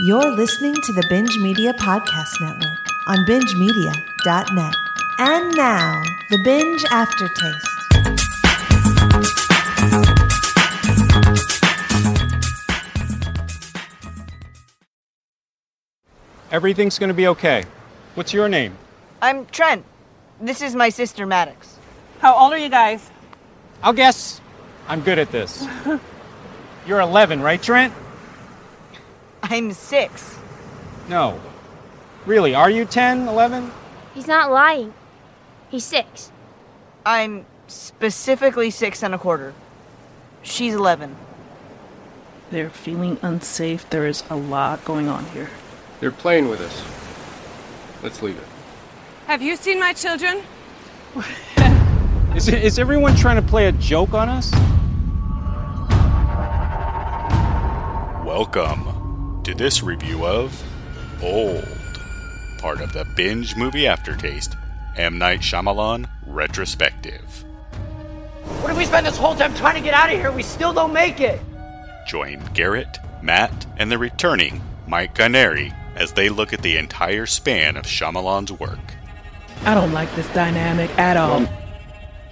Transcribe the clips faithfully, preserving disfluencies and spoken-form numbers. You're listening to the Binge Media Podcast Network on binge media dot net. And now, the Binge Aftertaste. Everything's going to be okay. What's your name? I'm Trent. This is my sister, Maddox. How old are you guys? I'll guess. I'm good at this. You're eleven, right, Trent? I'm six. No. Really, are you ten, eleven? He's not lying. He's six. I'm specifically six and a quarter. She's eleven. They're feeling unsafe. There is a lot going on here. They're playing with us. Let's leave it. Have you seen my children? is, is everyone trying to play a joke on us? Welcome to this review of Old, part of the Binge Movie Aftertaste, M. Night Shyamalan Retrospective. What if we spend this whole time trying to get out of here? We still don't make it! Join Garrett, Matt, and the returning Mike Guarneri as they look at the entire span of Shyamalan's work. I don't like this dynamic at all.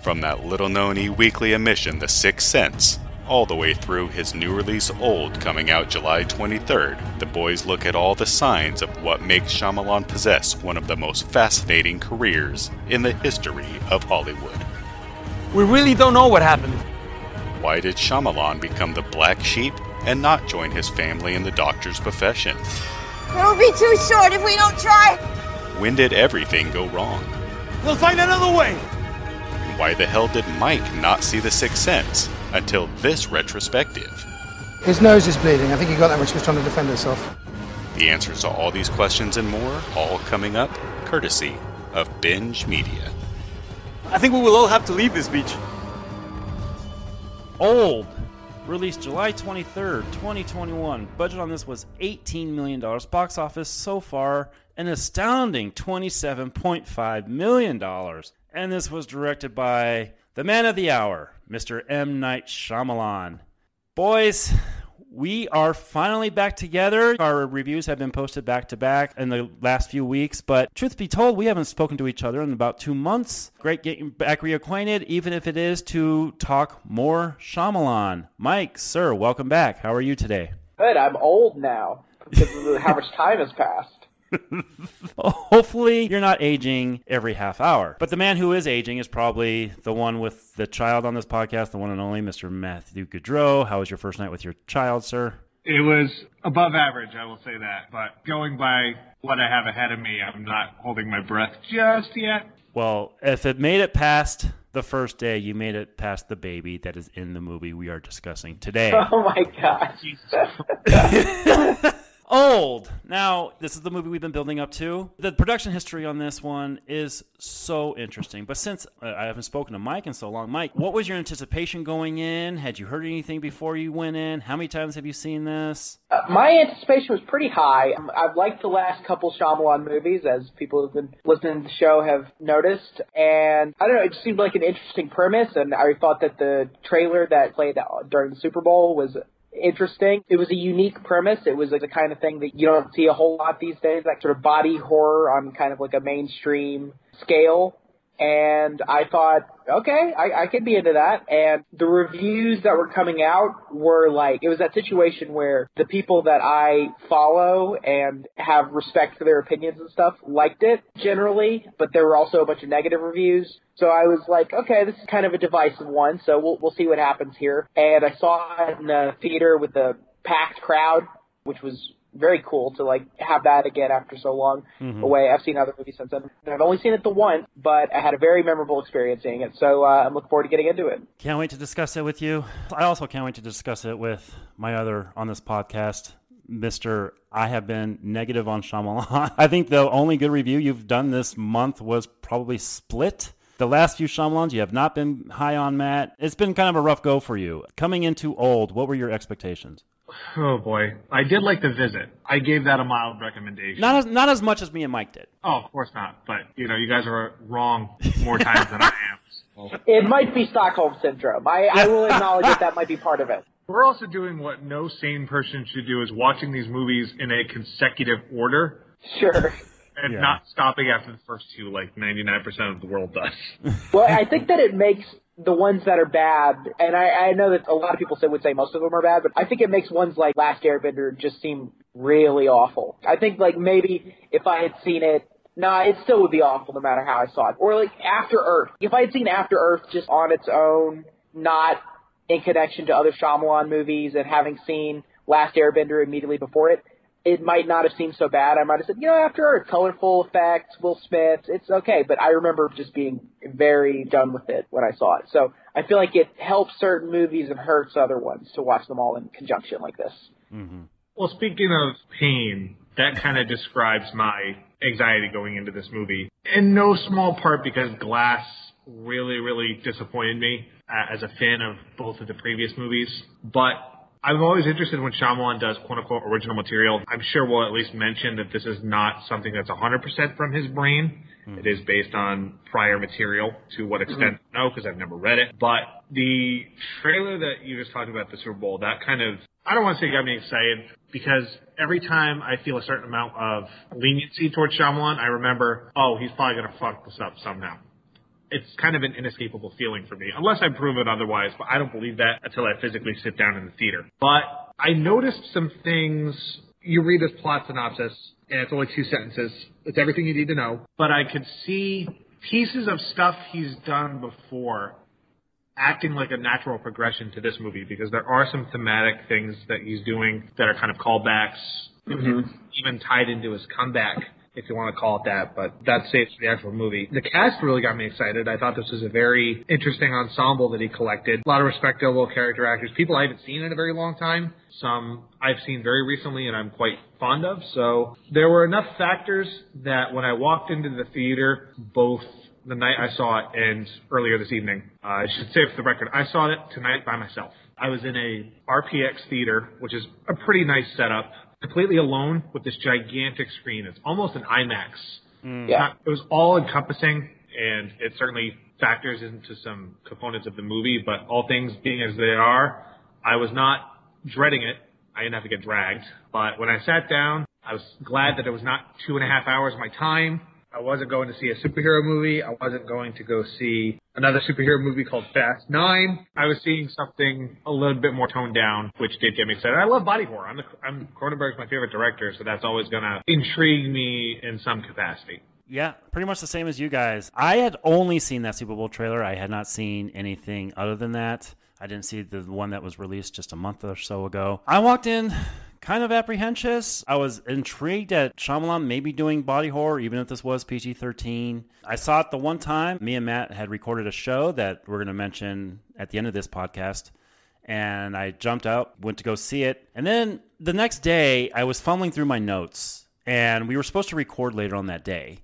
From that little-known e-weekly emission, The Sixth Sense, all the way through his new release Old, coming out July twenty-third, the boys look at all the signs of what makes Shyamalan possess one of the most fascinating careers in the history of Hollywood. We really don't know what happened. Why did Shyamalan become the black sheep and not join his family in the doctor's profession? It'll be too short if we don't try. When did everything go wrong? We'll find another way. Why the hell did Mike not see The Sixth Sense until this retrospective? His nose is bleeding. I think he got that when she was trying to defend herself. The answers to all these questions and more, all coming up, courtesy of Binge Media. I think we will all have to leave this beach. Old, released July twenty-third, twenty twenty-one. Budget on this was eighteen million dollars. Box office so far, an astounding twenty-seven point five million dollars. And this was directed by the man of the hour, Mister M. Night Shyamalan. Boys, we are finally back together. Our reviews have been posted back-to-back in the last few weeks, but truth be told, we haven't spoken to each other in about two months. Great getting back reacquainted, even if it is to talk more Shyamalan. Mike, sir, welcome back. How are you today? Good. I'm old now because of how much time has passed. Hopefully you're not aging every half hour. But the man who is aging is probably the one with the child on this podcast, the one and only Mister Matthew Goudreau. How was your first night with your child, sir? It was above average, I will say that. But going by what I have ahead of me, I'm not holding my breath just yet. Well, if it made it past the first day, you made it past the baby that is in the movie we are discussing today. Oh, my gosh. Jesus. Old. Now, this is the movie we've been building up to. The production history on this one is so interesting. But since uh, I haven't spoken to Mike in so long, Mike, what was your anticipation going in? Had you heard anything before you went in? How many times have you seen this? Uh, my anticipation was pretty high. Um, I've liked the last couple Shyamalan movies, as people who've been listening to the show have noticed. And I don't know, it just seemed like an interesting premise. And I thought that the trailer that played during the Super Bowl was interesting. It was a unique premise. It was like the kind of thing that you don't see a whole lot these days, like sort of body horror on kind of like a mainstream scale. And I thought, okay, I, I could be into that. And the reviews that were coming out were like, it was that situation where the people that I follow and have respect for their opinions and stuff liked it generally, but there were also a bunch of negative reviews. So I was like, okay, this is kind of a divisive one, so we'll, we'll see what happens here. And I saw it in the theater with a packed crowd, which was very cool to, like, have that again after so long mm-hmm. away. I've seen other movies since then. I've only seen it the once, but I had a very memorable experience seeing it, so uh, I'm looking forward to getting into it. Can't wait to discuss it with you. I also can't wait to discuss it with my other on this podcast, Mister I have been negative on Shyamalan. I think the only good review you've done this month was probably Split. The last few Shyamalans you have not been high on, Matt. It's been kind of a rough go for you. Coming into Old, what were your expectations? Oh, boy. I did like The Visit. I gave that a mild recommendation. Not as not as much as me and Mike did. Oh, of course not. But, you know, you guys are wrong more times than I am. It might be Stockholm Syndrome. I, I will acknowledge that that might be part of it. We're also doing what no sane person should do, is watching these movies in a consecutive order. Sure. And yeah. not stopping after the first two, like ninety-nine percent of the world does. Well, I think that it makes the ones that are bad, and I, I know that a lot of people would say most of them are bad, but I think it makes ones like Last Airbender just seem really awful. I think, like, maybe if I had seen it, nah, it still would be awful no matter how I saw it. Or, like, After Earth. If I had seen After Earth just on its own, not in connection to other Shyamalan movies, and having seen Last Airbender immediately before it, it might not have seemed so bad. I might have said, you know, After Earth, colorful effects, Will Smith, it's okay. But I remember just being very done with it when I saw it. So I feel like it helps certain movies and hurts other ones to watch them all in conjunction like this. Mm-hmm. Well, speaking of pain, that kind of describes my anxiety going into this movie. In no small part because Glass really, really disappointed me uh, as a fan of both of the previous movies. But I'm always interested when Shyamalan does quote-unquote original material. I'm sure we'll at least mention that this is not something that's one hundred percent from his brain. Mm. It is based on prior material. To what extent, mm-hmm. no, because I've never read it. But the trailer that you just talked about, the Super Bowl, that kind of, I don't want to say got me excited, because every time I feel a certain amount of leniency towards Shyamalan, I remember, oh, he's probably going to fuck this up somehow. It's kind of an inescapable feeling for me, unless I prove it otherwise, but I don't believe that until I physically sit down in the theater. But I noticed some things. You read this plot synopsis, and it's only two sentences. It's everything you need to know. But I could see pieces of stuff he's done before acting like a natural progression to this movie, because there are some thematic things that he's doing that are kind of callbacks, mm-hmm. even tied into his comeback, if you want to call it that, but that saves the actual movie. The cast really got me excited. I thought this was a very interesting ensemble that he collected. A lot of respectable character actors, people I haven't seen in a very long time, some I've seen very recently and I'm quite fond of. So there were enough factors that when I walked into the theater, both the night I saw it and earlier this evening, uh, I should say for the record, I saw it tonight by myself. I was in a R P X theater, which is a pretty nice setup, completely alone with this gigantic screen. It's almost an IMAX. Mm. Yeah. It was all-encompassing, and it certainly factors into some components of the movie, but all things being as they are, I was not dreading it. I didn't have to get dragged. But when I sat down, I was glad that it was not two and a half hours of my time. I wasn't going to see a superhero movie. I wasn't going to go see another superhero movie called Fast Nine. I was seeing something a little bit more toned down, which did get me excited. I love body horror. I'm the, I'm Cronenberg's my favorite director, so that's always going to intrigue me in some capacity. Yeah, pretty much the same as you guys. I had only seen that Super Bowl trailer. I had not seen anything other than that. I didn't see the one that was released just a month or so ago. I walked in kind of apprehensive. I was intrigued at Shyamalan maybe doing body horror, even if this was P G thirteen. I saw it the one time. Me and Matt had recorded a show that we're going to mention at the end of this podcast. And I jumped out, went to go see it. And then the next day, I was fumbling through my notes. And we were supposed to record later on that day.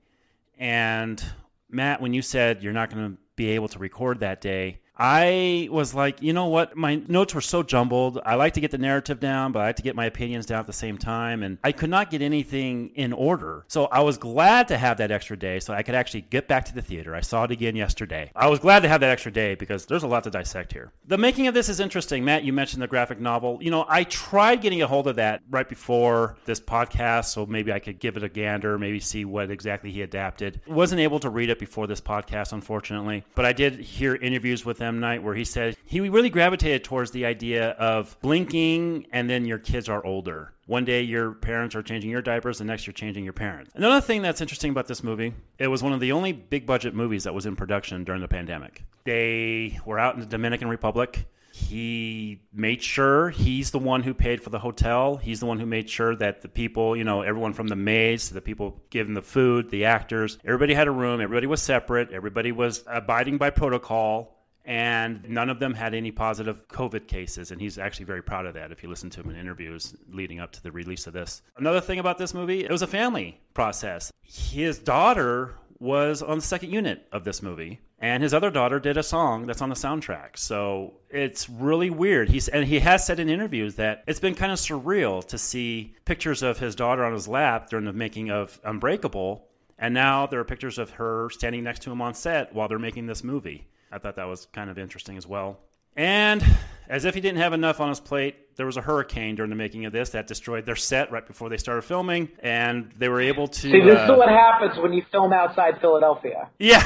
And Matt, when you said you're not going to be able to record that day, I was like, you know what? My notes were so jumbled. I like to get the narrative down, but I like to get my opinions down at the same time. And I could not get anything in order. So I was glad to have that extra day so I could actually get back to the theater. I saw it again yesterday. I was glad to have that extra day because there's a lot to dissect here. The making of this is interesting. Matt, you mentioned the graphic novel. You know, I tried getting a hold of that right before this podcast, so maybe I could give it a gander, maybe see what exactly he adapted. Wasn't able to read it before this podcast, unfortunately. But I did hear interviews with M. Night where he said he really gravitated towards the idea of blinking and then your kids are older. One day your parents are changing your diapers, the next you're changing your parents. Another thing that's interesting about this movie, it was one of the only big budget movies that was in production during the pandemic. They were out in the Dominican Republic. He made sure he's the one who paid for the hotel. He's the one who made sure that the people, you know, everyone from the maids to the people giving the food, the actors, everybody had a room. Everybody was separate. Everybody was abiding by protocol. And none of them had any positive COVID cases. And he's actually very proud of that if you listen to him in interviews leading up to the release of this. Another thing about this movie, it was a family process. His daughter was on the second unit of this movie. And his other daughter did a song that's on the soundtrack. So it's really weird. He's, and he has said in interviews that it's been kind of surreal to see pictures of his daughter on his lap during the making of Unbreakable. And now there are pictures of her standing next to him on set while they're making this movie. I thought that was kind of interesting as well. And as if he didn't have enough on his plate, there was a hurricane during the making of this that destroyed their set right before they started filming, and they were able to... See, this uh, is what happens when you film outside Philadelphia. Yeah,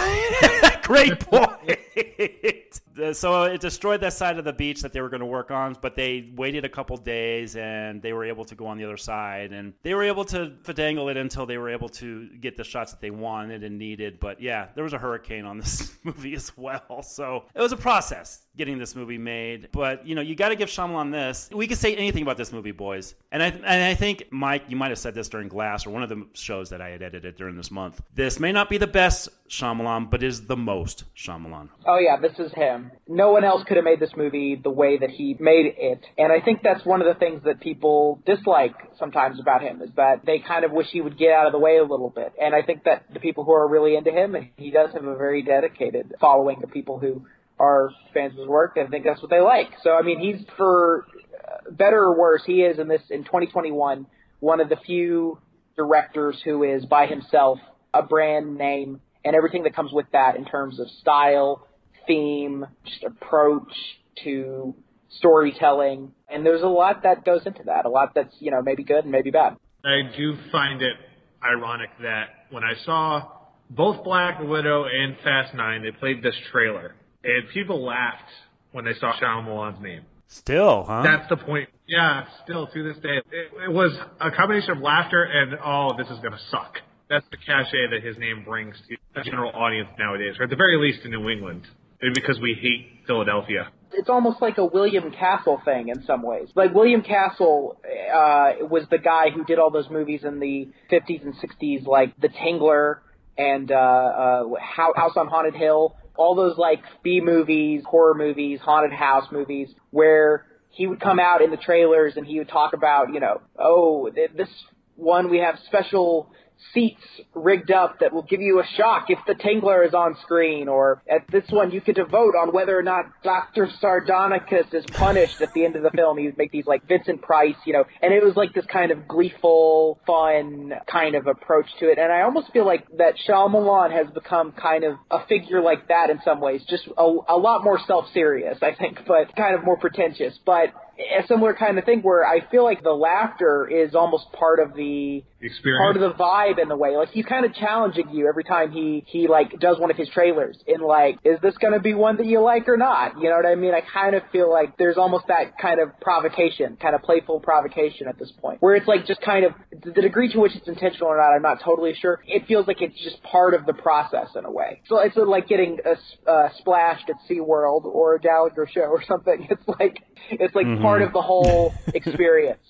great point. So it destroyed that side of the beach that they were going to work on, but they waited a couple days, and they were able to go on the other side, and they were able to finagle it until they were able to get the shots that they wanted and needed. But yeah, there was a hurricane on this movie as well, so it was a process getting this movie made. But you know, you got to give Shyamalan this. We can say anything about this movie, boys, and I and I think, Mike, you might have said this during Glass or one of the shows that I had edited during this month. This may not be the best Shyamalan, but is the most Shyamalan. Oh yeah, this is him. No one else could have made this movie the way that he made it, and I think that's one of the things that people dislike sometimes about him, is that they kind of wish he would get out of the way a little bit. And I think that the people who are really into him, he does have a very dedicated following of people who are fans of his work, and I think that's what they like. So I mean, he's, for better or worse, he is in this in twenty twenty-one one of the few directors who is by himself, a brand name, and everything that comes with that in terms of style, theme, just approach to storytelling. And there's a lot that goes into that, a lot that's, you know, maybe good and maybe bad. I do find it ironic that when I saw both Black Widow and Fast Nine, they played this trailer, and people laughed when they saw Shyamalan's name. Still, huh? That's the point. Yeah, still, to this day. It, it was a combination of laughter and, oh, this is going to suck. That's the cachet that his name brings to the general audience nowadays, or at the very least in New England, because we hate Philadelphia. It's almost like a William Castle thing in some ways. Like, William Castle uh, was the guy who did all those movies in the fifties and sixties, like The Tingler and uh, uh, House on Haunted Hill. All those, like, B-movies, horror movies, haunted house movies, where he would come out in the trailers and he would talk about, you know, oh, this one we have special seats rigged up that will give you a shock if the Tingler is on screen, or at this one you could vote on whether or not Doctor Sardonicus is punished at the end of the film. He would make these, like, Vincent Price, you know, and it was like this kind of gleeful, fun kind of approach to it. And I almost feel like that Shyamalan has become kind of a figure like that in some ways, just a, a lot more self-serious, I think, but kind of more pretentious. But a similar kind of thing where I feel like the laughter is almost part of the experience, part of the vibe in a way. Like, he's kind of challenging you every time he, he like does one of his trailers, and like, is this going to be one that you like or not? You know what I mean? I kind of feel like there's almost that kind of provocation, kind of playful provocation at this point, where it's like just kind of the degree to which it's intentional or not, I'm not totally sure. It feels like it's just part of the process in a way. So it's like getting a, uh, splashed at SeaWorld or a Gallagher show or something. It's like, it's like mm-hmm. part of the whole experience.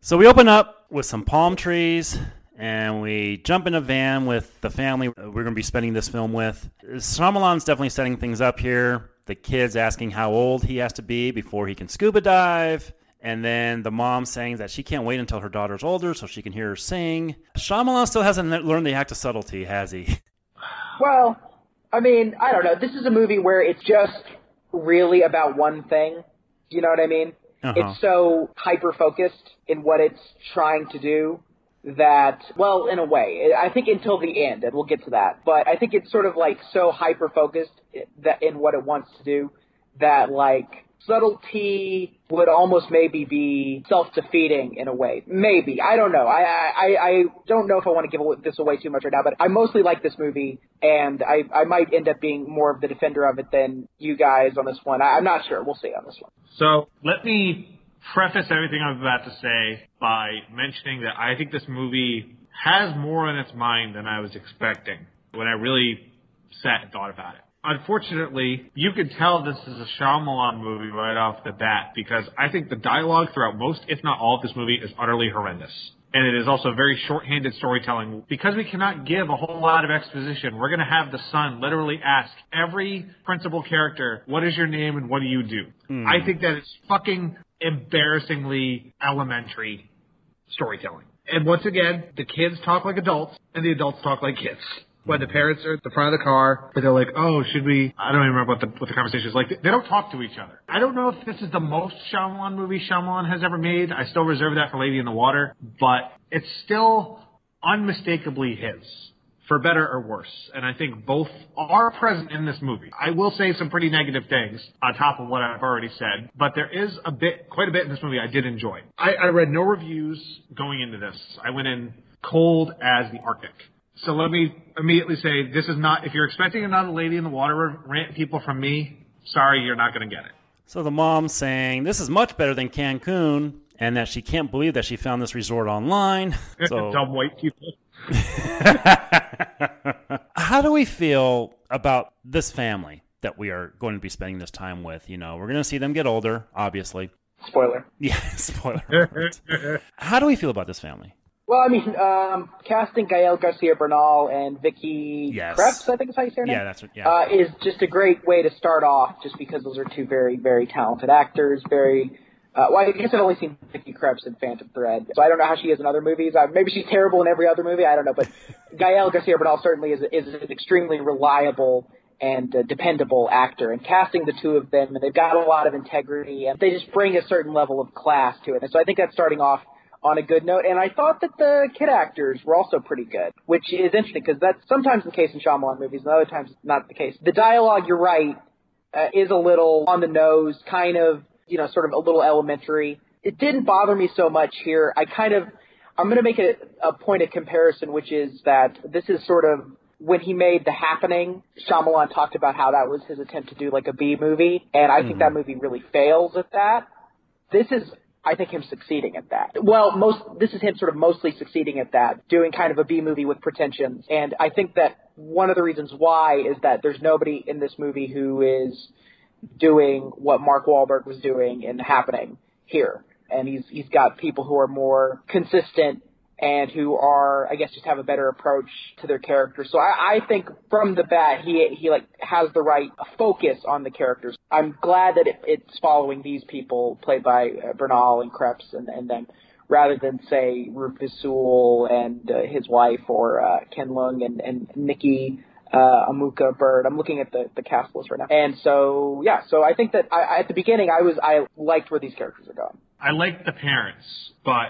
So we open up with some palm trees, and we jump in a van with the family we're going to be spending this film with. Shyamalan's definitely setting things up here. The kid's asking how old he has to be before he can scuba dive. And then the mom saying that she can't wait until her daughter's older so she can hear her sing. Shyamalan still hasn't learned the act of subtlety, has he? Well, I mean, I don't know. This is a movie where it's just really about one thing. You know what I mean? Uh-huh. It's so hyper-focused in what it's trying to do that, well, in a way, I think until the end, and we'll get to that, but I think it's sort of like so hyper-focused that in what it wants to do that, like, subtlety would almost maybe be self-defeating in a way. Maybe. I don't know. I, I, I don't know if I want to give this away too much right now, but I mostly like this movie, and I, I might end up being more of the defender of it than you guys on this one. I, I'm not sure. We'll see on this one. So let me preface everything I'm about to say by mentioning that I think this movie has more on its mind than I was expecting when I really sat and thought about it. Unfortunately, you could tell this is a Shyamalan movie right off the bat, because I think the dialogue throughout most, if not all, of this movie is utterly horrendous. And it is also very shorthanded storytelling. Because we cannot give a whole lot of exposition, we're going to have the son literally ask every principal character, what is your name and what do you do? Mm. I think that it's fucking embarrassingly elementary storytelling. And once again, the kids talk like adults, and the adults talk like kids. When the parents are at the front of the car, but they're like, oh, should we? I don't even remember what the, what the conversation is like. They don't talk to each other. I don't know if this is the most Shyamalan movie Shyamalan has ever made. I still reserve that for Lady in the Water, but it's still unmistakably his. for better or worse. And I think both are present in this movie. I will say some pretty negative things on top of what I've already said, but there is a bit, quite a bit in this movie I did enjoy. I, I read no reviews going into this. I went in cold as the Arctic. So let me immediately say, this is not, if you're expecting another Lady in the Water rant people from me, sorry, you're not going to get it. So the mom's saying, this is much better than Cancun, and that she can't believe that she found this resort online. So dumb white people. How do we feel about this family that we are going to be spending this time with? You know, we're going to see them get older, obviously. Spoiler. Yeah, spoiler. How do we feel about this family? Well, I mean, um, casting Gael Garcia Bernal and Vicky yes. Krieps, I think is how you say her name, yeah, that's, yeah. Uh, is just a great way to start off, just because those are two very, very talented actors, very... Uh, well, I guess I've only seen Vicky Krieps in Phantom Thread, so I don't know how she is in other movies. Uh, maybe she's terrible in every other movie, I don't know, but Gael Garcia Bernal certainly is, is an extremely reliable and uh, dependable actor, and casting the two of them, and they've got a lot of integrity, and they just bring a certain level of class to it, and so I think that's starting off on a good note. And I thought that the kid actors were also pretty good, which is interesting, because that's sometimes the case in Shyamalan movies, and other times not the case. The dialogue, you're right, uh, is a little on the nose, kind of, you know, sort of a little elementary. It didn't bother me so much here. I kind of, I'm going to make it a point of comparison, which is that this is sort of, when he made The Happening, Shyamalan talked about how that was his attempt to do like a B movie, and I mm. think that movie really fails at that. This is, I think, him succeeding at that. Well, most this is him sort of mostly succeeding at that, doing kind of a B movie with pretensions. And I think that one of the reasons why is that there's nobody in this movie who is doing what Mark Wahlberg was doing in The Happening here. And he's he's got people who are more consistent and who are, I guess, just have a better approach to their characters. So I, I think from the bat, he he like has the right focus on the characters. I'm glad that it, it's following these people played by Bernal and Krieps and, and them, rather than, say, Rufus Sewell and uh, his wife, or uh, Ken Lung and, and Nikki Uh, Amuka Bird. I'm looking at the, the cast list right now. And so, yeah, so I think that I, I, at the beginning, I was I liked where these characters are going. I liked the parents, but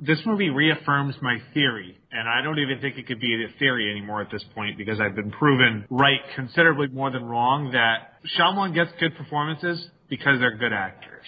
this movie reaffirms my theory, and I don't even think it could be a theory anymore at this point, because I've been proven right considerably more than wrong, that Shyamalan gets good performances because they're good actors.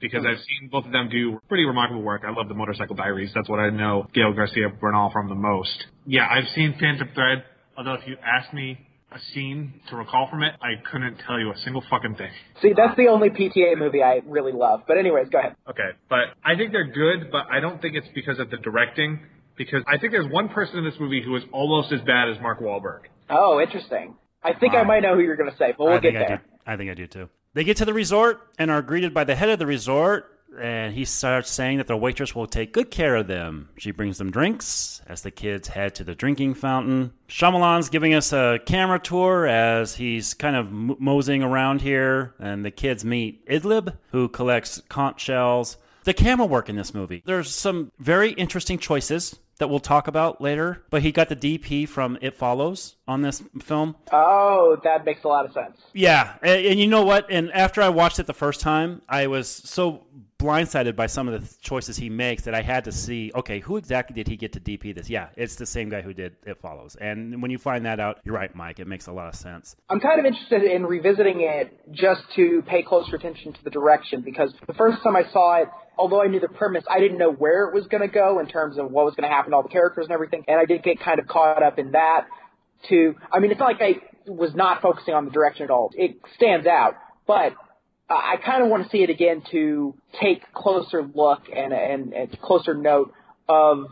Because I've seen both of them do pretty remarkable work. I love The Motorcycle Diaries. That's what I know Gael Garcia Bernal from the most. Yeah, I've seen Phantom Thread. Although if you asked me a scene to recall from it, I couldn't tell you a single fucking thing. See, that's the only P T A movie I really love. But anyways, go ahead. Okay, but I think they're good, but I don't think it's because of the directing, because I think there's one person in this movie who is almost as bad as Mark Wahlberg. Oh, interesting. I think wow. I might know who you're going to say, but we'll I get there. I, I think I do, too. They get to the resort and are greeted by the head of the resort, and he starts saying that their waitress will take good care of them. She brings them drinks as the kids head to the drinking fountain. Shyamalan's giving us a camera tour as he's kind of moseying around here, and the kids meet Idlib, who collects conch shells. The camera work in this movie, there's some very interesting choices that we'll talk about later, but he got the D P from It Follows on this film. Oh, that makes a lot of sense. Yeah, and, and you know what? And after I watched it the first time, I was so blindsided by some of the choices he makes that I had to see, okay, who exactly did he get to D P this? Yeah, it's the same guy who did It Follows. And when you find that out, you're right, Mike, it makes a lot of sense. I'm kind of interested in revisiting it just to pay closer attention to the direction, because the first time I saw it, although I knew the premise, I didn't know where it was going to go in terms of what was going to happen to all the characters and everything. And I did get kind of caught up in that, too. I mean, it's not like I was not focusing on the direction at all. It stands out. But uh, I kind of want to see it again to take closer look and, and, and closer note of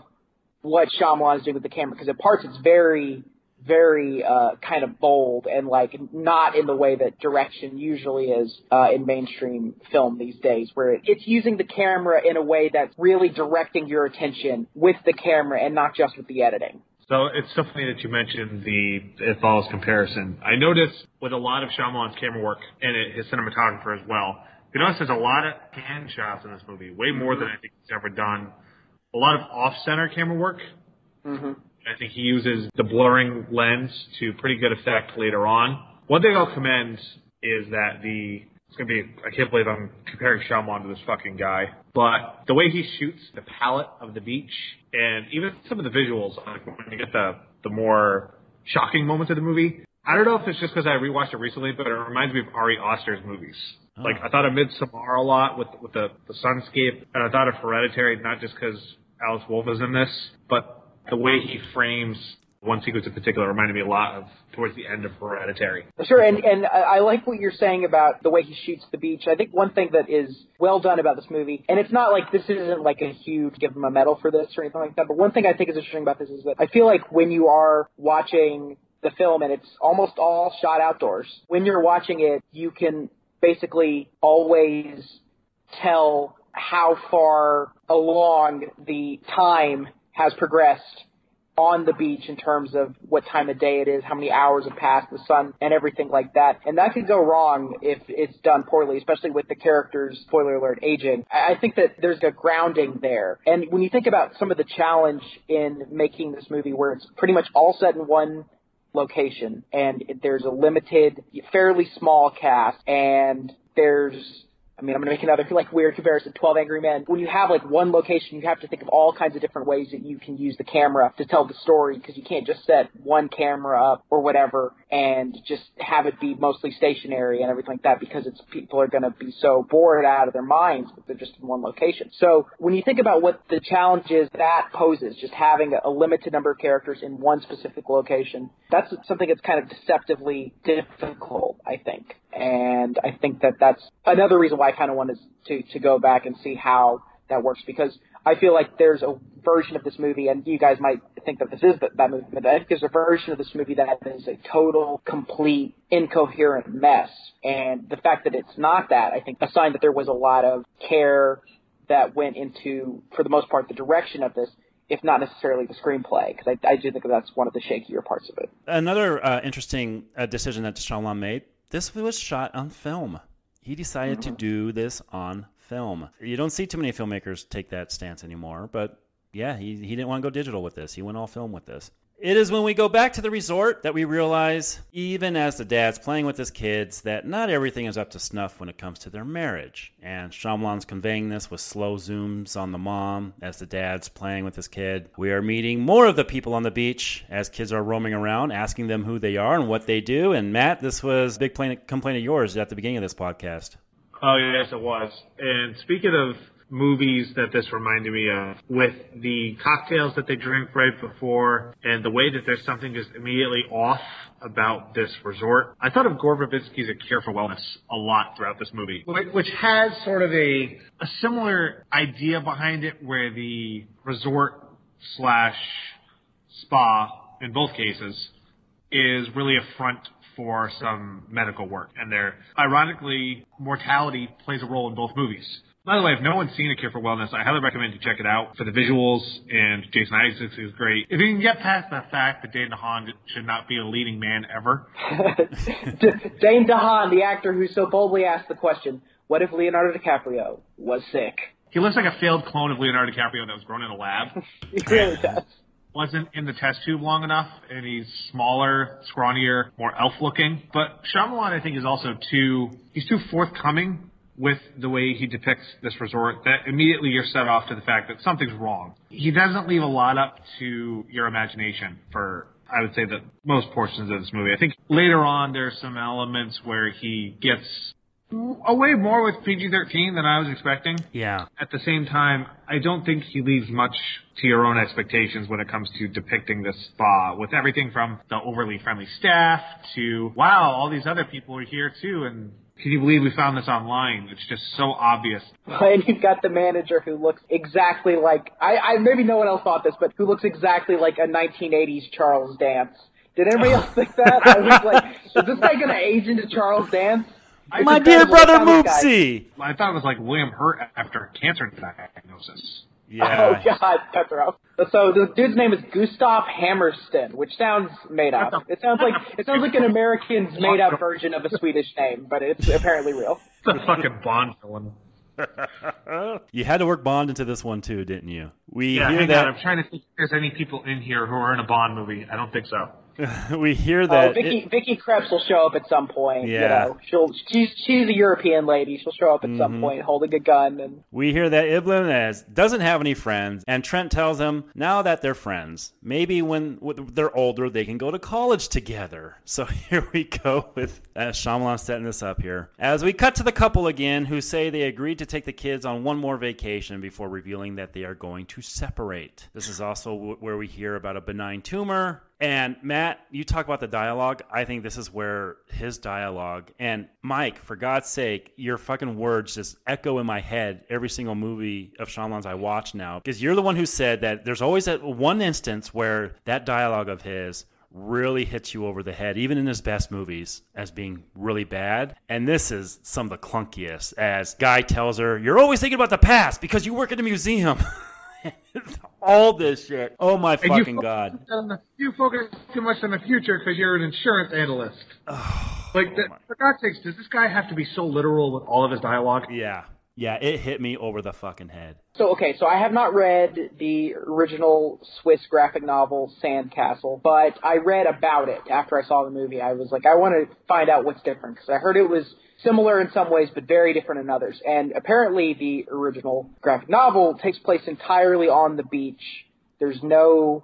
what Shyamalan is doing with the camera. Because at parts, it's very, very uh, kind of bold and, like, not in the way that direction usually is uh, in mainstream film these days, where it, it's using the camera in a way that's really directing your attention with the camera and not just with the editing. So it's so funny that you mentioned the It Follows comparison. I noticed with a lot of Shyamalan's camera work and it, his cinematographer as well, you notice there's a lot of hand shots in this movie, way more than I think he's ever done. A lot of off-center camera work. Mm-hmm. I think he uses the blurring lens to pretty good effect later on. One thing I'll commend is that the, it's going to be, I can't believe I'm comparing Shyamalan to this fucking guy, but the way he shoots the palette of the beach and even some of the visuals, like when you get the the more shocking moments of the movie. I don't know if it's just because I rewatched it recently, but it reminds me of Ari Aster's movies. Oh. Like, I thought of Midsommar a lot with with the, the Sunscape, and I thought of Hereditary, not just because Alex Wolff is in this, but the way he frames one sequence in particular reminded me a lot of towards the end of Hereditary. Sure, and, and I like what you're saying about the way he shoots the beach. I think one thing that is well done about this movie, and it's not like this isn't like a huge give him a medal for this or anything like that, but one thing I think is interesting about this is that I feel like when you are watching the film and it's almost all shot outdoors, when you're watching it, you can basically always tell how far along the time has progressed on the beach in terms of what time of day it is, how many hours have passed, the sun, and everything like that. And that could go wrong if it's done poorly, especially with the characters, spoiler alert, aging. I think that there's a grounding there. And when you think about some of the challenge in making this movie where it's pretty much all set in one location and there's a limited, fairly small cast, and there's... I mean, I'm going to make another like weird comparison, twelve Angry Men. When you have like one location, you have to think of all kinds of different ways that you can use the camera to tell the story, because you can't just set one camera up or whatever and just have it be mostly stationary and everything like that, because it's people are going to be so bored out of their minds if they're just in one location. So when you think about what the challenge is that poses, just having a limited number of characters in one specific location, that's something that's kind of deceptively difficult, I think. And I think that that's another reason why I kind of wanted to, to go back and see how that works, because I feel like there's a version of this movie, and you guys might think that this is that, that movie, but I think there's a version of this movie that is a total, complete, incoherent mess. And the fact that it's not that, I think, a sign that there was a lot of care that went into, for the most part, the direction of this, if not necessarily the screenplay, because I, I do think that's one of the shakier parts of it. Another uh, interesting uh, decision that Shyamalan made, this was shot on film. He decided mm-hmm. to do this on film. You don't see too many filmmakers take that stance anymore, but yeah, he, he didn't want to go digital with this. He went all film with this. It is when we go back to the resort that we realize, even as the dad's playing with his kids, that not everything is up to snuff when it comes to their marriage. And Shyamalan's conveying this with slow zooms on the mom as the dad's playing with his kid. We are meeting more of the people on the beach as kids are roaming around, asking them who they are and what they do. And Matt, this was a big complaint of yours at the beginning of this podcast. Oh, yes, it was. And speaking of movies that this reminded me of, with the cocktails that they drink right before and the way that there's something just immediately off about this resort. I thought of Gore Verbinski's A Cure for Wellness a lot throughout this movie, which has sort of a, a similar idea behind it, where the resort slash spa, in both cases, is really a front for some medical work. And there, ironically, mortality plays a role in both movies. By the way, if no one's seen A Cure for Wellness, I highly recommend you check it out for the visuals, and Jason Isaacs is great. If you can get past the fact that Dane DeHaan should not be a leading man ever. Dane DeHaan, the actor who so boldly asked the question, what if Leonardo DiCaprio was sick? He looks like a failed clone of Leonardo DiCaprio that was grown in a lab. He really does. Wasn't in the test tube long enough, and he's smaller, scrawnier, more elf-looking. But Shyamalan, I think, is also too, he's too forthcoming with the way he depicts this resort, that immediately you're set off to the fact that something's wrong. He doesn't leave a lot up to your imagination for, I would say, the most portions of this movie. I think later on there's some elements where he gets away more with P G thirteen than I was expecting. Yeah. At the same time, I don't think he leaves much to your own expectations when it comes to depicting this spa, with everything from the overly friendly staff to, wow, all these other people are here too, and can you believe we found this online? It's just so obvious. And you've got the manager who looks exactly like, I, I maybe no one else thought this, but who looks exactly like a nineteen eighties Charles Dance. Did anybody else think that? I was like, is this guy going to age into Charles Dance? I My dear brother Moopsie! I thought it was like William Hurt after a cancer diagnosis. Yeah. Oh, God, Petro. So the dude's name is Gustav Hammerstein, which sounds made up. It sounds like it sounds like an American's made-up version of a Swedish name, but it's apparently real. It's a fucking Bond villain. You had to work Bond into this one, too, didn't you? We yeah, hear hang that. On. I'm trying to think if there's any people in here who are in a Bond movie. I don't think so. We hear that. Oh, Vicky, it, Vicky Krieps will show up at some point. Yeah. You know, she'll, she's, she's a European lady. She'll show up at mm-hmm. some point holding a gun. And we hear that Iblim is, doesn't have any friends, and Trent tells him now that they're friends, maybe when they're older, they can go to college together. So here we go with uh, Shyamalan setting this up here. As we cut to the couple again, who say they agreed to take the kids on one more vacation before revealing that they are going to separate. This is also w- where we hear about a benign tumor. And Matt, you talk about the dialogue. I think this is where his dialogue, and Mike, for God's sake, your fucking words just echo in my head every single movie of Shyamalan's I watch now. Because you're the one who said that there's always that one instance where that dialogue of his really hits you over the head, even in his best movies, as being really bad. And this is some of the clunkiest, as Guy tells her, "You're always thinking about the past because you work at a museum." All this shit. Oh my and fucking you god! The, you focus too much on the future because you're an insurance analyst. Oh, like, the, oh for God's sakes, does this guy have to be so literal with all of his dialogue? Yeah, yeah, it hit me over the fucking head. So okay, so I have not read the original Swiss graphic novel Sandcastle, but I read about it after I saw the movie. I was like, I want to find out what's different because I heard it was similar in some ways, but very different in others. And apparently the original graphic novel takes place entirely on the beach. There's no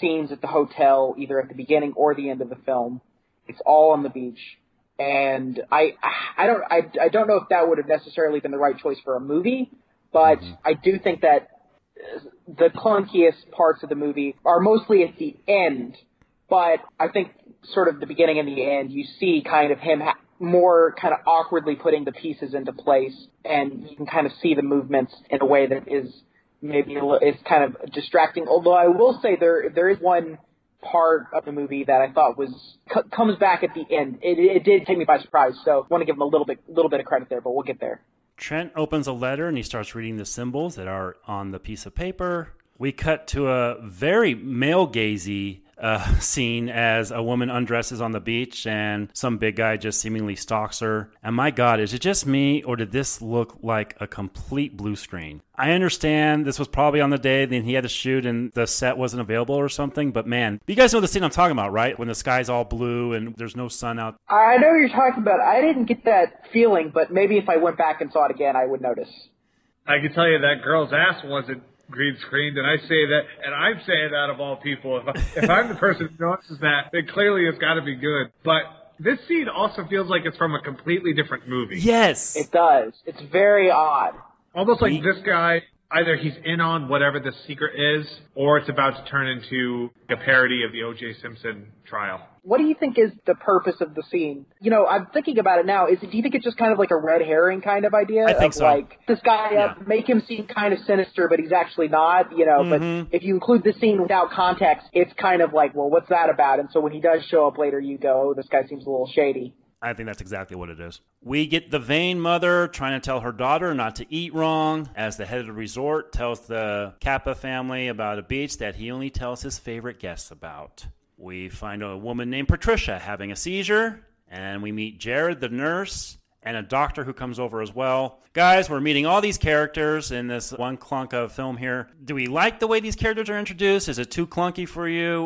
scenes at the hotel, either at the beginning or the end of the film. It's all on the beach. And I, I don't, I, I don't know if that would have necessarily been the right choice for a movie, but I do think that the clunkiest parts of the movie are mostly at the end. But I think sort of the beginning and the end, you see kind of him ha- more kind of awkwardly putting the pieces into place, and you can kind of see the movements in a way that is maybe it's kind of distracting. Although I will say there there is one part of the movie that I thought was c- comes back at the end. It, it did take me by surprise, so I want to give him a little bit little bit of credit there, but we'll get there. Trent opens a letter and he starts reading the symbols that are on the piece of paper. We cut to a very male-gazy Uh, scene as a woman undresses on the beach and some big guy just seemingly stalks her. And my God, is it just me or did this look like a complete blue screen? I understand this was probably on the day then he had to shoot and the set wasn't available or something, but man, you guys know the scene I'm talking about, right? When the sky's all blue and there's no sun out. I know what you're talking about. I didn't get that feeling, but maybe if I went back and saw it again, I would notice. I can tell you that girl's ass wasn't green screened, and I say that, and I'm saying out of all people, if, I, if I'm the person who notices that, then clearly it's got to be good. But this scene also feels like it's from a completely different movie. Yes, it does. It's very odd. Almost like he, this guy, either he's in on whatever the secret is, or it's about to turn into a parody of the O J Simpson trial. What do you think is the purpose of the scene? You know, I'm thinking about it now. Is it, do you think it's just kind of like a red herring kind of idea? I think of so. Like, this guy yeah. up, make him seem kind of sinister, but he's actually not, you know. Mm-hmm. But if you include the scene without context, it's kind of like, well, what's that about? And so when he does show up later, you go, oh, this guy seems a little shady. I think that's exactly what it is. We get the vain mother trying to tell her daughter not to eat wrong, as the head of the resort tells the Kappa family about a beach that he only tells his favorite guests about. We find a woman named Patricia having a seizure, and we meet Jared, the nurse, and a doctor who comes over as well. Guys, we're meeting all these characters in this one clunk of film here. Do we like the way these characters are introduced? Is it too clunky for you?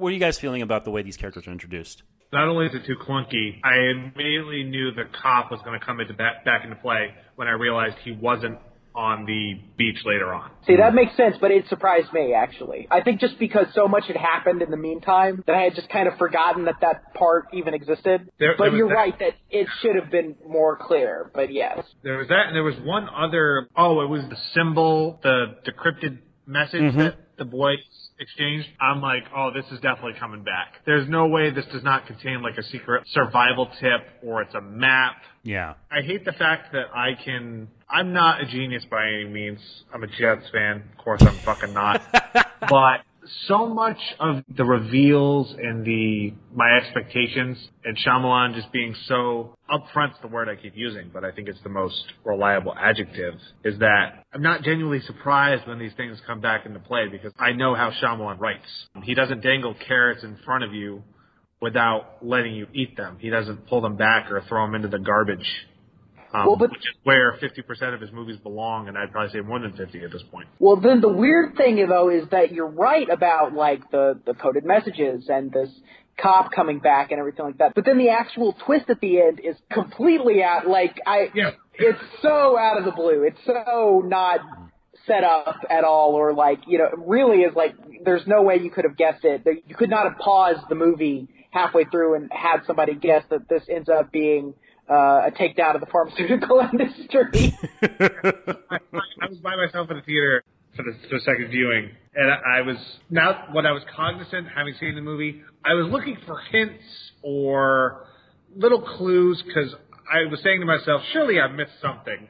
What are you guys feeling about the way these characters are introduced? Not only is it too clunky, I immediately knew the cop was going to come into back, back into play when I realized he wasn't on the beach later on. See, that makes sense, but it surprised me, actually. I think just because so much had happened in the meantime that I had just kind of forgotten that that part even existed. There, but there you're that. right that it should have been more clear, but yes. There was that, and there was one other... Oh, it was the symbol, the decrypted message mm-hmm. that the boy... exchanged. I'm like, oh, this is definitely coming back. There's no way this does not contain like a secret survival tip or it's a map. Yeah. I hate the fact that I can, I'm not a genius by any means. I'm a Jets fan. Of course I'm fucking not. But so much of the reveals and the, my expectations and Shyamalan just being so upfront's the word I keep using, but I think it's the most reliable adjective, is that I'm not genuinely surprised when these things come back into play because I know how Shyamalan writes. He doesn't dangle carrots in front of you without letting you eat them. He doesn't pull them back or throw them into the garbage. um, well, but, which is where fifty percent of his movies belong, and I'd probably say more than fifty at this point. Well, then the weird thing, though, is that you're right about, like, the, the coded messages and this cop coming back and everything like that, but then the actual twist at the end is completely out, like, I, yeah. it's so out of the blue. It's so not set up at all, or, like, you know, it really is, like, there's no way you could have guessed it. You could not have paused the movie halfway through and had somebody guess that this ends up being uh, a takedown of the pharmaceutical industry. I, I was by myself in the theater for the, for the second viewing, and I, I was, now when I was cognizant, having seen the movie, I was looking for hints or little clues, because I was saying to myself, surely I missed something,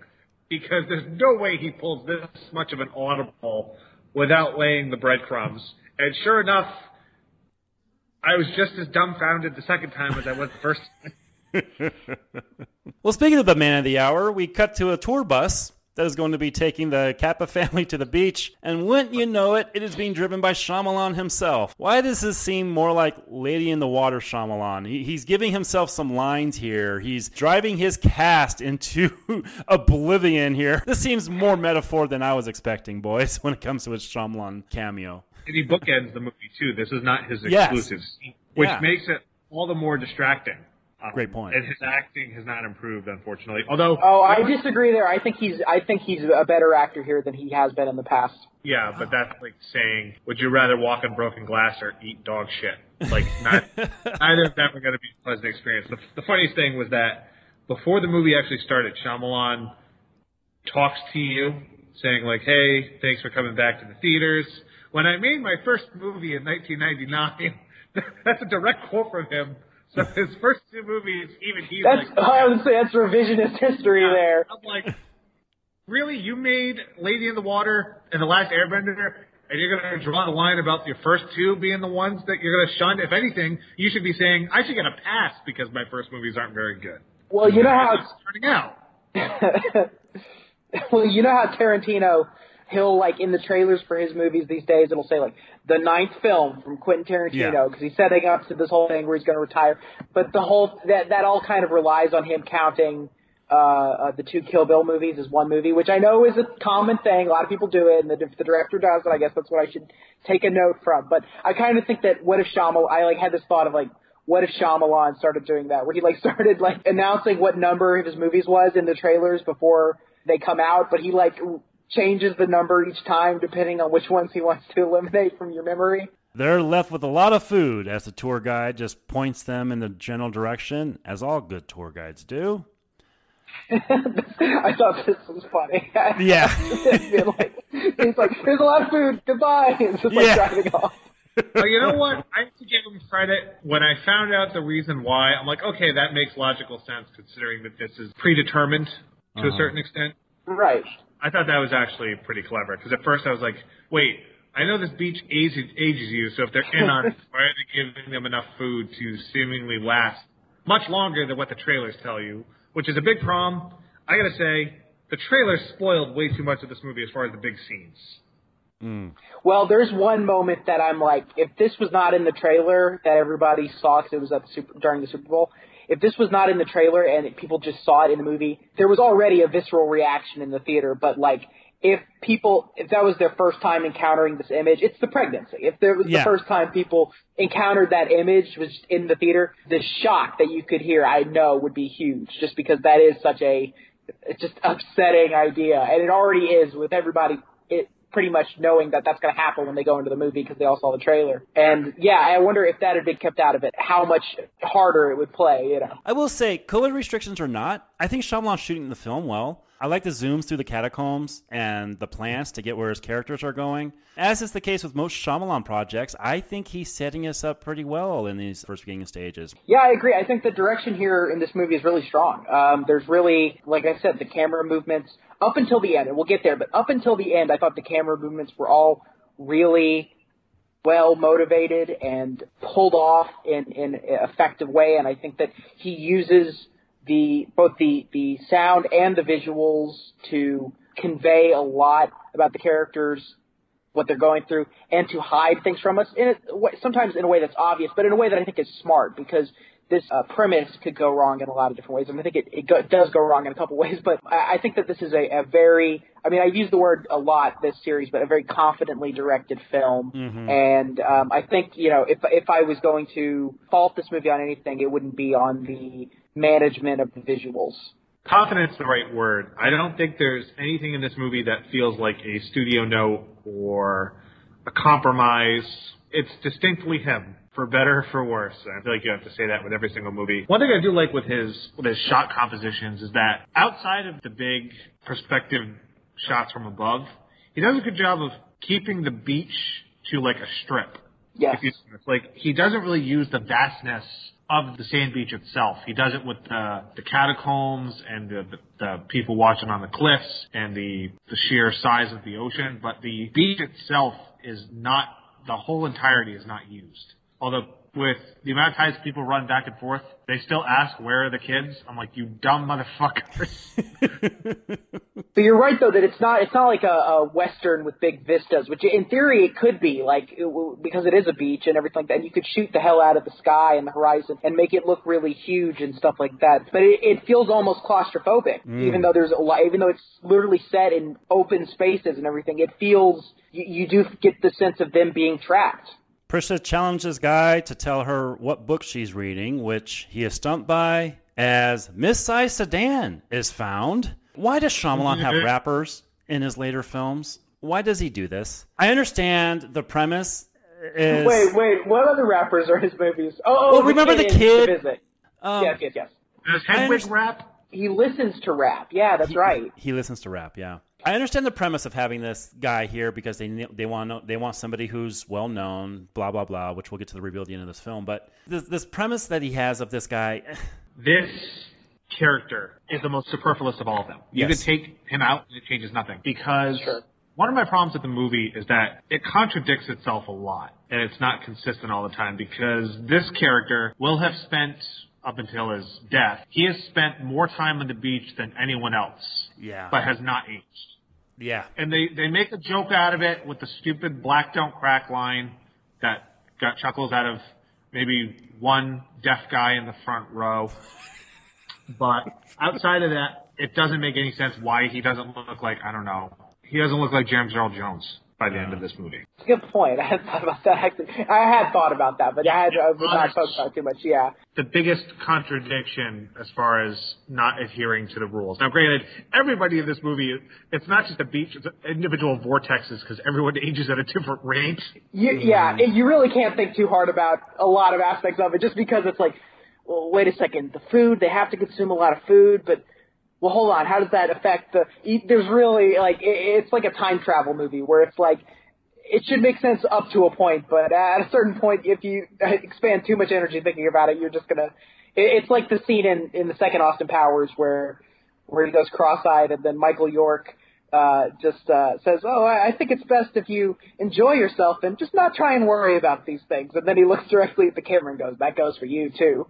because there's no way he pulls this much of an audible without laying the breadcrumbs. And sure enough, I was just as dumbfounded the second time as I was the first time. Well, speaking of the man of the hour, we cut to a tour bus that is going to be taking the Kappa family to the beach. And wouldn't you know it, it is being driven by Shyamalan himself. Why does this seem more like Lady in the Water Shyamalan? He, he's giving himself some lines here. He's driving his cast into oblivion here. This seems more metaphor than I was expecting, boys, when it comes to his Shyamalan cameo. And he bookends the movie, too. This is not his exclusive yes. scene, which yeah. makes it all the more distracting. Um, Great point. And his acting has not improved, unfortunately. Although, oh, I disagree there. I think he's, I think he's a better actor here than he has been in the past. Yeah, but that's like saying, would you rather walk on broken glass or eat dog shit? Like, not, neither of them are going to be a pleasant experience. The, the funniest thing was that before the movie actually started, Shyamalan talks to you, saying like, "Hey, thanks for coming back to the theaters. When I made my first movie in nineteen ninety-nine, that's a direct quote from him. So his first two movies, even he's that's, like... I would say that's revisionist history yeah. there. I'm like, really? You made Lady in the Water and The Last Airbender, and you're going to draw the line about your first two being the ones that you're going to shun? If anything, you should be saying, I should get a pass because my first movies aren't very good. Well, you know how it's turning out. Well, you know how Tarantino... He'll, like, in the trailers for his movies these days, it'll say, like, the ninth film from Quentin Tarantino, because yeah. he's setting up to this whole thing where he's going to retire. But the whole that, – that all kind of relies on him counting uh, uh, the two Kill Bill movies as one movie, which I know is a common thing. A lot of people do it, and the, if the director does it, I guess that's what I should take a note from. But I kind of think that what if Shyamalan – I, like, had this thought of, like, what if Shyamalan started doing that, where he, like, started, like, announcing what number of his movies was in the trailers before they come out, but he, like – changes the number each time depending on which ones he wants to eliminate from your memory. They're left with a lot of food as the tour guide just points them in the general direction, as all good tour guides do. I thought this was funny. Yeah. Like, it's like, there's a lot of food, goodbye. It's just like yeah. driving off. Well, you know what? I have to give him credit. When I found out the reason why, I'm like, okay, that makes logical sense considering that this is predetermined to uh-huh. a certain extent. Right. I thought that was actually pretty clever, because at first I was like, wait, I know this beach ages, ages you, so if they're in on it, why are they giving them enough food to seemingly last much longer than what the trailers tell you, which is a big problem. I got to say, the trailers spoiled way too much of this movie as far as the big scenes. Mm. Well, there's one moment that I'm like, if this was not in the trailer that everybody saw, because it was at the Super, during the Super Bowl, if this was not in the trailer and people just saw it in the movie, there was already a visceral reaction in the theater. But, like, if people – if that was their first time encountering this image, it's the pregnancy. If there was yeah. the first time people encountered that image was in the theater, the shock that you could hear, I know, would be huge, just because that is such a just upsetting idea. And it already is with everybody it, pretty much knowing that that's going to happen when they go into the movie because they all saw the trailer. And, yeah, I wonder if that had been kept out of it, how much harder it would play, you know. I will say, COVID restrictions or not, I think Shyamalan's shooting the film well. I like the zooms through the catacombs and the plants to get where his characters are going. As is the case with most Shyamalan projects, I think he's setting us up pretty well in these first beginning stages. Yeah, I agree. I think the direction here in this movie is really strong. Um, there's really, like I said, the camera movements up until the end, and we'll get there, but up until the end, I thought the camera movements were all really well motivated and pulled off in, in an effective way, and I think that he uses the both the, the sound and the visuals to convey a lot about the characters, what they're going through, and to hide things from us, in a, sometimes in a way that's obvious, but in a way that I think is smart, because this uh, premise could go wrong in a lot of different ways. I mean, I think it, it go, does go wrong in a couple ways, but I, I think that this is a, a very, I mean, I've used the word a lot this series, but a very confidently directed film. Mm-hmm. And um, I think, you know, if if I was going to fault this movie on anything, it wouldn't be on the management of the visuals. Confident's the right word. I don't think there's anything in this movie that feels like a studio note or a compromise. It's distinctly him, for better or for worse. And I feel like you have to say that with every single movie. One thing I do like with his with his shot compositions is that outside of the big perspective shots from above, he does a good job of keeping the beach to like a strip. Yes. Like, he doesn't really use the vastness of the sand beach itself. He does it with the, the catacombs and the, the, the people watching on the cliffs and the, the sheer size of the ocean, but the beach itself is not, the whole entirety is not used. Although with the amount of times people run back and forth, they still ask, where are the kids? I'm like, you dumb motherfuckers. But you're right, though, that it's not it's not like a, a Western with big vistas, which in theory it could be, like, it w- because it is a beach and everything like that. And you could shoot the hell out of the sky and the horizon and make it look really huge and stuff like that. But it, it feels almost claustrophobic, mm. even though there's a lot, even though it's literally set in open spaces and everything. It feels, you, you do get the sense of them being trapped. Prisca challenges Guy to tell her what book she's reading, which he is stumped by, as Miss Size Sedan is found. Why does Shyamalan have rappers in his later films? Why does he do this? I understand the premise is... Wait, wait, what other rappers are his movies? Oh, well, the remember kid the kid? The Visit. Um, yes, yes, yes. Does Hedwig rap? He listens to rap. Yeah, that's he, right. He listens to rap, yeah. I understand the premise of having this guy here because they they want they want somebody who's well known, blah blah blah, which we'll get to the reveal at the end of this film. But this, this premise that he has of this guy, this character is the most superfluous of all of them. You yes. could take him out and it changes nothing, because sure. one of my problems with the movie is that it contradicts itself a lot and it's not consistent all the time, because this character will have spent, up until his death, he has spent more time on the beach than anyone else. Yeah. But has not aged. Yeah. And they, they make a joke out of it with the stupid black don't crack line that got chuckles out of maybe one deaf guy in the front row. But outside of that, it doesn't make any sense why he doesn't look like, I don't know, he doesn't look like James Earl Jones by the yeah. end of this movie. Good point. I had thought about that. Actually, I had thought about that, but yeah, I, had, I was not focused on it too much. Yeah. The biggest contradiction as far as not adhering to the rules. Now, granted, everybody in this movie, it's not just a beach, it's individual vortexes, because everyone ages at a different rate. You, yeah, mm. you really can't think too hard about a lot of aspects of it, just because it's like, well, wait a second, the food, they have to consume a lot of food, but... Well, hold on. How does that affect the? There's really like it, it's like a time travel movie where it's like it should make sense up to a point, but at a certain point, if you expand too much energy thinking about it, you're just gonna. It, it's like the scene in, in the second Austin Powers where where he goes cross-eyed, and then Michael York uh, just uh, says, "Oh, I, I think it's best if you enjoy yourself and just not try and worry about these things." And then he looks directly at the camera and goes, "That goes for you too."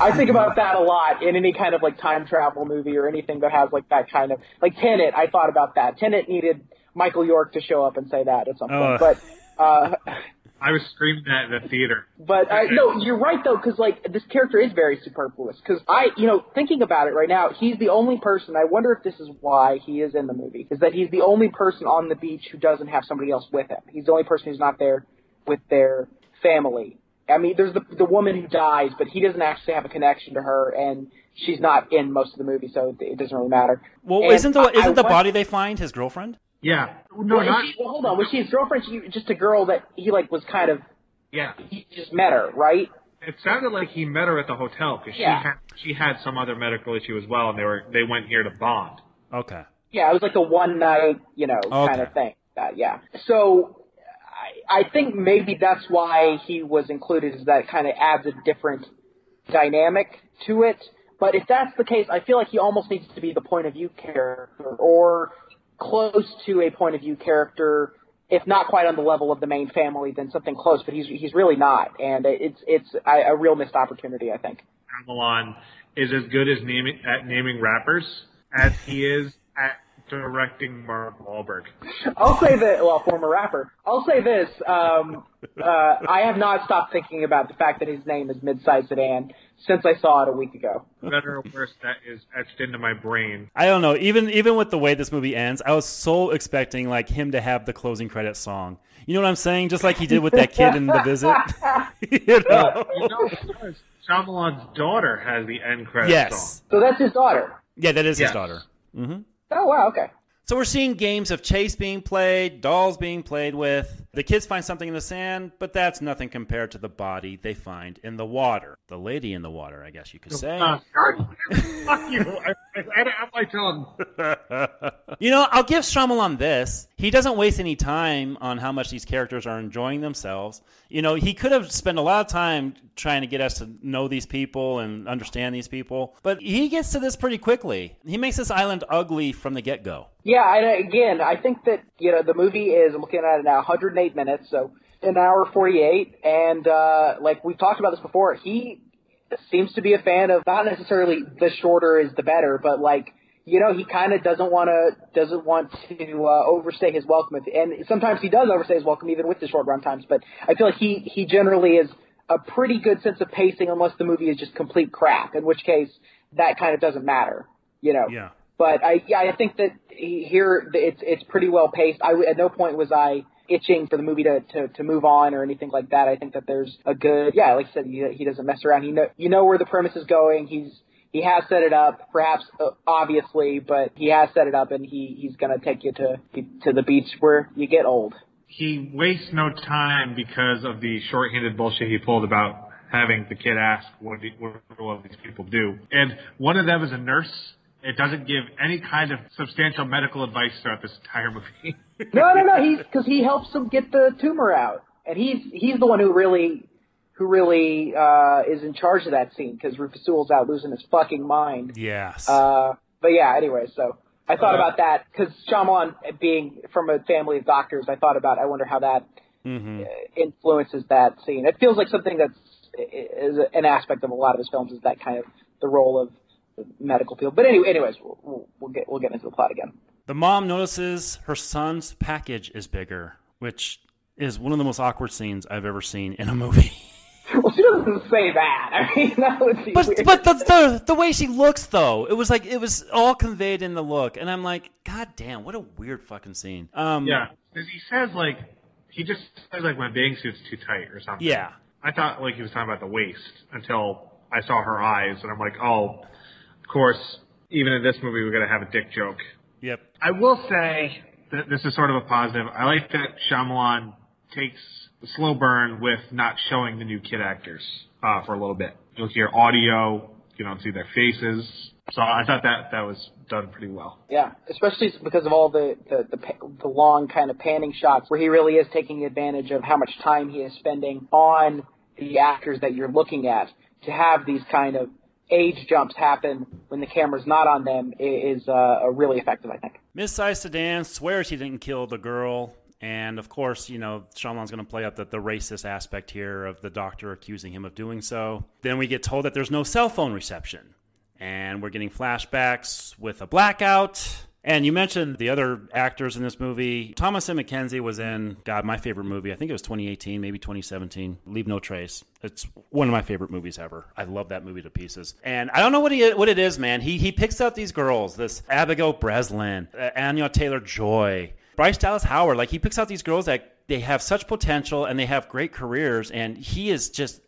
I think about that a lot in any kind of like time travel movie or anything that has like that kind of like Tenet. I thought about that. Tenet needed Michael York to show up and say that at some point. But uh, I was screaming that in the theater. But I, no, you're right though, because like this character is very superfluous. Because I, you know, thinking about it right now, he's the only person. I wonder if this is why he is in the movie. Is that he's the only person on the beach who doesn't have somebody else with him. He's the only person who's not there with their family. I mean, there's the the woman who dies, but he doesn't actually have a connection to her, and she's not in most of the movie, so it doesn't really matter. Well, and isn't the isn't I, I the body went, they find his girlfriend? Yeah. No, well, not. She, well, hold on. Was she his girlfriend? She, just a girl that he like was kind of. Yeah. He just met her, right? It sounded like he met her at the hotel because yeah. she had, she had some other medical issue as well, and they were they went here to bond. Okay. Yeah, it was like a one night, you know, okay. kind of thing. Uh, yeah. So. I think maybe that's why he was included, is that it kind of adds a different dynamic to it. But if that's the case, I feel like he almost needs to be the point of view character, or close to a point of view character, if not quite on the level of the main family, then something close. But he's he's really not, and it's it's a, a real missed opportunity, I think. Shyamalan is as good as naming, at naming rappers as he is at directing Mark Wahlberg. I'll say that, well, former rapper. I'll say this, um, uh, I have not stopped thinking about the fact that his name is Midsize Sedan since I saw it a week ago. Better or worse, that is etched into my brain. I don't know. Even even with the way this movie ends, I was so expecting like him to have the closing credits song. You know what I'm saying? Just like he did with that kid in The Visit. You know? You know, Shyamalan's daughter has the end credits yes. song. So that's his daughter? Yeah, that is yes. his daughter. Mm-hmm. Oh, wow, okay. So we're seeing games of chase being played, dolls being played with. The kids find something in the sand, but that's nothing compared to the body they find in the water. The lady in the water, I guess you could say. Uh, fuck you. I, I had it out my tongue. You know, I'll give Shyamalan this. He doesn't waste any time on how much these characters are enjoying themselves. You know, he could have spent a lot of time trying to get us to know these people and understand these people. But he gets to this pretty quickly. He makes this island ugly from the get-go. Yeah, and again, I think that, you know, the movie is, I'm looking at it now, one hundred eight minutes, so an hour forty-eight, and uh, like we've talked about this before, he seems to be a fan of not necessarily the shorter is the better, but like, you know, he kind of doesn't want to doesn't want to uh, overstay his welcome, and sometimes he does overstay his welcome even with the short run times, but I feel like he, he generally is a pretty good sense of pacing unless the movie is just complete crap, in which case that kind of doesn't matter, you know. Yeah. But I, yeah, I think that here it's it's pretty well paced. I, at no point was I itching for the movie to, to, to move on or anything like that. I think that there's a good, yeah, like I said, he, he doesn't mess around. He know, you know where the premise is going. He's he has set it up, perhaps uh, obviously, but he has set it up, and he, he's going to take you to to the beach where you get old. He wastes no time because of the shorthanded bullshit he pulled about having the kid ask what do, what do all these people do, and one of them is a nurse. It doesn't give any kind of substantial medical advice throughout this entire movie. no, no, no. He's because he helps him get the tumor out, and he's he's the one who really, who really uh, is in charge of that scene because Rufus Sewell's out losing his fucking mind. Yes. Uh, but yeah. Anyway, so I thought uh, about that because Shyamalan being from a family of doctors, I thought about. I wonder how that mm-hmm. influences that scene. It feels like something that's is an aspect of a lot of his films is that kind of the role of. Medical field, but anyway, anyways, we'll, we'll get we'll get into the plot again. The mom notices her son's package is bigger, which is one of the most awkward scenes I've ever seen in a movie. Well, she doesn't say that. I mean, that would be but weird. But the, the the way she looks, though, it was like it was all conveyed in the look, and I'm like, God damn, what a weird fucking scene. Um, yeah, because he says like he just says like my bathing suit's too tight or something. Yeah, I thought like he was talking about the waist until I saw her eyes, and I'm like, oh. Of course, even in this movie, we're going to have a dick joke. Yep. I will say that this is sort of a positive. I like that Shyamalan takes a slow burn with not showing the new kid actors uh, for a little bit. You'll hear audio, you don't see their faces. So I thought that that was done pretty well. Yeah, especially because of all the, the, the, the long kind of panning shots where he really is taking advantage of how much time he is spending on the actors that you're looking at to have these kind of age jumps happen when the camera's not on them is uh, really effective, I think. Midsize Sedan swears he didn't kill the girl. And, of course, you know, Shyamalan's going to play up the, the racist aspect here of the doctor accusing him of doing so. Then we get told that there's no cell phone reception. And we're getting flashbacks with a blackout. And you mentioned the other actors in this movie. Thomasin McKenzie was in, God, my favorite movie. I think it was twenty eighteen, maybe twenty seventeen. Leave No Trace. It's one of my favorite movies ever. I love that movie to pieces. And I don't know what he what it is, man. He he picks out these girls, this Abigail Breslin, uh, Anya Taylor-Joy, Bryce Dallas Howard. Like, he picks out these girls that they have such potential and they have great careers. And he is just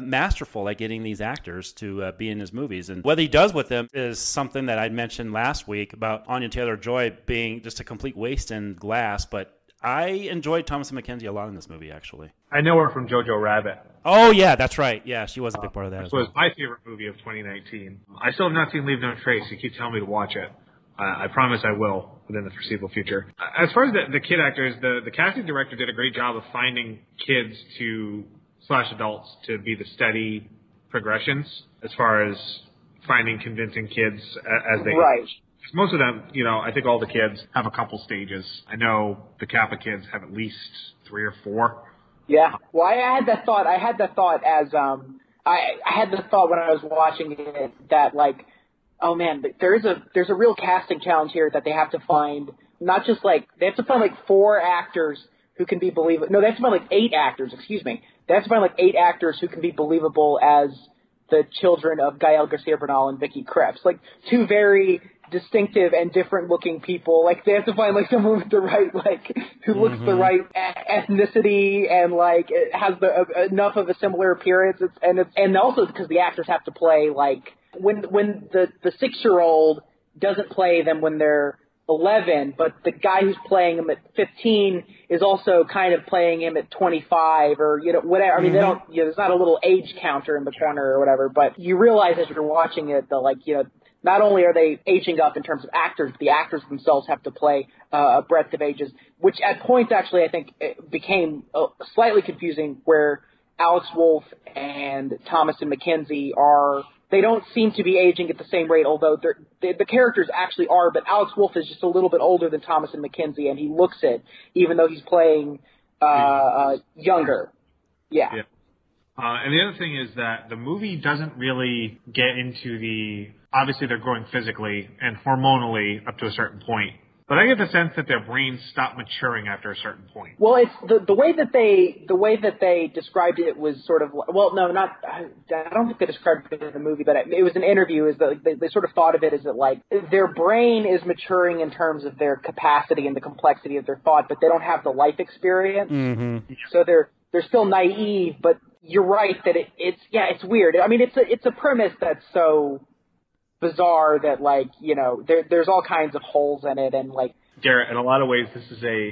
masterful at getting these actors to uh, be in his movies. And what he does with them is something that I mentioned last week about Anya Taylor-Joy being just a complete waste in Glass, but I enjoyed Thomasin McKenzie a lot in this movie, actually. I know her from Jojo Rabbit. Oh, yeah, that's right. Yeah, she was a big part of that. Uh, this was well. my favorite movie of twenty nineteen. I still have not seen Leave No Trace. You keep telling me to watch it. Uh, I promise I will within the foreseeable future. Uh, as far as the, the kid actors, the, the casting director did a great job of finding kids to... slash adults to be the steady progressions as far as finding convincing kids as they right. age. Most of them, you know, I think all the kids have a couple stages. I know the Kappa kids have at least three or four. Yeah. Well, I had that thought. I had that thought as um, I, I had the thought when I was watching it that like oh man, there's a there's a real casting challenge here that they have to find. Not just like they have to find like four actors who can be believable. No, they have to find like eight actors. Excuse me, they have to find like eight actors who can be believable as the children of Gael Garcia Bernal and Vicky Krieps. Like two very distinctive and different looking people. Like they have to find like someone with the right like who looks mm-hmm. the right ethnicity and like has the uh, enough of a similar appearance. It's, and it's and also because the actors have to play like when when the the six year old doesn't play them when they're eleven, but the guy who's playing him at fifteen is also kind of playing him at twenty-five or, you know, whatever. I mean, mm-hmm. they don't, you know, there's not a little age counter in the corner or whatever, but you realize as you're watching it that, like, you know, not only are they aging up in terms of actors, but the actors themselves have to play uh, a breadth of ages, which at points actually I think it became uh, slightly confusing where Alex Wolff and Thomasin McKenzie are... They don't seem to be aging at the same rate, although they, the characters actually are. But Alex Wolff is just a little bit older than Thomasin McKenzie, and he looks it, even though he's playing uh, uh, younger. Yeah. yeah. Uh, and the other thing is that the movie doesn't really get into the – obviously they're growing physically and hormonally up to a certain point. But I get the sense that their brains stop maturing after a certain point. Well, it's the the way that they the way that they described it was sort of well, no, not I don't think they described it in the movie, but it was an interview. Is that they, they sort of thought of it as that like their brain is maturing in terms of their capacity and the complexity of their thought, but they don't have the life experience, mm-hmm. so they're they're still naive. But you're right that it, it's yeah, it's weird. I mean, it's a it's a premise that's so bizarre that, like, you know, there, there's all kinds of holes in it, and like Garrett, in a lot of ways this is a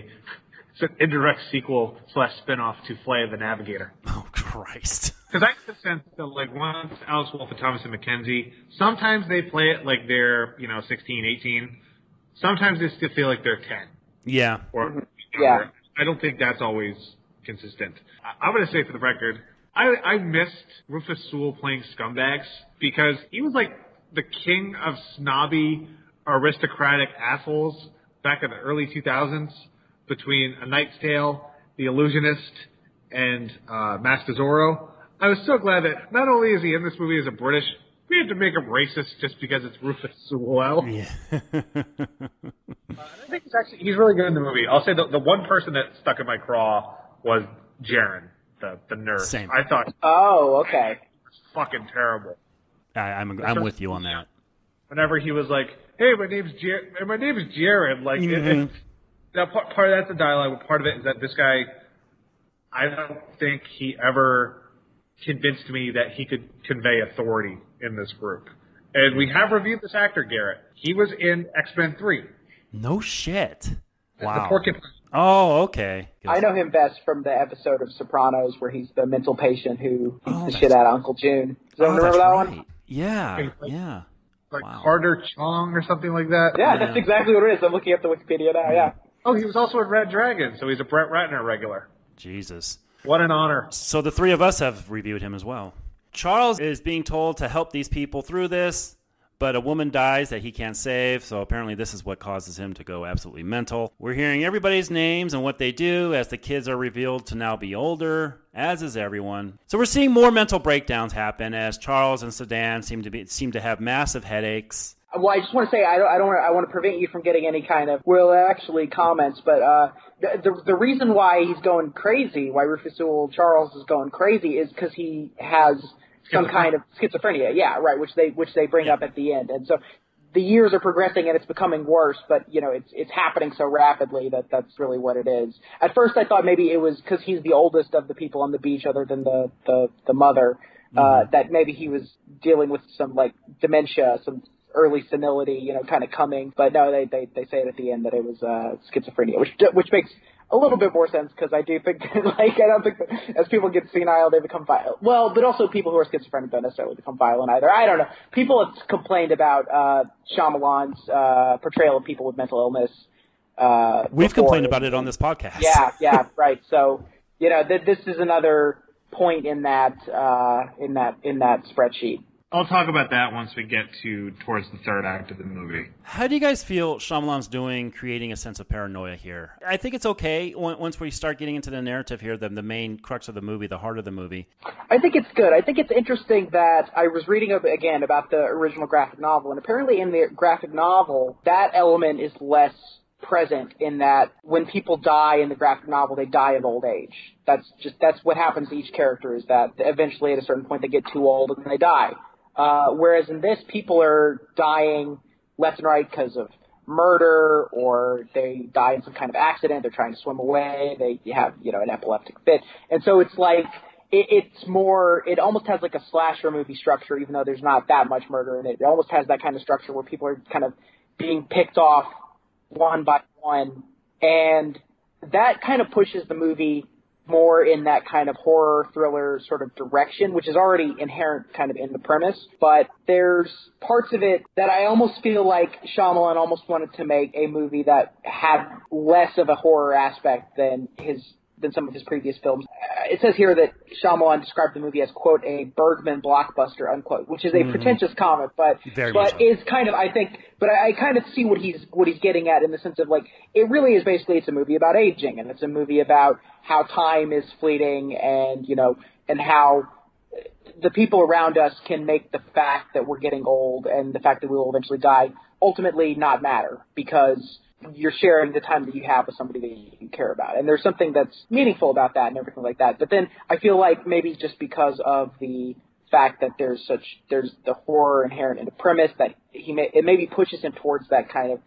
it's an indirect sequel slash spinoff to Flight of the Navigator. Oh Christ! Because I get the sense that like once Alex Wolff and Thomasin McKenzie, sometimes they play it like they're, you know, sixteen, eighteen. Sometimes they still feel like they're ten. Yeah. Or mm-hmm. yeah. I don't think that's always consistent. I, I'm gonna say for the record, I I missed Rufus Sewell playing scumbags because he was like the king of snobby, aristocratic assholes back in the early two thousands between A Knight's Tale, The Illusionist, and uh, Master Zorro. I was so glad that not only is he in this movie as a British, we had to make him racist just because it's Rufus Sewell. Yeah. uh, I think he's actually, he's really good in the movie. I'll say the, the one person that stuck in my craw was Jaren, the, the nurse. Same. I thought, oh, okay. Fucking terrible. I, I'm I'm with you on that. Whenever he was like, "Hey, my name's Jer- my name is Jared," like mm-hmm. it, it, now part, part of that's a dialogue, but part of it is that this guy, I don't think he ever convinced me that he could convey authority in this group. And we have reviewed this actor, Garrett. He was in X-Men three. No shit. Wow. Oh, okay. I know him best from the episode of Sopranos where he's the mental patient who beats oh, the shit out of Uncle June. Does anyone oh, remember that right. one? Yeah, like, yeah. Like wow. Carter Chong or something like that. Yeah, yeah, that's exactly what it is. I'm looking up the Wikipedia now, yeah. Oh, he was also in Red Dragon, so he's a Brett Ratner regular. Jesus. What an honor. So the three of us have reviewed him as well. Charles is being told to help these people through this, but a woman dies that he can't save, so apparently this is what causes him to go absolutely mental. We're hearing everybody's names and what they do as the kids are revealed to now be older, as is everyone. So we're seeing more mental breakdowns happen as Charles and Sedan seem to be seem to have massive headaches. Well, I just want to say I don't I don't I want to prevent you from getting any kind of well actually comments, but uh, the, the the reason why he's going crazy, why Rufus Sewell Charles is going crazy, is because he has some kind of schizophrenia, yeah, right, which they which they bring yeah. up at the end, and so the years are progressing and it's becoming worse. But you know, it's it's happening so rapidly that that's really what it is. At first, I thought maybe it was because he's the oldest of the people on the beach, other than the the, the mother, mm-hmm. uh, that maybe he was dealing with some like dementia, some early senility, you know, kind of coming. But no, they they they say it at the end that it was uh, schizophrenia, which which makes a little bit more sense, because I do think, like, I don't think that as people get senile, they become violent. Well, but also people who are schizophrenic don't necessarily become violent either. I don't know. People have complained about uh, Shyamalan's uh, portrayal of people with mental illness. Uh, We've before. complained about it on this podcast. Yeah, yeah, right. So, you know, th- this is another point in that uh, in that in that spreadsheet. I'll talk about that once we get to towards the third act of the movie. How do you guys feel Shyamalan's doing creating a sense of paranoia here? I think it's okay once we start getting into the narrative here, the, the main crux of the movie, the heart of the movie. I think it's good. I think it's interesting that I was reading, again, about the original graphic novel, and apparently in the graphic novel, that element is less present in that when people die in the graphic novel, they die of old age. That's just that's what happens to each character, is that eventually at a certain point they get too old and they die. Uh, whereas in this, people are dying left and right because of murder, or they die in some kind of accident. They're trying to swim away. They have, you know, an epileptic fit. And so it's like it, it's more – it almost has like a slasher movie structure, even though there's not that much murder in it. It almost has that kind of structure where people are kind of being picked off one by one. And that kind of pushes the movie – more in that kind of horror thriller sort of direction, which is already inherent kind of in the premise. But there's parts of it that I almost feel like Shyamalan almost wanted to make a movie that had less of a horror aspect than his than some of his previous films. It says here that Shyamalan described the movie as, quote, a Bergman blockbuster, unquote, which is a mm-hmm. pretentious comment, but Very but so. is kind of, I think, but I, I kind of see what he's what he's getting at in the sense of, like, it really is basically, it's a movie about aging, and it's a movie about how time is fleeting, and, you know, and how the people around us can make the fact that we're getting old and the fact that we will eventually die ultimately not matter, because you're sharing the time that you have with somebody that you care about. And there's something that's meaningful about that and everything like that. But then I feel like maybe just because of the fact that there's such, there's the horror inherent in the premise, that he may, it maybe pushes him towards that kind of,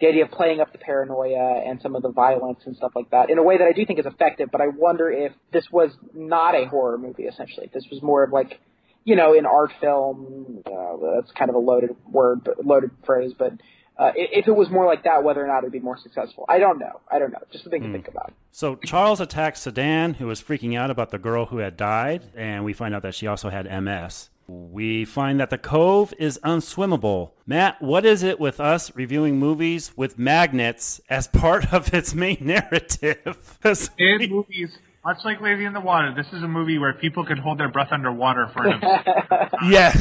the idea of playing up the paranoia and some of the violence and stuff like that in a way that I do think is effective. But I wonder if this was not a horror movie, essentially. This was more of like, you know, an art film, uh, that's kind of a loaded word, but loaded phrase, but, Uh, if it was more like that, whether or not it would be more successful. I don't know. I don't know. Just something to mm. think about. So Charles attacks Sedan, who is freaking out about the girl who had died, and we find out that she also had M S. We find that the cove is unswimmable. Matt, what is it with us reviewing movies with magnets as part of its main narrative? In movies, much like Lady in the Water, this is a movie where people can hold their breath underwater for an episode. Yeah.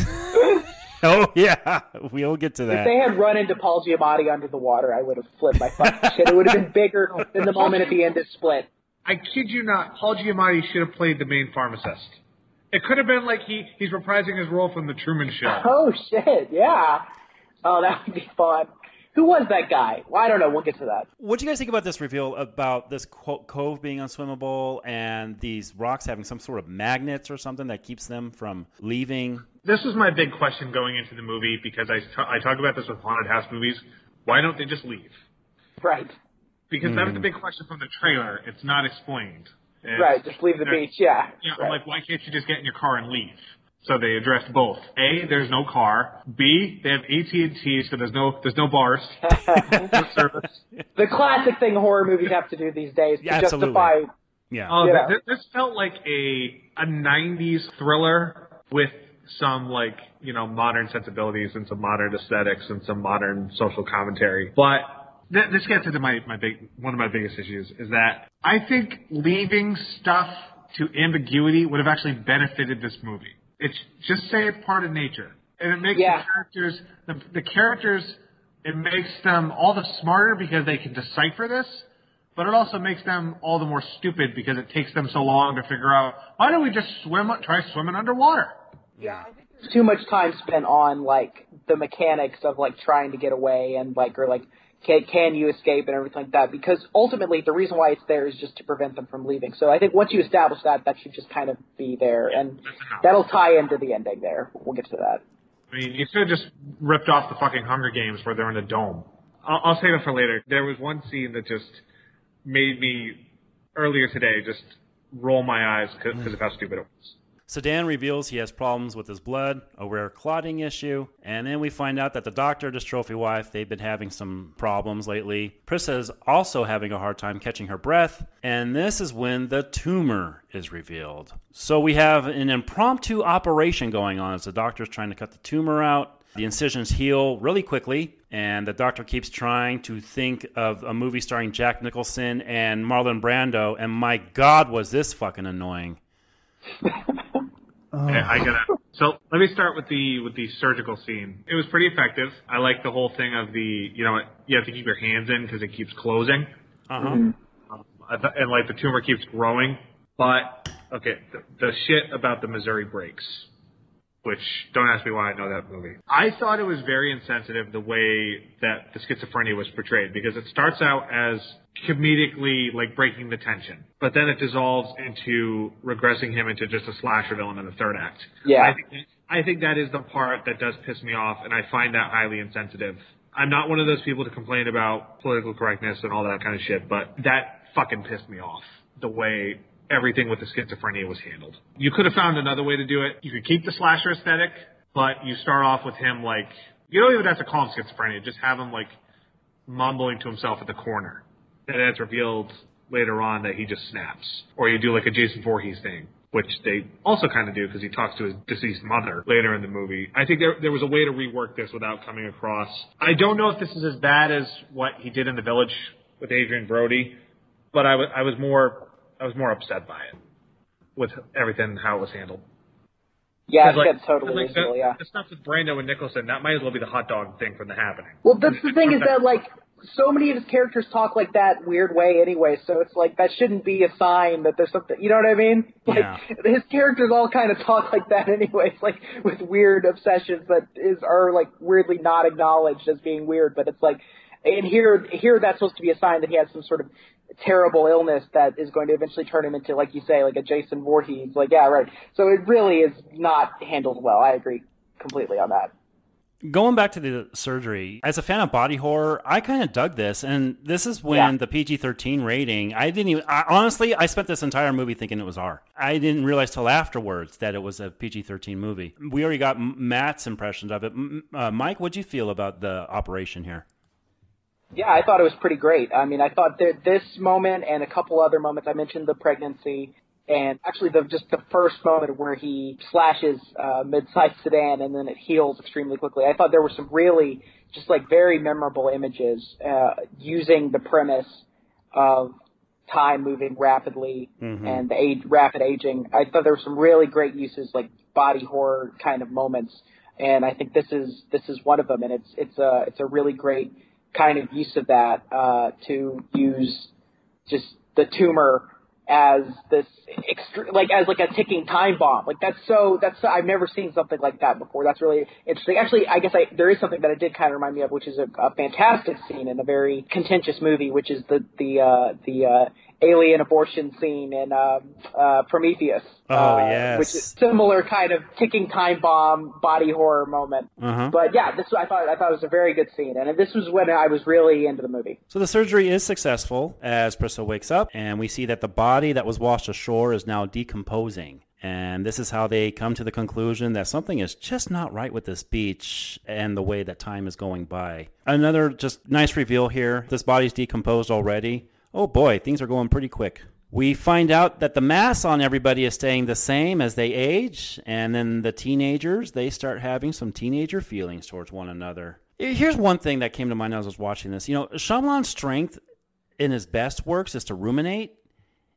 Oh, yeah. We'll get to that. If they had run into Paul Giamatti under the water, I would have flipped my fucking shit. It would have been bigger than the moment at the end of Split. I kid you not, Paul Giamatti should have played the main pharmacist. It could have been like he, he's reprising his role from The Truman Show. Oh, shit, yeah. Oh, that would be fun. Who was that guy? Well, I don't know. We'll get to that. What do you guys think about this reveal about this cove being unswimmable and these rocks having some sort of magnets or something that keeps them from leaving? This was my big question going into the movie, because I, t- I talk about this with haunted house movies. Why don't they just leave? Right. Because mm. that was the big question from the trailer. It's not explained. It's, right. Just leave the beach. Yeah. Yeah. Right. I'm like, why can't you just get in your car and leave? So they addressed both. A, there's no car. B, they have A T and T, so there's no there's no bars. No service. The classic thing horror movies have to do these days to yeah, justify. Yeah. Uh, you know. th- this felt like a a nineties thriller with some, like, you know, modern sensibilities and some modern aesthetics and some modern social commentary. But th- this gets into my my big one of my biggest issues is that I think leaving stuff to ambiguity would have actually benefited this movie. It's just say it's part of nature, and it makes yeah. the characters the, the characters it makes them all the smarter because they can decipher this, but it also makes them all the more stupid because it takes them so long to figure out why don't we just swim try swimming underwater. Yeah, I think there's too much time spent on like the mechanics of like trying to get away and like or like can can you escape and everything like that, because ultimately the reason why it's there is just to prevent them from leaving. So I think once you establish that, that should just kind of be there, and that'll tie into the ending there. We'll get to that. I mean, you should have just ripped off the fucking Hunger Games where they're in a dome. I'll, I'll save it for later. There was one scene that just made me, earlier today, just roll my eyes because of how stupid it was. Sedan reveals he has problems with his blood, a rare clotting issue, and then we find out that the doctor and his trophy wife, they've been having some problems lately. Prisca is also having a hard time catching her breath, and this is when the tumor is revealed. So we have an impromptu operation going on as the doctor's trying to cut the tumor out. The incisions heal really quickly, and the doctor keeps trying to think of a movie starring Jack Nicholson and Marlon Brando, and my God, was this fucking annoying. Oh. I gotta. So let me start with the with the surgical scene. It was pretty effective. I like the whole thing of the, you know, you have to keep your hands in because it keeps closing, uh-huh. mm-hmm. um, and like the tumor keeps growing. But okay, the, the shit about the Missouri breaks, which don't ask me why I know that movie. I thought it was very insensitive the way that the schizophrenia was portrayed, because it starts out as comedically like breaking the tension, but then it dissolves into regressing him into just a slasher villain in the third act. Yeah. I think, I think that is the part that does piss me off, and I find that highly insensitive. I'm not one of those people to complain about political correctness and all that kind of shit, but that fucking pissed me off, the way everything with the schizophrenia was handled. You could have found another way to do it. You could keep the slasher aesthetic, but you start off with him like, you don't even have to call him schizophrenia, just have him like mumbling to himself at the corner. And it's revealed later on that he just snaps. Or you do like a Jason Voorhees thing, which they also kind of do because he talks to his deceased mother later in the movie. I think there there was a way to rework this without coming across. I don't know if this is as bad as what he did in The Village with Adrian Brody, but I, w- I was more... I was more upset by it, with everything, how it was handled. Yeah, I like, totally like reasonable, that, yeah. The stuff with Brando and Nicholson, that might as well be the hot dog thing from The Happening. Well, that's the thing, is that, like, so many of his characters talk like that weird way anyway, so it's like, that shouldn't be a sign that there's something, you know what I mean? Like, yeah. His characters all kind of talk like that anyways, like, with weird obsessions that is are, like, weirdly not acknowledged as being weird, but it's like, and here, here that's supposed to be a sign that he has some sort of terrible illness that is going to eventually turn him into, like you say, like a Jason Voorhees. Like, yeah, right. So it really is not handled well. I agree completely on that. Going back to the surgery, as a fan of body horror, I kind of dug this. And this is when yeah. the P G thirteen rating, I didn't even, I, honestly, I spent this entire movie thinking it was R. I didn't realize till afterwards that it was a P G thirteen movie. We already got Matt's impressions of it. Uh, Mike, what'd you feel about the operation here? Yeah, I thought it was pretty great. I mean, I thought that this moment and a couple other moments, I mentioned the pregnancy, and actually the just the first moment where he slashes uh, mid-sized sedan and then it heals extremely quickly. I thought there were some really just like very memorable images uh, using the premise of time moving rapidly mm-hmm. and the age, rapid aging. I thought there were some really great uses, like body horror kind of moments, and I think this is this is one of them, and it's it's a it's a really great kind of use of that uh, to use just the tumor as this extre- like as like a ticking time bomb. Like that's so that's so, I've never seen something like that before. That's really interesting. Actually, I guess I, there is something that it did kind of remind me of, which is a, a fantastic scene in a very contentious movie, which is the the uh, the uh, alien abortion scene in uh, uh, Prometheus. Oh uh, yes, which is similar kind of ticking time bomb body horror moment. Uh-huh. But yeah, this I thought I thought it was a very good scene, and this was when I was really into the movie. So the surgery is successful as Prisca wakes up, and we see that the body that was washed ashore is now decomposing. And this is how they come to the conclusion that something is just not right with this beach and the way that time is going by. Another just nice reveal here. This body's decomposed already. Oh boy, things are going pretty quick. We find out that the mass on everybody is staying the same as they age. And then the teenagers, they start having some teenager feelings towards one another. Here's one thing that came to mind as I was watching this. You know, Shyamalan's strength in his best works is to ruminate.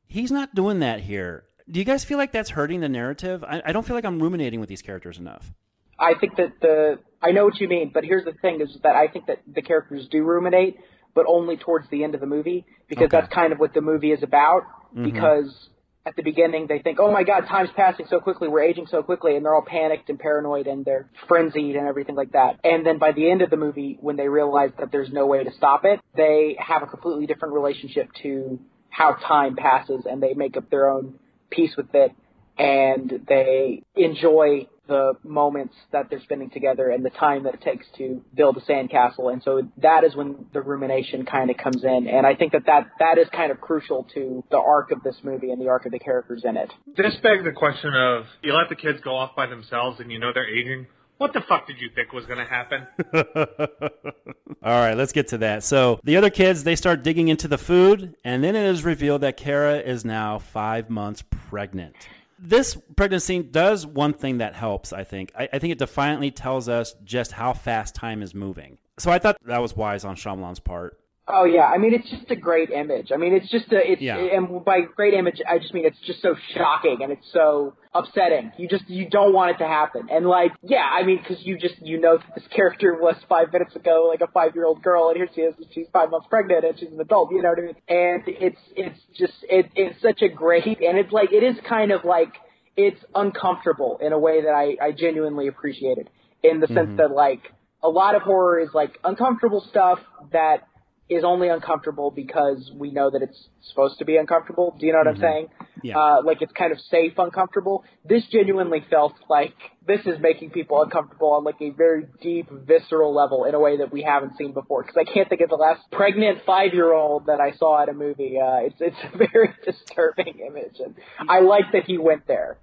He's not doing that here. Do you guys feel like that's hurting the narrative? I, I don't feel like I'm ruminating with these characters enough. I think that the I know what you mean, but here's the thing is that I think that the characters do ruminate, but only towards the end of the movie, because okay. that's kind of what the movie is about. Mm-hmm. Because at the beginning they think, oh my God, time's passing so quickly, we're aging so quickly, and they're all panicked and paranoid and they're frenzied and everything like that. And then by the end of the movie, when they realize that there's no way to stop it, they have a completely different relationship to how time passes, and they make up their own peace with it, and they enjoy the moments that they're spending together and the time that it takes to build a sandcastle. And so that is when the rumination kind of comes in, and I think that, that that is kind of crucial to the arc of this movie and the arc of the characters in it. This begs the question of, you let the kids go off by themselves and you know they're aging. What the fuck did you think was going to happen? All right, let's get to that. So the other kids, they start digging into the food, and then it is revealed that Kara is now five months pregnant. This pregnancy does one thing that helps, I think. I, I think it defiantly tells us just how fast time is moving. So I thought that was wise on Shyamalan's part. Oh yeah, I mean it's just a great image. I mean it's just a it's yeah. and by great image I just mean it's just so shocking and it's so upsetting. You just you don't want it to happen. And like yeah, I mean because you just you know that this character was five minutes ago like a five year old girl and here she is she's five months pregnant and she's an adult. You know what I mean? And it's it's just it it's such a great and it's like it is kind of like it's uncomfortable in a way that I I genuinely appreciated in the mm-hmm. sense that like a lot of horror is like uncomfortable stuff that is only uncomfortable because we know that it's supposed to be uncomfortable. Do you know what mm-hmm. I'm saying? Yeah. Uh, like it's kind of safe uncomfortable. This genuinely felt like this is making people uncomfortable on like a very deep, visceral level in a way that we haven't seen before. Because I can't think of the last pregnant five-year-old that I saw at a movie. Uh, it's it's a very disturbing image, and I like that he went there.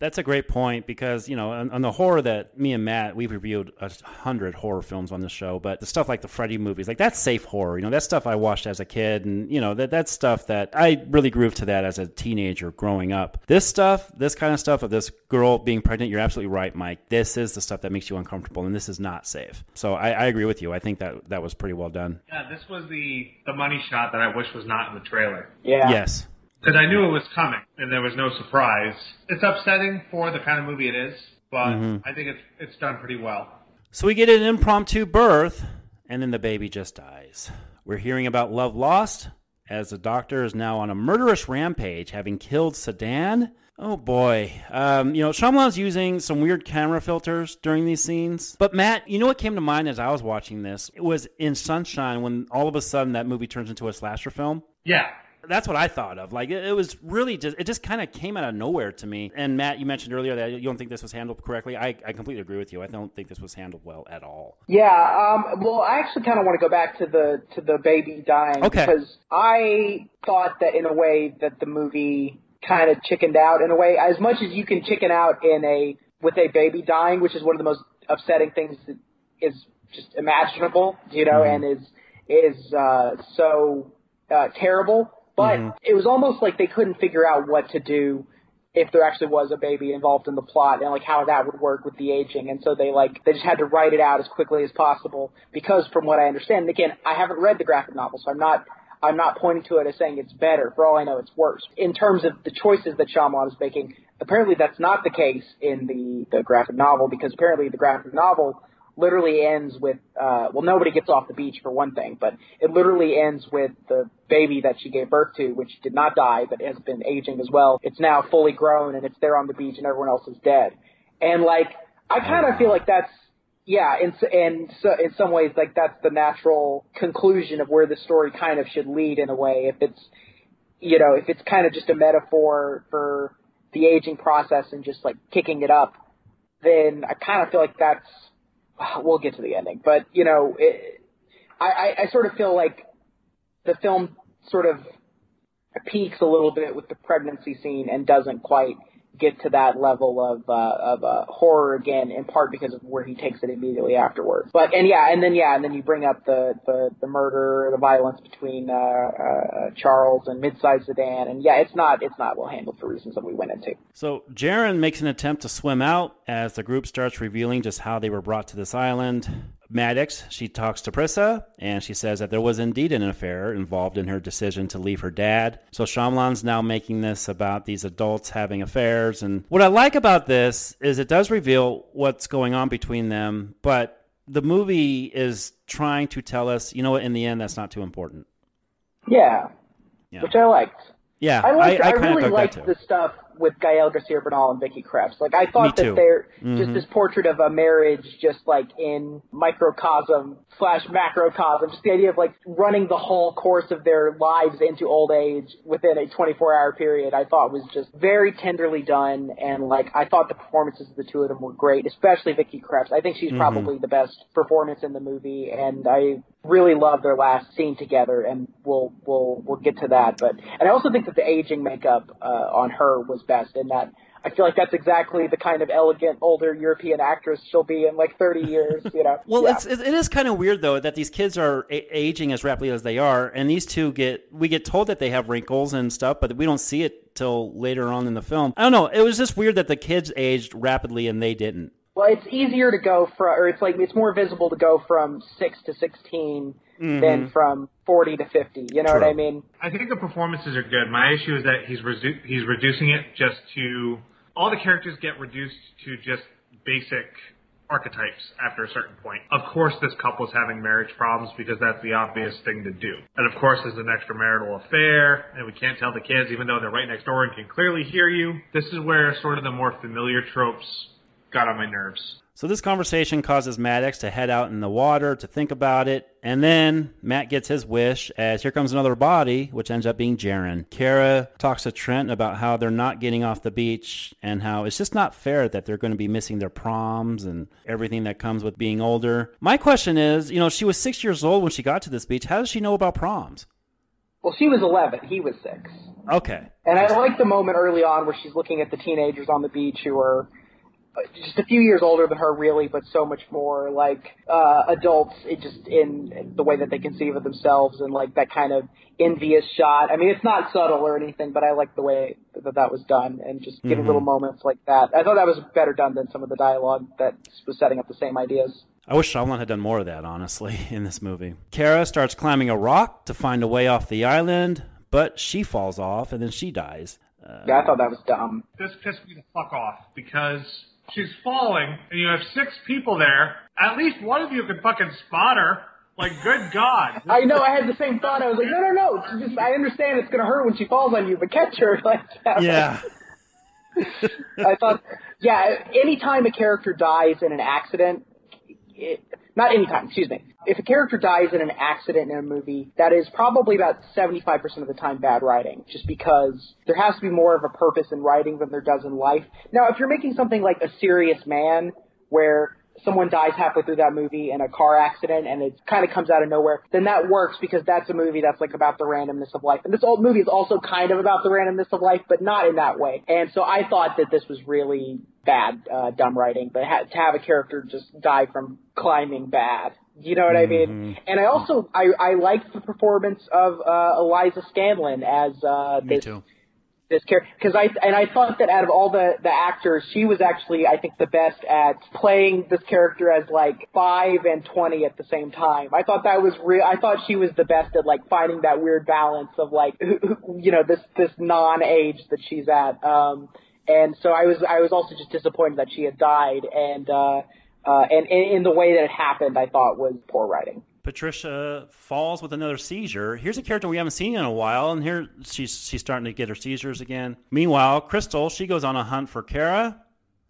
That's a great point because, you know, on, on the horror that me and Matt, we've reviewed a hundred horror films on the show, but the stuff like the Freddy movies, like that's safe horror. You know, that's stuff I watched as a kid and, you know, that that's stuff that I really grooved to that as a teenager growing up. This stuff, this kind of stuff of this girl being pregnant, you're absolutely right, Mike. This is the stuff that makes you uncomfortable and this is not safe. So I, I agree with you. I think that that was pretty well done. Yeah, this was the, the money shot that I wish was not in the trailer. Yeah. Yes. Because I knew it was coming, and there was no surprise. It's upsetting for the kind of movie it is, but mm-hmm. I think it's it's done pretty well. So we get an impromptu birth, and then the baby just dies. We're hearing about love lost, as the doctor is now on a murderous rampage, having killed Sedan. Oh, boy. Um, you know, Shyamalan's using some weird camera filters during these scenes. But, Matt, you know what came to mind as I was watching this? It was in Sunshine when all of a sudden that movie turns into a slasher film. Yeah. That's what I thought of. Like, it, it was really just, it just kind of came out of nowhere to me. And Matt, you mentioned earlier that you don't think this was handled correctly. I, I completely agree with you. I don't think this was handled well at all. Yeah. Um, well, I actually kind of want to go back to the, to the baby dying. Okay. Because I thought that in a way that the movie kind of chickened out in a way, as much as you can chicken out in a, with a baby dying, which is one of the most upsetting things that is just imaginable, you know, mm-hmm. and is, is, uh, so, uh, terrible. But mm-hmm. it was almost like they couldn't figure out what to do if there actually was a baby involved in the plot and like how that would work with the aging. And so they like they just had to write it out as quickly as possible because from what I understand, and again, I haven't read the graphic novel, so I'm not I'm not pointing to it as saying it's better. For all I know, it's worse. In terms of the choices that Shyamalan is making, apparently that's not the case in the, the graphic novel because apparently the graphic novel literally ends with, uh, well, nobody gets off the beach for one thing, but it literally ends with the baby that she gave birth to, which did not die, but has been aging as well. It's now fully grown and it's there on the beach and everyone else is dead. And like, I kind of feel like that's, yeah, and, and so in some ways, like that's the natural conclusion of where the story kind of should lead in a way. If it's, you know, if it's kind of just a metaphor for the aging process and just like kicking it up, then I kind of feel like that's, we'll get to the ending, but, you know, it, I, I, I sort of feel like the film sort of peaks a little bit with the pregnancy scene and doesn't quite get to that level of uh, of uh, horror again, in part because of where he takes it immediately afterwards. But, and yeah, and then, yeah, and then you bring up the, the, the murder, the violence between uh, uh, Charles and mid-sized Sedan, and yeah, it's not it's not well handled for reasons that we went into. So Jaren makes an attempt to swim out as the group starts revealing just how they were brought to this island. Maddox, she talks to Prisca, and she says that there was indeed an affair involved in her decision to leave her dad. So Shyamalan's now making this about these adults having affairs. And what I like about this is it does reveal what's going on between them, but the movie is trying to tell us, you know what, in the end, that's not too important. Yeah, yeah. Which I liked. Yeah, I, liked, I, I, I really liked the stuff with Gael Garcia Bernal and Vicky Krieps. Like, I thought that they're mm-hmm. just this portrait of a marriage just, like, in microcosm slash macrocosm. Just the idea of, like, running the whole course of their lives into old age within a twenty-four hour period, I thought was just very tenderly done. And, like, I thought the performances of the two of them were great, especially Vicky Krieps. I think she's mm-hmm. probably the best performance in the movie, and I really love their last scene together, and we'll we'll we'll get to that. But and I also think that the aging makeup uh, on her was best, in that I feel like that's exactly the kind of elegant older European actress she'll be in like thirty years, you know. Well, yeah. it's it is kind of weird though that these kids are a- aging as rapidly as they are, and these two get we get told that they have wrinkles and stuff, but we don't see it till later on in the film. I don't know. It was just weird that the kids aged rapidly and they didn't. Well, it's easier to go from, or it's like, it's more visible to go from six to sixteen mm-hmm. than from forty to fifty. You know True. What I mean? I think the performances are good. My issue is that he's resu- he's reducing it just to all the characters get reduced to just basic archetypes after a certain point. Of course, this couple's having marriage problems because that's the obvious thing to do. And of course, there's an extramarital affair, and we can't tell the kids even though they're right next door and can clearly hear you. This is where sort of the more familiar tropes got on my nerves. So this conversation causes Maddox to head out in the water to think about it. And then Matt gets his wish as here comes another body, which ends up being Jaren. Kara talks to Trent about how they're not getting off the beach and how it's just not fair that they're going to be missing their proms and everything that comes with being older. My question is, you know, she was six years old when she got to this beach. How does she know about proms? Well, she was eleven. He was six. Okay. And I like the moment early on where she's looking at the teenagers on the beach who are just a few years older than her, really, but so much more like uh, adults. It just in the way that they conceive of themselves and like that kind of envious shot. I mean, it's not subtle or anything, but I like the way that that was done and just giving mm-hmm. little moments like that. I thought that was better done than some of the dialogue that was setting up the same ideas. I wish Shyamalan had done more of that, honestly, in this movie. Kara starts climbing a rock to find a way off the island, but she falls off and then she dies. Uh, yeah, I thought that was dumb. This pissed me the fuck off because she's falling, and you have six people there. At least one of you can fucking spot her. Like, good God. I know, I had the same thought. I was like, no, no, no. Just, I understand it's going to hurt when she falls on you, but catch her. Like, yeah. I thought, yeah, anytime a character dies in an accident, it, not anytime, excuse me. If a character dies in an accident in a movie, that is probably about seventy-five percent of the time bad writing, just because there has to be more of a purpose in writing than there does in life. Now, if you're making something like A Serious Man, where someone dies halfway through that movie in a car accident and it kind of comes out of nowhere, then that works because that's a movie that's like about the randomness of life. And this old movie is also kind of about the randomness of life, but not in that way. And so I thought that this was really bad, uh, dumb writing, but ha- to have a character just die from climbing bad. You know what I mean? Mm-hmm. And I also, I, I liked the performance of uh, Eliza Scanlon as uh, this, this character. Cause I, and I thought that out of all the, the actors, she was actually, I think, the best at playing this character as like five and twenty at the same time. I thought that was real. I thought she was the best at like finding that weird balance of like, you know, this, this non-age that she's at. Um, and so I was, I was also just disappointed that she had died. And, uh, Uh, and in the way that it happened, I thought was poor writing. Patricia falls with another seizure. Here's a character we haven't seen in a while, and here she's she's starting to get her seizures again. Meanwhile, Crystal, she goes on a hunt for Kara,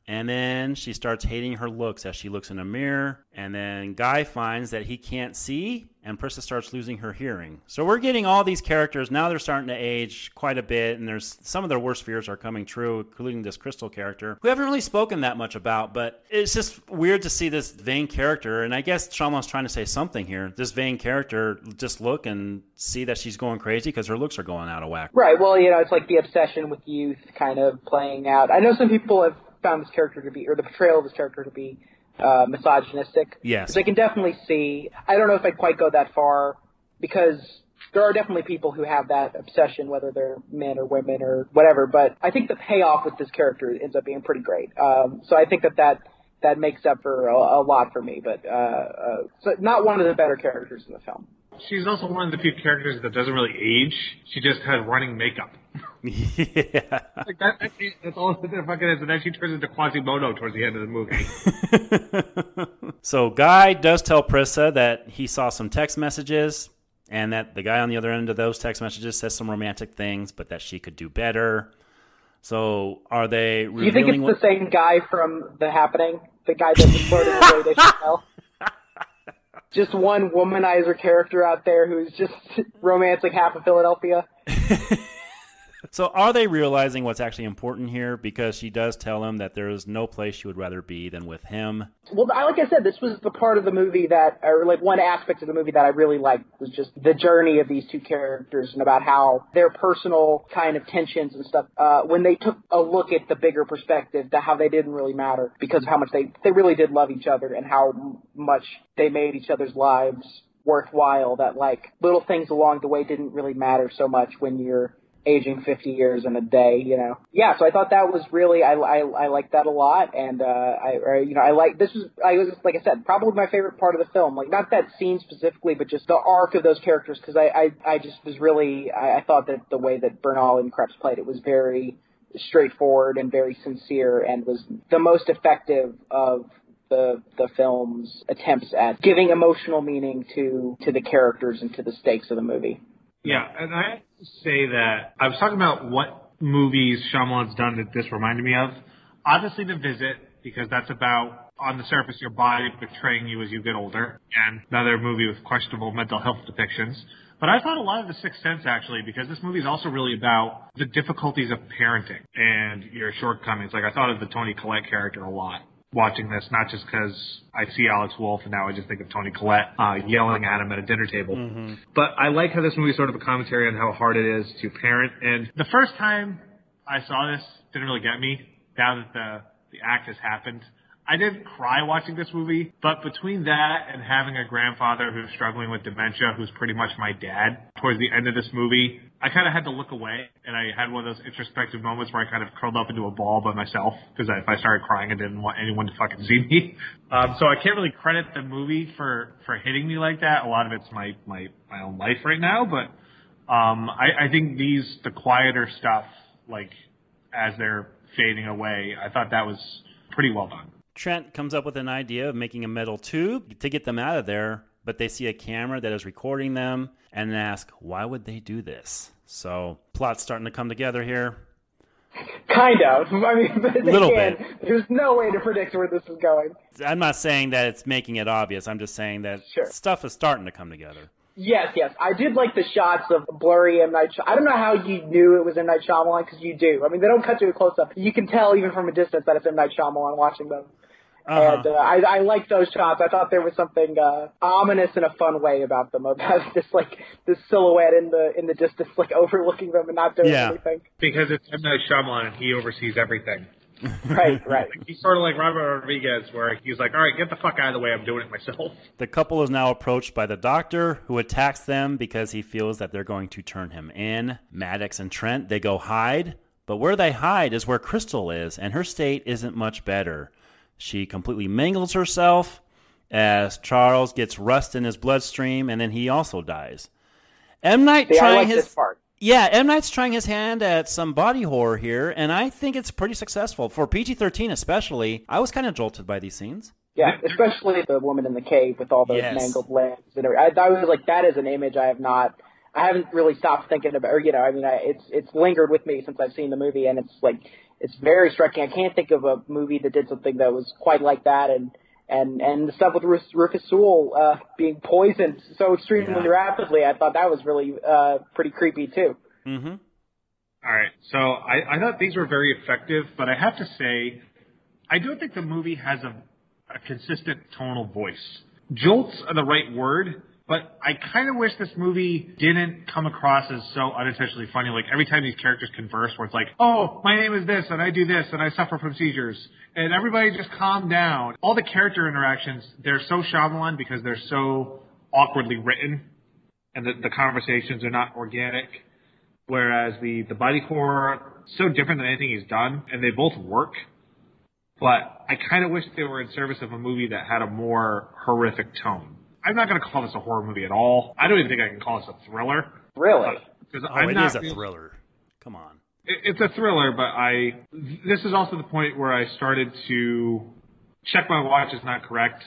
and then she starts hating her looks as she looks in a mirror. And then Guy finds that he can't see, and Prisca starts losing her hearing. So we're getting all these characters. Now they're starting to age quite a bit, and there's some of their worst fears are coming true, including this Crystal character, who we haven't really spoken that much about, but it's just weird to see this vain character. And I guess Shyamalan's trying to say something here. This vain character just look and see that she's going crazy because her looks are going out of whack. Right. Well, you know, it's like the obsession with youth kind of playing out. I know some people have found this character to be, or the portrayal of this character to be, uh, misogynistic. Yes. I can definitely see, I don't know if I'd quite go that far, because there are definitely people who have that obsession, whether they're men or women or whatever, but I think the payoff with this character ends up being pretty great. Um, so I think that that, that makes up for a, a lot for me, but uh, uh, so not one of the better characters in the film. She's also one of the few characters that doesn't really age. She just has running makeup. Yeah. Like that, that's, that's all that fucking is. And then she turns into Quasimodo towards the end of the movie. So Guy does tell Prisca that he saw some text messages and that the guy on the other end of those text messages says some romantic things, but that she could do better. So are they revealing? Do you think it's what- the same guy from The Happening? The guy that was flirting the way they should tell? Just one womanizer character out there who's just romancing half of Philadelphia. So are they realizing what's actually important here? Because she does tell him that there is no place she would rather be than with him. Well, like I said, this was the part of the movie that, or like one aspect of the movie that I really liked was just the journey of these two characters and about how their personal kind of tensions and stuff, uh, when they took a look at the bigger perspective, that how they didn't really matter because of how much they, they really did love each other and how much they made each other's lives worthwhile, that like little things along the way didn't really matter so much when you're aging fifty years in a day, you know. Yeah, so I thought that was really, I, I, I liked that a lot, and, uh, I, I, you know, I like, this was, I was, like I said, probably my favorite part of the film, like, not that scene specifically, but just the arc of those characters, because I, I, I just was really, I, I thought that the way that Bernal and Krieps played it was very straightforward and very sincere, and was the most effective of the the film's attempts at giving emotional meaning to, to the characters and to the stakes of the movie. Yeah, and I say that I was talking about what movies Shyamalan's done that this reminded me of. Obviously, The Visit, because that's about, on the surface, your body betraying you as you get older, and another movie with questionable mental health depictions. But I thought a lot of The Sixth Sense, actually, because this movie is also really about the difficulties of parenting and your shortcomings. Like, I thought of the Toni Collette character a lot watching this, not just because I see Alex Wolff and now I just think of Toni Collette uh, yelling at him at a dinner table. Mm-hmm. But I like how this movie is sort of a commentary on how hard it is to parent. And the first time I saw this, didn't really get me. Now that the, the act has happened, I didn't cry watching this movie, but between that and having a grandfather who's struggling with dementia, who's pretty much my dad, towards the end of this movie, I kind of had to look away, and I had one of those introspective moments where I kind of curled up into a ball by myself, because if I started crying, I didn't want anyone to fucking see me. Um, so I can't really credit the movie for, for hitting me like that. A lot of it's my, my, my own life right now, but um, I, I think these, the quieter stuff, like, as they're fading away, I thought that was pretty well done. Trent comes up with an idea of making a metal tube to get them out of there, but they see a camera that is recording them and ask, why would they do this? So plot's starting to come together here. Kind of. I mean, but little again, bit. There's no way to predict where this is going. I'm not saying that it's making it obvious. I'm just saying that sure. Stuff is starting to come together. Yes, yes. I did like the shots of blurry M. Night Shyamalan. I don't know how you knew it was M. Night Shyamalan, because you do. I mean, they don't cut to a close-up. You can tell even from a distance that it's M. Night Shyamalan watching them. Uh-huh. And uh, I, I like those shots. I thought there was something uh, ominous in a fun way about them, about this like this silhouette in the in the distance, like overlooking them and not doing yeah. anything. Because it's M. Night Shyamalan, and he oversees everything. Right, right. Like, he's sort of like Robert Rodriguez, where he's like, all right, get the fuck out of the way, I'm doing it myself. The couple is now approached by the doctor, who attacks them because he feels that they're going to turn him in. Maddox and Trent, they go hide, but where they hide is where Crystal is, and her state isn't much better. She completely mingles herself as Charles gets rust in his bloodstream, and then he also dies. M. Night See, trying I like his... this part. Yeah, M. Night's trying his hand at some body horror here, and I think it's pretty successful. For P G thirteen especially, I was kind of jolted by these scenes. Yeah, especially the woman in the cave with all those yes. mangled limbs. And everything. I, I was like, that is an image I have not... I haven't really stopped thinking about, or, you know, I mean, I, it's it's lingered with me since I've seen the movie, and it's like, it's very striking. I can't think of a movie that did something that was quite like that, and and, and the stuff with Ruf, Rufus Sewell uh, being poisoned so extremely yeah. rapidly, I thought that was really uh, pretty creepy, too. Mm-hmm. All right, so I, I thought these were very effective, but I have to say, I don't think the movie has a, a consistent tonal voice. Jolts are the right word, but I kind of wish this movie didn't come across as so unintentionally funny. Like, every time these characters converse, where it's like, oh, my name is this, and I do this, and I suffer from seizures, and everybody just calm down. All the character interactions, they're so Shyamalan because they're so awkwardly written, and the, the conversations are not organic. Whereas the, the body horror, so different than anything he's done, and they both work. But I kind of wish they were in service of a movie that had a more horrific tone. I'm not going to call this a horror movie at all. I don't even think I can call this a thriller. Really? Uh, oh, I'm it not is a really, thriller. Come on. It, it's a thriller, but I. This is also the point where I started to check my watch is not correct,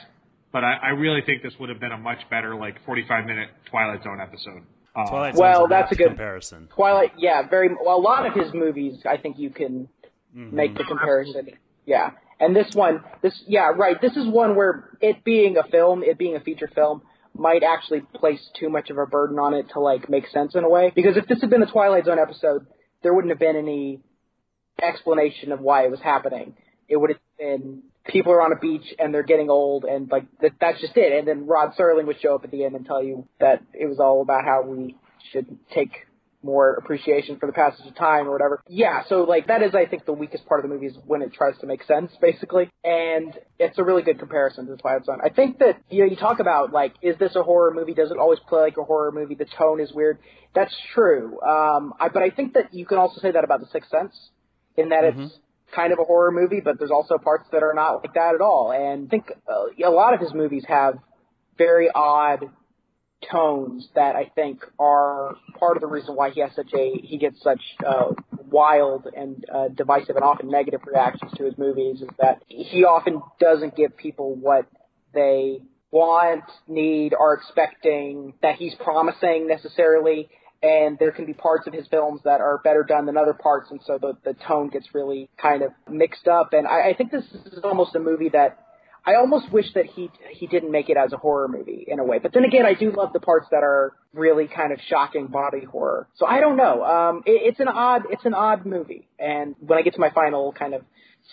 but I, I really think this would have been a much better, like, forty-five minute Twilight Zone episode. Um, Twilight Zone's well, a that's a good comparison. Twilight, yeah, very. Well, a lot of his movies, I think you can mm-hmm. make the comparison. Yeah. And this one, this yeah, right, this is one where it being a film, it being a feature film, might actually place too much of a burden on it to, like, make sense in a way. Because if this had been a Twilight Zone episode, there wouldn't have been any explanation of why it was happening. It would have been people are on a beach and they're getting old and, like, that, that's just it. And then Rod Serling would show up at the end and tell you that it was all about how we should take more appreciation for the passage of time or whatever. Yeah, so, like, that is, I think, the weakest part of the movie is when it tries to make sense, basically. And it's a really good comparison to Twilight Zone. I think that, you know, you talk about, like, is this a horror movie? Does it always play like a horror movie? The tone is weird. That's true. Um, I, but I think that you can also say that about The Sixth Sense, in that mm-hmm. it's kind of a horror movie, but there's also parts that are not like that at all. And I think uh, a lot of his movies have very odd tones that I think are part of the reason why he has such a he gets such uh, wild and uh, divisive and often negative reactions to his movies, is that he often doesn't give people what they want, need, are expecting, that he's promising necessarily. And there can be parts of his films that are better done than other parts, and so the, the tone gets really kind of mixed up. And I, I think this is almost a movie that I almost wish that he he didn't make it as a horror movie in a way. But then again, I do love the parts that are really kind of shocking body horror. So I don't know. Um, it, it's an odd it's an odd movie. And when I get to my final kind of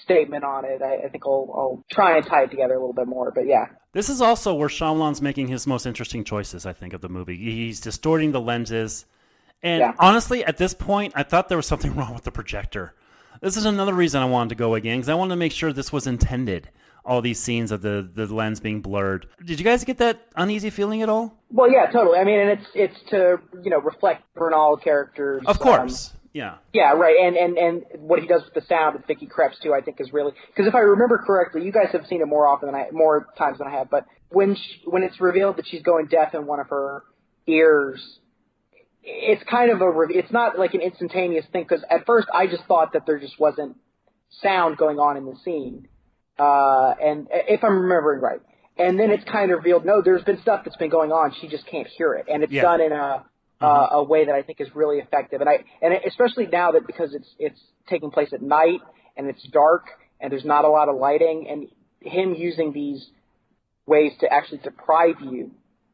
statement on it, I, I think I'll, I'll try and tie it together a little bit more. But yeah. This is also where Shyamalan's making his most interesting choices, I think, of the movie. He's distorting the lenses. And yeah. honestly, at this point, I thought there was something wrong with the projector. This is another reason I wanted to go again, because I wanted to make sure this was intended, all these scenes of the, the lens being blurred. Did you guys get that uneasy feeling at all? Well, yeah, totally. I mean, and it's it's to, you know, reflect Bernal characters. Of course, um, yeah. Yeah, right, and, and, and what he does with the sound with Vicky Krieps, too, I think is really... Because if I remember correctly, you guys have seen it more often than I... more times than I have, but when she, when it's revealed that she's going deaf in one of her ears... It's kind of a, it's not like an instantaneous thing, because at first I just thought that there just wasn't sound going on in the scene, uh, and if I'm remembering right. And then it's kind of revealed, no, there's been stuff that's been going on, she just can't hear it, and it's yeah. done in a uh, mm-hmm. a way that I think is really effective, and I and especially now that because it's it's taking place at night and it's dark and there's not a lot of lighting, and him using these ways to actually deprive you.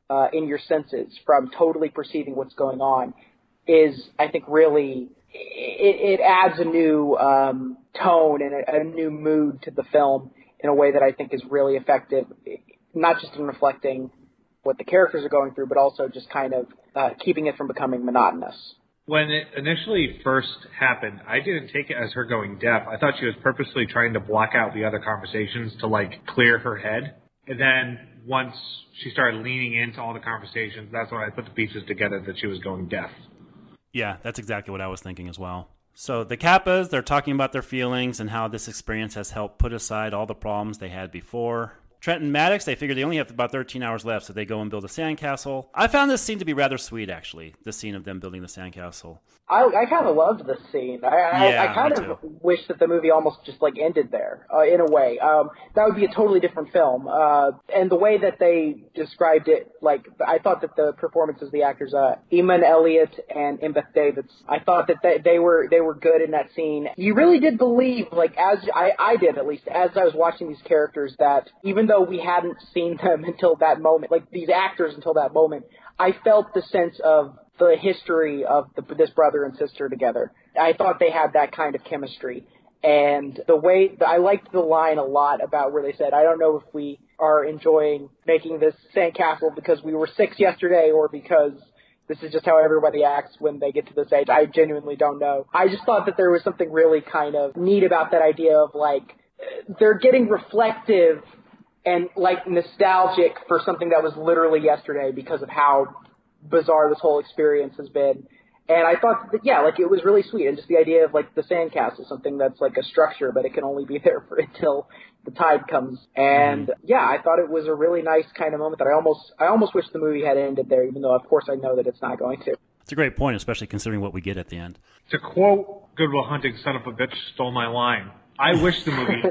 Uh, in your senses from totally perceiving what's going on is, I think, really it, it adds a new um, tone and a, a new mood to the film in a way that I think is really effective, not just in reflecting what the characters are going through, but also just kind of uh, keeping it from becoming monotonous. When it initially first happened, I didn't take it as her going deaf. I thought she was purposely trying to block out the other conversations to, like, clear her head. And then once she started leaning into all the conversations, that's when I put the pieces together that she was going deaf. Yeah, that's exactly what I was thinking as well. So the Kappas, they're talking about their feelings and how this experience has helped put aside all the problems they had before. Trent and Maddox, they figure they only have about thirteen hours left, so they go and build a sandcastle. I found this scene to be rather sweet, actually, the scene of them building the sandcastle. I, I kind of loved this scene. I, yeah, I, I kind of too. wish that the movie almost just, like, ended there, uh, in a way. Um, that would be a totally different film. Uh, and the way that they described it, like, I thought that the performances of the actors, uh, Eamon Elliott and Embeth Davids, I thought that they, they were they were good in that scene. You really did believe, like, as I, I did, at least, as I was watching these characters, that even though we hadn't seen them until that moment, like these actors until that moment, I felt the sense of the history of the, this brother and sister together. I thought they had that kind of chemistry. And the way, I liked the line a lot about where they said, I don't know if we are enjoying making this sandcastle because we were six yesterday or because this is just how everybody acts when they get to this age. I genuinely don't know. I just thought that there was something really kind of neat about that idea of like, they're getting reflective and, like, nostalgic for something that was literally yesterday because of how bizarre this whole experience has been. And I thought that, yeah, like, it was really sweet. And just the idea of, like, the sandcastle, something that's, like, a structure, but it can only be there for until the tide comes. And, yeah, I thought it was a really nice kind of moment that I almost I almost wish the movie had ended there, even though, of course, I know that it's not going to. It's a great point, especially considering what we get at the end. To quote Good Will Hunting, son of a bitch, stole my line. I wish the movie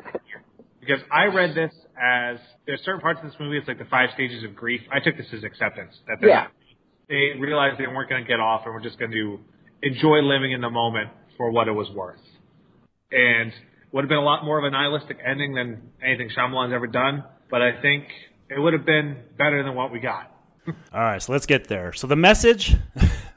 because I read this as there's certain parts of this movie, it's like the five stages of grief. I took this as acceptance. That they, yeah. they realized they weren't going to get off and were just going to enjoy living in the moment for what it was worth. And would have been a lot more of a nihilistic ending than anything Shyamalan's ever done, but I think it would have been better than what we got. All right, so let's get there. So the message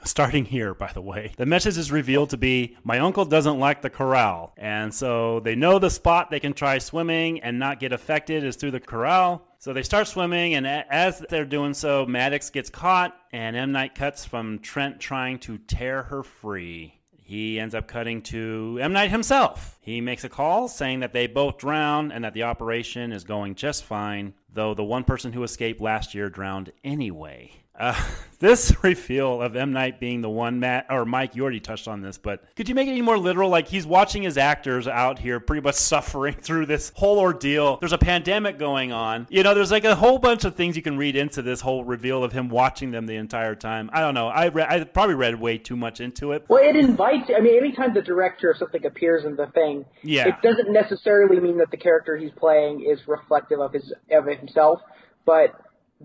starting here, by the way. The message is revealed to be, my uncle doesn't like the corral. And so they know the spot they can try swimming and not get affected is through the corral. So they start swimming, and as they're doing so, Maddox gets caught, and M. Night cuts from Trent trying to tear her free. He ends up cutting to M. Night himself. He makes a call saying that they both drown and that the operation is going just fine, though the one person who escaped last year drowned anyway. Uh, this reveal of M. Night being the one, Matt, or Mike, you already touched on this, but could you make it any more literal? Like, he's watching his actors out here pretty much suffering through this whole ordeal. There's a pandemic going on. You know, there's like a whole bunch of things you can read into this whole reveal of him watching them the entire time. I don't know. I, re- I probably read way too much into it. Well, it invites, I mean, anytime the director or something appears in the thing, yeah. It doesn't necessarily mean that the character he's playing is reflective of his of himself, but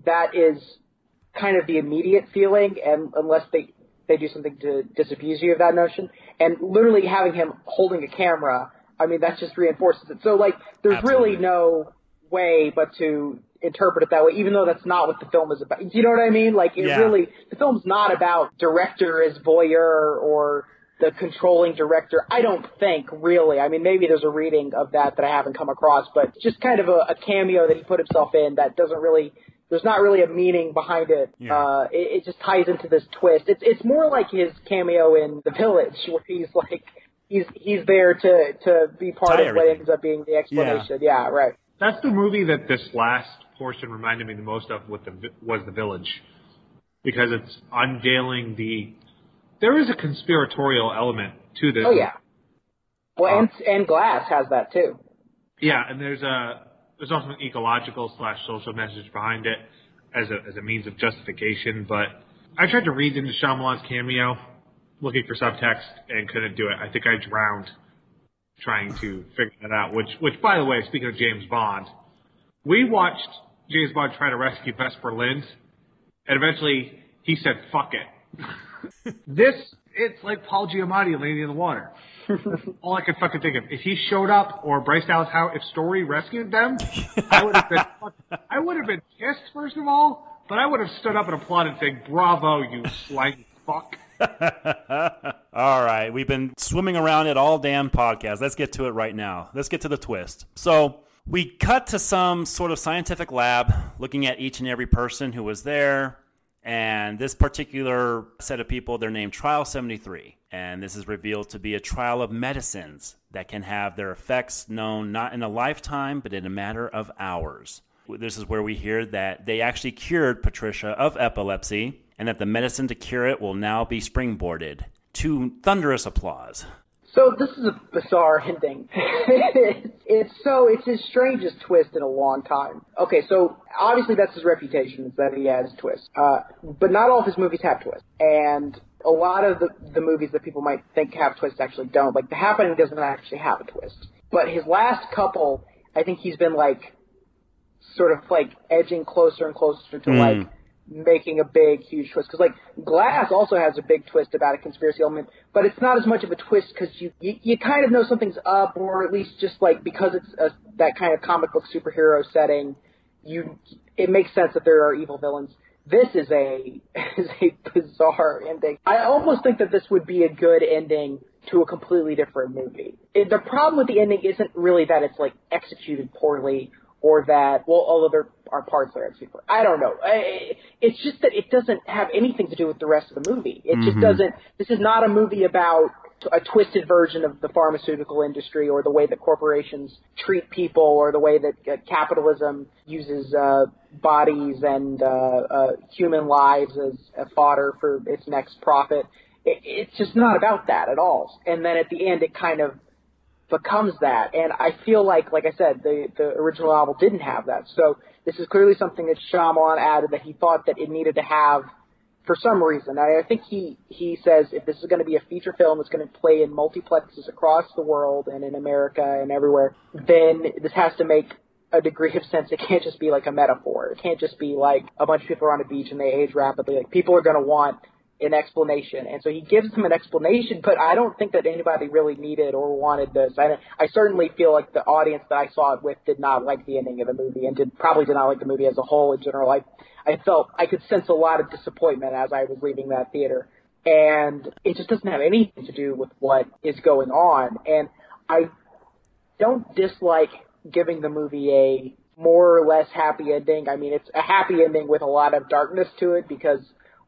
that is kind of the immediate feeling, and unless they, they do something to disabuse you of that notion. And literally having him holding a camera, I mean, that just reinforces it. So, like, there's Absolutely. really no way but to interpret it that way, even though that's not what the film is about. You know what I mean? Like, it yeah. really, the film's not about director as voyeur or the controlling director. I don't think, really. I mean, maybe there's a reading of that that I haven't come across, but just kind of a, a cameo that he put himself in that doesn't really... There's not really a meaning behind it. Yeah. Uh, it. It just ties into this twist. It's it's more like his cameo in The Village, where he's like he's he's there to, to be part Tie of everything. What ends up being the explanation. Yeah. yeah, right. That's the movie that this last portion reminded me the most of. With the was The Village, because it's unveiling the there is a conspiratorial element to this. Oh yeah. Well, um, and and Glass has that too. Yeah, and there's a. There's also an ecological slash social message behind it as a as a means of justification, but I tried to read into Shyamalan's cameo looking for subtext and couldn't do it. I think I drowned trying to figure that out, which, which by the way, speaking of James Bond, we watched James Bond try to rescue Vesper Lynd, and eventually he said, fuck it. This, it's like Paul Giamatti, Lady in the Water. All I could fucking think of, if he showed up or Bryce Dallas Howard, if Story rescued them, I would have been I would have been pissed, first of all, but I would have stood up and applauded and said, bravo, you slimy fuck. All right, we've been swimming around it all damn podcast. Let's get to it right now. Let's get to the twist. So we cut to some sort of scientific lab looking at each and every person who was there. And this particular set of people, they're named Trial seventy-three. And this is revealed to be a trial of medicines that can have their effects known not in a lifetime, but in a matter of hours. This is where we hear that they actually cured Patricia of epilepsy, and that the medicine to cure it will now be springboarded to thunderous applause. So this is a bizarre ending. it's, it's so, it's his strangest twist in a long time. Okay, so obviously that's his reputation, is that he has twists. Uh, but not all of his movies have twists. And a lot of the, the movies that people might think have twists actually don't. Like, The Happening doesn't actually have a twist. But his last couple, I think he's been, like, sort of, like, edging closer and closer to, mm. like, making a big, huge twist. Because, like, Glass also has a big twist about a conspiracy element, but it's not as much of a twist because you, you you kind of know something's up, or at least just, like, because it's a, that kind of comic book superhero setting, you it makes sense that there are evil villains. This is a is a bizarre ending. I almost think that this would be a good ending to a completely different movie. It, the problem with the ending isn't really that it's, like, executed poorly, or that, well, although there are parts that are executed poorly. I don't know. I, it's just that it doesn't have anything to do with the rest of the movie. It mm-hmm. just doesn't. This is not a movie about a twisted version of the pharmaceutical industry, or the way that corporations treat people, or the way that uh, capitalism uses uh, bodies and uh, uh, human lives as a fodder for its next profit. It, it's just not about that at all. And then at the end, it kind of becomes that. And I feel like, like I said, the, the original novel didn't have that. So this is clearly something that Shyamalan added that he thought that it needed to have for some reason. I, I think he, he says if this is going to be a feature film that's going to play in multiplexes across the world and in America and everywhere, then this has to make a degree of sense. It can't just be like a metaphor. It can't just be like a bunch of people are on a beach and they age rapidly. Like, people are going to want an explanation. And so he gives them an explanation, but I don't think that anybody really needed or wanted this. I, I certainly feel like the audience that I saw it with did not like the ending of the movie, and did probably did not like the movie as a whole in general. I, I felt I could sense a lot of disappointment as I was leaving that theater. and it just doesn't have anything to do with what is going on. And I don't dislike giving the movie a more or less happy ending. I mean, it's a happy ending with a lot of darkness to it because,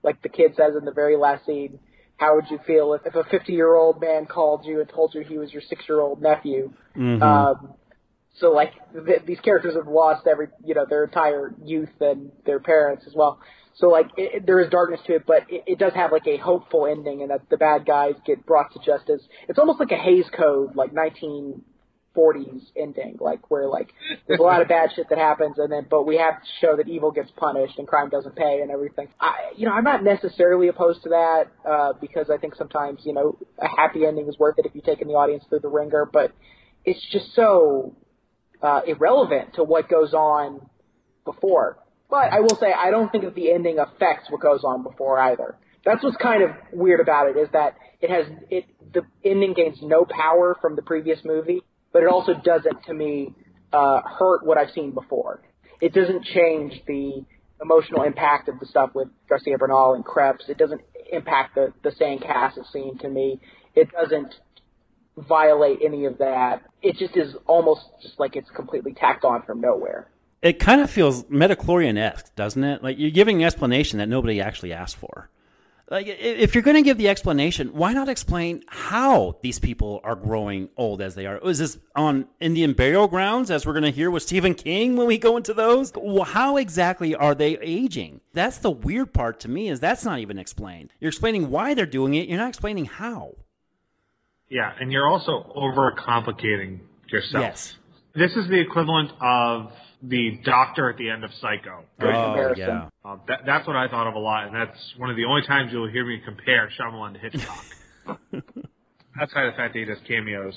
like the kid says in the very last scene, how would you feel if, if a fifty-year-old man called you and told you he was your six-year-old nephew? Mm-hmm. Um, so, like, th- these characters have lost every, you know, their entire youth and their parents as well. So, like, it, it, there is darkness to it, but it, it does have, like, a hopeful ending and that the bad guys get brought to justice. It's almost like a Hays Code, like, nineteen forties ending, like, where, like, there's a lot of bad shit that happens, and then, but we have to show that evil gets punished and crime doesn't pay and everything. I, you know, I'm not necessarily opposed to that, uh, because I think sometimes, you know, a happy ending is worth it if you're taking the audience through the ringer, but it's just so uh, irrelevant to what goes on before. But I will say, I don't think that the ending affects what goes on before either. That's what's kind of weird about it, is that it has it the ending gains no power from the previous movie, but it also doesn't, to me, uh, hurt what I've seen before. It doesn't change the emotional impact of the stuff with Garcia Bernal and Krieps. It doesn't impact the, the Sandcastle scene to me. It doesn't violate any of that. It just is almost just like it's completely tacked on from nowhere. It kind of feels Metachlorian-esque, doesn't it? Like, you're giving an explanation that nobody actually asked for. Like, if you're going to give the explanation, why not explain how these people are growing old as they are? Is this on Indian burial grounds, as we're going to hear with Stephen King when we go into those? Well, how exactly are they aging? That's the weird part to me, is that's not even explained. You're explaining why they're doing it. You're not explaining how. Yeah, and you're also overcomplicating yourself. Yes. This is the equivalent of the doctor at the end of Psycho. Right? Oh, yeah. Uh, that, that's what I thought of a lot, and that's one of the only times you'll hear me compare Shyamalan to Hitchcock. Outside of the fact that he does cameos.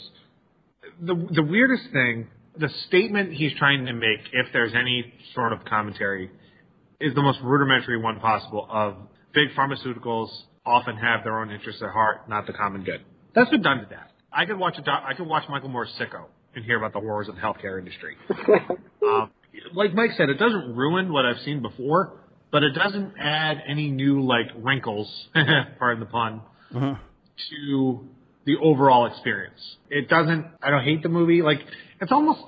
The, the weirdest thing, the statement he's trying to make, if there's any sort of commentary, is the most rudimentary one possible of big pharmaceuticals often have their own interests at heart, not the common good. That's been done to death. I could watch a doc, I could watch Michael Moore's Sicko and hear about the horrors of the healthcare industry. um, like Mike said, it doesn't ruin what I've seen before, but it doesn't add any new, like, wrinkles, pardon the pun, uh-huh. to the overall experience. It doesn't, I don't hate the movie. Like, it's almost,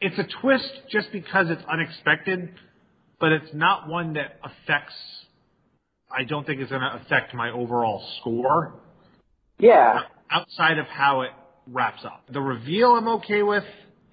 it's a twist just because it's unexpected, but it's not one that affects, I don't think it's going to affect my overall score. Yeah. Outside of how it wraps up. The reveal I'm okay with.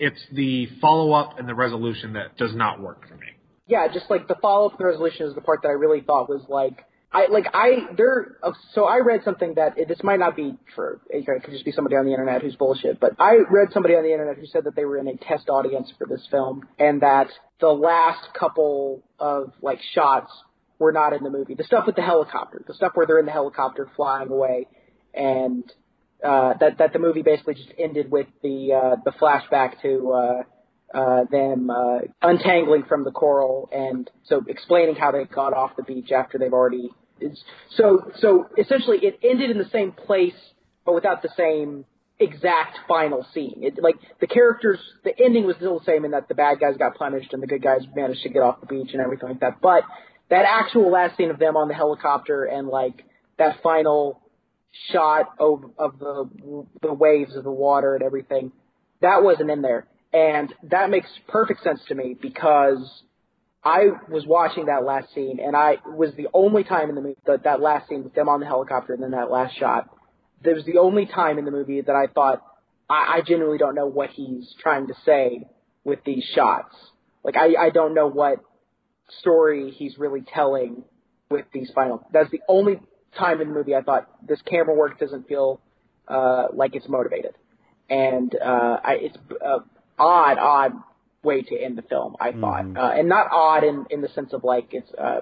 It's the follow-up and the resolution that does not work for me. Yeah, just like the follow-up and the resolution is the part that I really thought was like, I like I there. So I read something that it, this might not be true. It could just be somebody on the internet who's bullshit. But I read somebody on the internet who said that they were in a test audience for this film and that the last couple of like shots were not in the movie. The stuff with the helicopter, the stuff where they're in the helicopter flying away, and Uh, that that the movie basically just ended with the uh, the flashback to uh, uh, them uh, untangling from the coral and so explaining how they got off the beach after they've already so so essentially it ended in the same place but without the same exact final scene. It, like the characters, the ending was still the same in that the bad guys got punished and the good guys managed to get off the beach and everything like that. But that actual last scene of them on the helicopter and like that final shot of, of the the waves of the water and everything, that wasn't in there. And that makes perfect sense to me because I was watching that last scene and I it was the only time in the movie that that last scene with them on the helicopter and then that last shot, there was the only time in the movie that I thought, I, I genuinely don't know what he's trying to say with these shots. Like, I, I don't know what story he's really telling with these final. That's the only time in the movie I thought this camera work doesn't feel uh, like it's motivated. And uh, I, it's an odd, odd way to end the film, I thought. Mm. Uh, and not odd in, in the sense of like it's uh,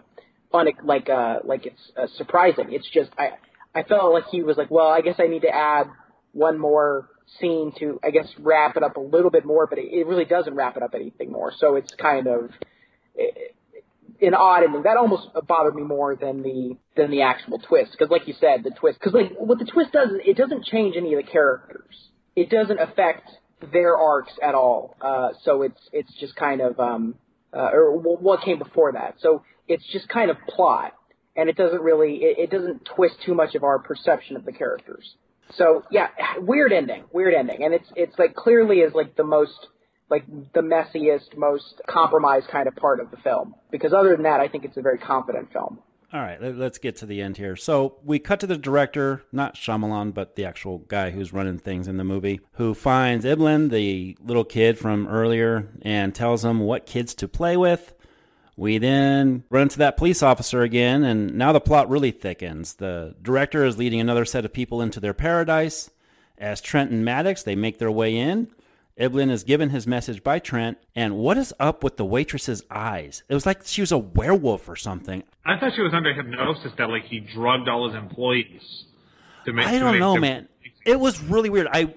un- like uh, like it's uh, surprising. It's just I, I felt like he was like, well, I guess I need to add one more scene to, I guess, wrap it up a little bit more, but it, it really doesn't wrap it up anything more. So it's kind of... It, an odd ending. That almost bothered me more than the than the actual twist, because like you said, the twist, because like what the twist does is it doesn't change any of the characters. It doesn't affect their arcs at all. Uh, so it's it's just kind of um uh, or what came before that. So it's just kind of plot. and it doesn't really it, it doesn't twist too much of our perception of the characters. So yeah, weird ending, weird ending, and it's it's like clearly is like the most like the messiest, most compromised kind of part of the film. Because other than that, I think it's a very confident film. All right, let's get to the end here. So we cut to the director, not Shyamalan, but the actual guy who's running things in the movie, who finds Iblin, the little kid from earlier, and tells him what kids to play with. We then run to that police officer again, and now the plot really thickens. The director is leading another set of people into their paradise. As Trent and Maddox, they make their way in. Iblin is given his message by Trent. And what is up with the waitress's eyes? It was like she was a werewolf or something. I thought she was under hypnosis, that like he drugged all his employees. To make, I don't to know, them- man. It was really weird. I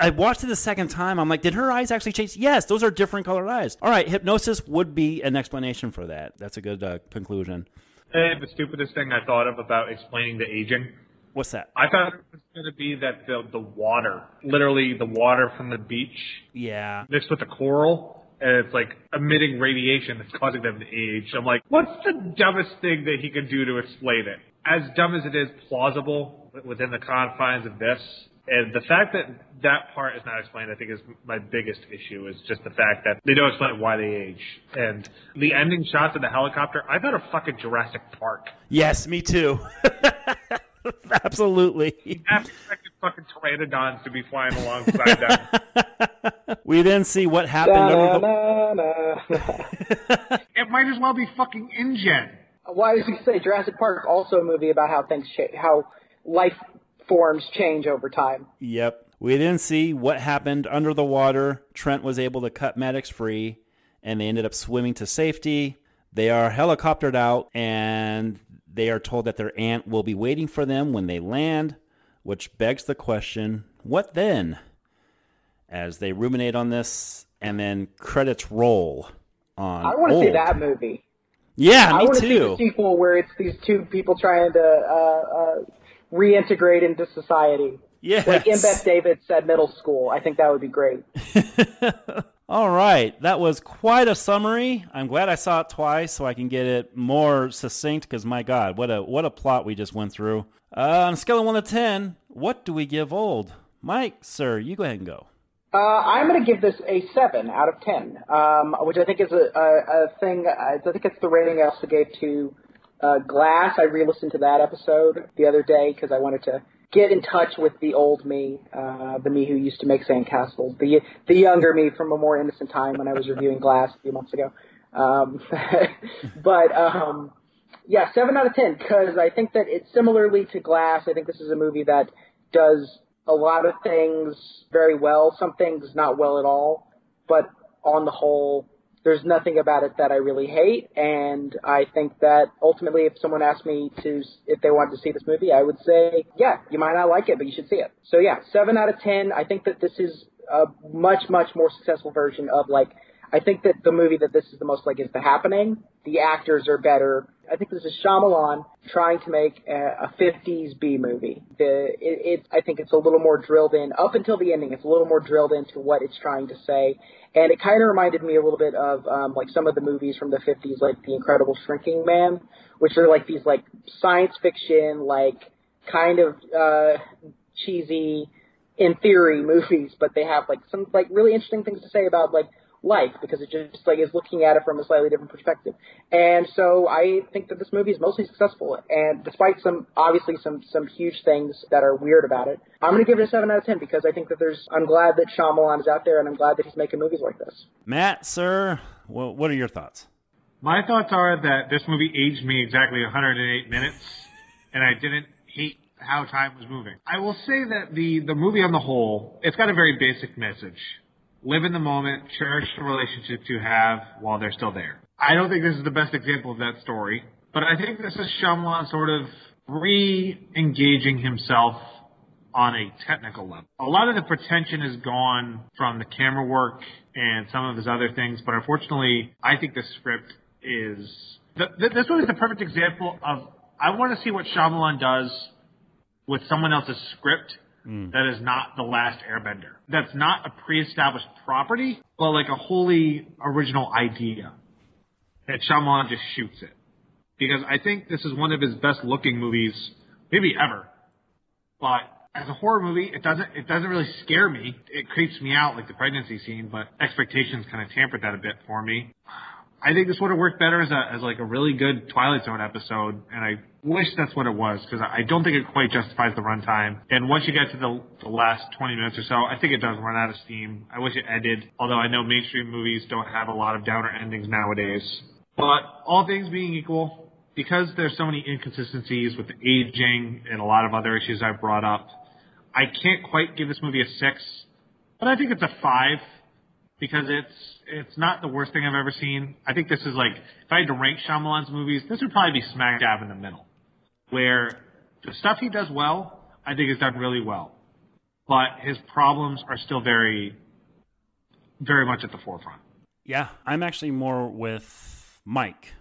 I watched it the second time. I'm like, did her eyes actually change? Yes, those are different colored eyes. All right, hypnosis would be an explanation for that. That's a good uh, conclusion. And the stupidest thing I thought of about explaining the aging. What's that? I thought it was going to be that the the water, literally the water from the beach, yeah, mixed with the coral, and it's like emitting radiation that's causing them to age. I'm like, what's the dumbest thing that he could do to explain it? As dumb as it is, plausible within the confines of this. And the fact that that part is not explained, I think, is my biggest issue, is just the fact that they don't explain why they age. And the ending shots of the helicopter, I thought of fucking Jurassic Park. Yes, me too. Absolutely. You have to expect fucking pteranodons to be flying alongside them. We then see what happened. Da, da, da. It might as well be fucking InGen. Why did you say Jurassic Park? Also a movie about how things change, how life forms change over time. Yep. We then see what happened under the water. Trent was able to cut Maddox free, and they ended up swimming to safety. They are helicoptered out, and they are told that their aunt will be waiting for them when they land, which begs the question, what then? As they ruminate on this, and then credits roll on I want to Old. See that movie. Yeah, I me too. I want to see the sequel where it's these two people trying to uh, uh, reintegrate into society. Yes. Like Embeth Davids said, middle school. I think that would be great. All right, that was quite a summary. I'm glad I saw it twice so I can get it more succinct, because my God, what a what a plot we just went through. Uh, on a scale of one to ten, what do we give Old? Mike, sir, you go ahead and go. Uh, I'm going to give this a seven out of ten, um, which I think is a, a, a thing, I think it's the rating I also gave to uh, Glass. I re-listened to that episode the other day because I wanted to get in touch with the old me, uh, the me who used to make Sandcastle, the the younger me from a more innocent time when I was reviewing Glass a few months ago. Um, but, um, yeah, seven out of ten, because I think that it's similarly to Glass. I think this is a movie that does a lot of things very well, some things not well at all, but on the whole, there's nothing about it that I really hate, and I think that ultimately if someone asked me to, if they wanted to see this movie, I would say, yeah, you might not like it, but you should see it. So yeah, seven out of ten. I think that this is a much, much more successful version of, like, I think that the movie that this is the most like is The Happening. The actors are better. I think this is Shyamalan trying to make a, a fifties B movie. The, it, it, I think it's a little more drilled in, up until the ending, it's a little more drilled into what it's trying to say. And it kind of reminded me a little bit of um, like some of the movies from the fifties, like The Incredible Shrinking Man, which are like these like science fiction, like kind of uh, cheesy in theory movies, but they have like some like really interesting things to say about like life, because it just like is looking at it from a slightly different perspective. And so I think that this movie is mostly successful, and despite some obviously some some huge things that are weird about it, I'm going to give it a seven out of ten, because I think that there's I'm glad that Shyamalan is out there, and I'm glad that he's making movies like this. Matt, sir, well, what are your thoughts? My thoughts are that this movie aged me exactly one hundred eight minutes, and I didn't hate how time was moving. I will say that the the movie on the whole, it's got a very basic message. Live in the moment, cherish the relationships you have while they're still there. I don't think this is the best example of that story, but I think this is Shyamalan sort of re-engaging himself on a technical level. A lot of the pretension is gone from the camera work and some of his other things, but unfortunately, I think the script is... Th- th- this one is the perfect example of, I want to see what Shyamalan does with someone else's script. Mm. That is not The Last Airbender. That's not a pre-established property, but like a wholly original idea. And Shyamalan just shoots it. because I think this is one of his best looking movies, maybe ever. But as a horror movie, it doesn't it doesn't really scare me. It creeps me out, like the pregnancy scene, but expectations kind of tampered that a bit for me. I think this would have worked better as a, as like a really good Twilight Zone episode, and I wish that's what it was, because I don't think it quite justifies the runtime. And once you get to the, the last twenty minutes or so, I think it does run out of steam. I wish it ended, although I know mainstream movies don't have a lot of downer endings nowadays. But all things being equal, because there's so many inconsistencies with the aging and a lot of other issues I've brought up, I can't quite give this movie a six, but I think it's a five. Because it's it's not the worst thing I've ever seen. I think this is like, if I had to rank Shyamalan's movies, this would probably be smack dab in the middle, where the stuff he does well, I think is done really well. But his problems are still very, very much at the forefront. Yeah, I'm actually more with Mike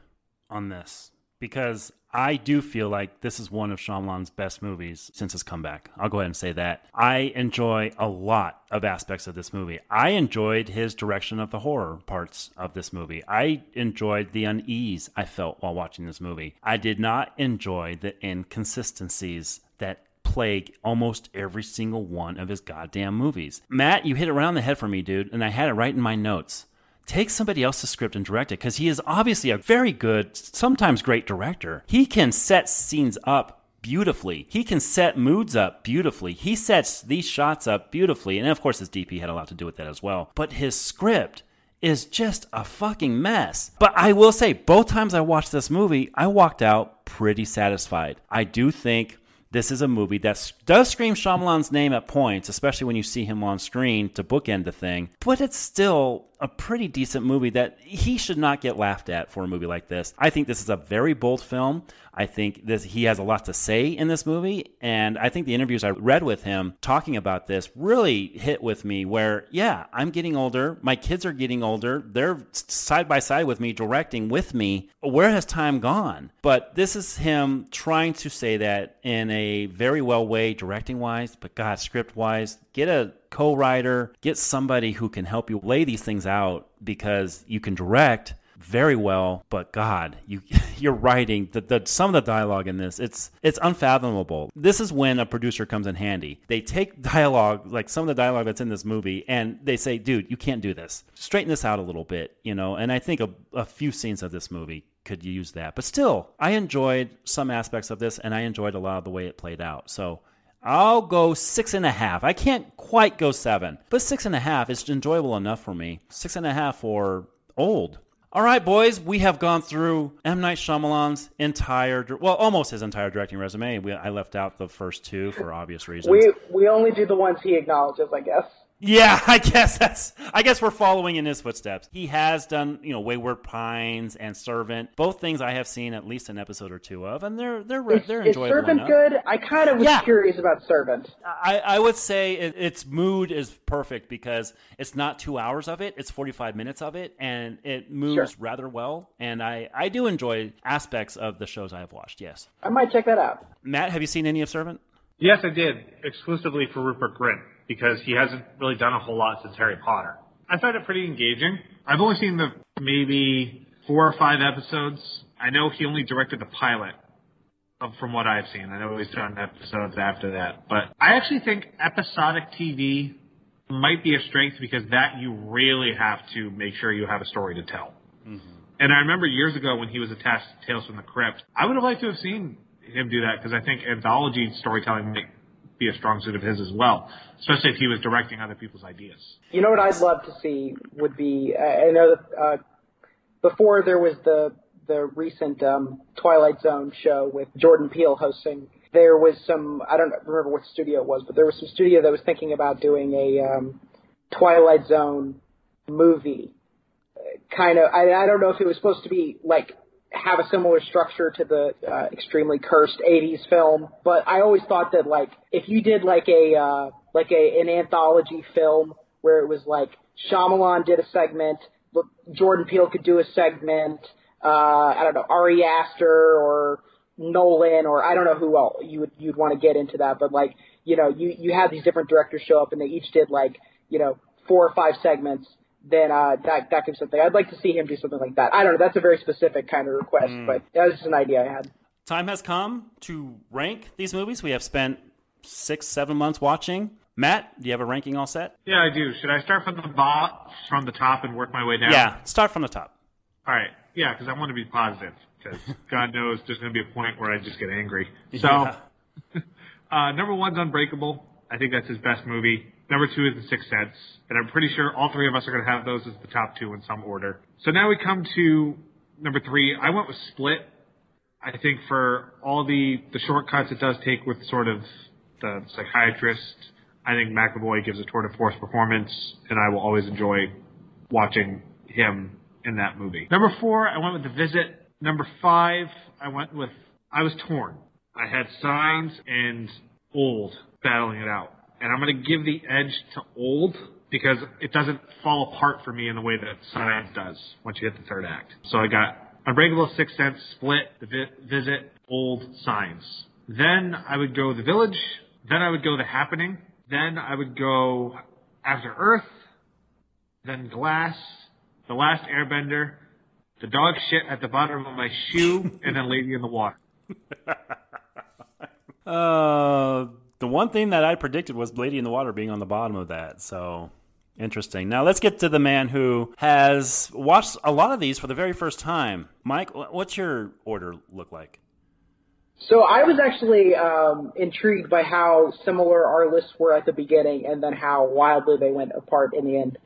on this, because I do feel like this is one of Shyamalan's best movies since his comeback. I'll go ahead and say that. I enjoy a lot of aspects of this movie. I enjoyed his direction of the horror parts of this movie. I enjoyed the unease I felt while watching this movie. I did not enjoy the inconsistencies that plague almost every single one of his goddamn movies. Matt, you hit it right on the head for me, dude, and I had it right in my notes. Take somebody else's script and direct it, because he is obviously a very good, sometimes great director. He can set scenes up beautifully. He can set moods up beautifully. He sets these shots up beautifully. And of course, his D P had a lot to do with that as well. But his script is just a fucking mess. But I will say, both times I watched this movie, I walked out pretty satisfied. I do think this is a movie that does scream Shyamalan's name at points, especially when you see him on screen to bookend the thing. But it's still a pretty decent movie that he should not get laughed at for a movie like this. I think this is a very bold film. I think this he has a lot to say in this movie. And I think the interviews I read with him talking about this really hit with me where, yeah, I'm getting older. My kids are getting older. They're side by side with me, directing with me. Where has time gone? But this is him trying to say that in a very well way, directing-wise, but God, script-wise. Get a co-writer, get somebody who can help you lay these things out, because you can direct very well, but God, you you're writing the, the some of the dialogue in this, it's it's unfathomable. This is when a producer comes in handy. They take dialogue, like some of the dialogue that's in this movie, and they say, dude, you can't do this. Straighten this out a little bit, you know. And I think a, a few scenes of this movie could use that. But still, I enjoyed some aspects of this, and I enjoyed a lot of the way it played out. So I'll go six and a half. I can't quite go seven, but six and a half is enjoyable enough for me. Six and a half for Old. All right, boys, we have gone through M. Night Shyamalan's entire, well, almost his entire directing resume. We, I left out the first two for obvious reasons. We we only do the ones he acknowledges, I guess. Yeah, I guess that's, I guess we're following in his footsteps. He has done, you know, Wayward Pines and Servant, both things I have seen at least an episode or two of, and they're they're is, they're enjoyable. Is Servant enough. Good? I kind of was yeah. curious about Servant. I, I would say it, its mood is perfect, because it's not two hours of it; it's forty-five minutes of it, and it moves sure. rather well. And I I do enjoy aspects of the shows I have watched. Yes, I might check that out. Matt, have you seen any of Servant? Yes, I did, exclusively for Rupert Grint, because he hasn't really done a whole lot since Harry Potter. I found it pretty engaging. I've only seen the maybe four or five episodes. I know he only directed the pilot, from what I've seen. I know he's done episodes after that. But I actually think episodic T V might be a strength, because that you really have to make sure you have a story to tell. Mm-hmm. And I remember years ago when he was attached to Tales from the Crypt, I would have liked to have seen him do that, because I think anthology storytelling might be a strong suit of his as well, especially if he was directing other people's ideas. You know what I'd love to see would be, I know that uh, before there was the the recent um, Twilight Zone show with Jordan Peele hosting, there was some, I don't remember what studio it was, but there was some studio that was thinking about doing a um, Twilight Zone movie. Kind of, I, I don't know if it was supposed to be like have a similar structure to the uh, extremely cursed eighties film, but I always thought that, like, if you did like a uh, like a an anthology film where it was like Shyamalan did a segment, Jordan Peele could do a segment, uh, I don't know, Ari Aster or Nolan, or I don't know who else you would you'd want to get into that, but like, you know, you you had these different directors show up and they each did like, you know, four or five segments. then uh, that that could be something. I'd like to see him do something like that. I don't know. That's a very specific kind of request, mm. but that was just an idea I had. Time has come to rank these movies. We have spent six, seven months watching. Matt, do you have a ranking all set? Yeah, I do. Should I start from the bot, from the top and work my way down? Yeah, start from the top. All right. Yeah, because I want to be positive because God knows there's going to be a point where I just get angry. So yeah. uh, number one's Unbreakable. I think that's his best movie. Number two is The Sixth Sense, and I'm pretty sure all three of us are going to have those as the top two in some order. So now we come to number three. I went with Split. I think for all the, the shortcuts it does take with sort of the psychiatrist, I think McAvoy gives a tour de force performance, and I will always enjoy watching him in that movie. Number four, I went with The Visit. Number five, I went with I was torn. I had Signs and Old battling it out. And I'm going to give the edge to Old because it doesn't fall apart for me in the way that Signs does once you hit the third act. So I got Unbreakable, Sixth Sense, Split, The Visit, Old, Signs. Then I would go The Village. Then I would go The Happening. Then I would go After Earth. Then Glass, The Last Airbender, The Dog Shit at the Bottom of My Shoe, and then Lady in the Water. uh... The one thing that I predicted was Lady in the Water being on the bottom of that, so interesting. Now let's get to the man who has watched a lot of these for the very first time. Mike, what's your order look like? So I was actually um, intrigued by how similar our lists were at the beginning and then how wildly they went apart in the end.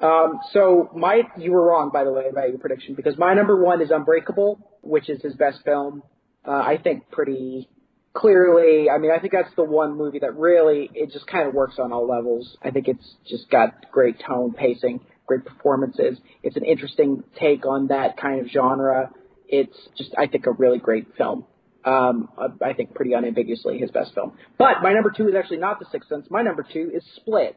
Um, so my, you were wrong, by the way, about your prediction, because my number one is Unbreakable, which is his best film, uh, I think pretty... Clearly, I mean, I think that's the one movie that really, it just kind of works on all levels. I think it's just got great tone, pacing, great performances. It's an interesting take on that kind of genre. It's just, I think, a really great film. Um, I think pretty unambiguously his best film. But my number two is actually not The Sixth Sense. My number two is Split.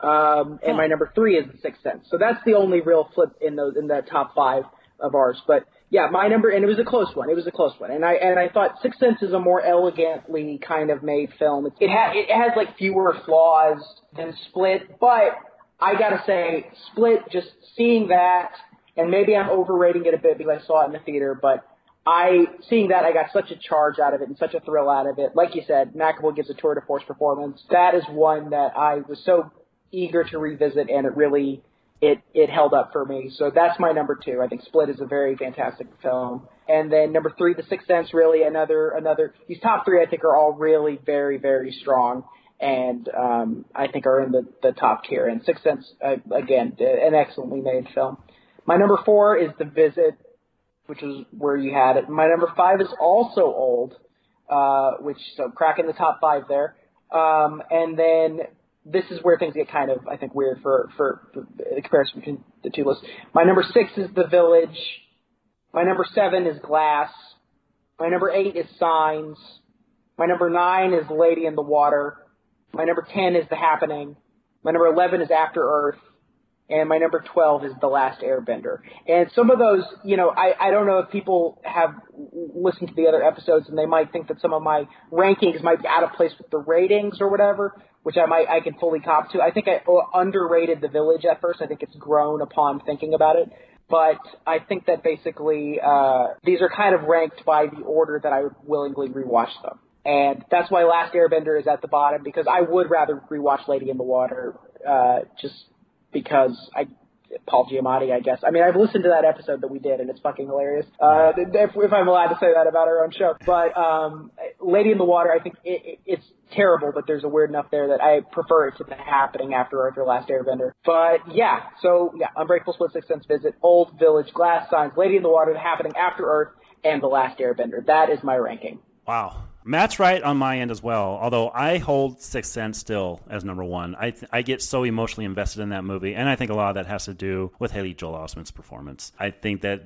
Um, and my number three is The Sixth Sense. So that's the only real flip in those, in that top five of ours. But yeah, my number, and it was a close one. It was a close one, and I and I thought Sixth Sense is a more elegantly kind of made film. It has it has like fewer flaws than Split, but I gotta say, Split, just seeing that, and maybe I'm overrating it a bit because I saw it in the theater, but I seeing that I got such a charge out of it and such a thrill out of it. Like you said, McAvoy gives a tour de force performance. That is one that I was so eager to revisit, and it really. It it held up for me. So that's my number two. I think Split is a very fantastic film. And then number three, The Sixth Sense, really another another these top three I think are all really very, very strong and um, I think are in the, the top tier. And Sixth Sense uh, again, an excellently made film. My number four is The Visit, which is where you had it. My number five is also Old, uh, which so cracking the top five there. Um, and then this is where things get kind of, I think, weird for, for the comparison between the two lists. My number six is The Village. My number seven is Glass. My number eight is Signs. My number nine is Lady in the Water. My number ten is The Happening. My number eleven is After Earth. And my number twelve is The Last Airbender. And some of those, you know, I, I don't know if people have listened to the other episodes and they might think that some of my rankings might be out of place with the ratings or whatever, which I might I can fully cop to. I think I underrated The Village at first. I think it's grown upon thinking about it. But I think that basically uh, these are kind of ranked by the order that I would willingly rewatch them. And that's why Last Airbender is at the bottom because I would rather rewatch Lady in the Water uh, just – because I, Paul Giamatti, I guess. I mean, I've listened to that episode that we did, and it's fucking hilarious, uh, if, if I'm allowed to say that about our own show. But um, Lady in the Water, I think it, it, it's terrible, but there's a weird enough there that I prefer it to The Happening, After Earth, or Last Airbender. But, yeah, so, yeah, Unbreakable, Split, Sixth Sense, Visit, Old, Village, Glass, Signs, Lady in the Water, The Happening, After Earth, and The Last Airbender. That is my ranking. Wow. Matt's right on my end as well, although I hold Sixth Sense still as number one. I th- I get so emotionally invested in that movie, and I think a lot of that has to do with Haley Joel Osment's performance. I think that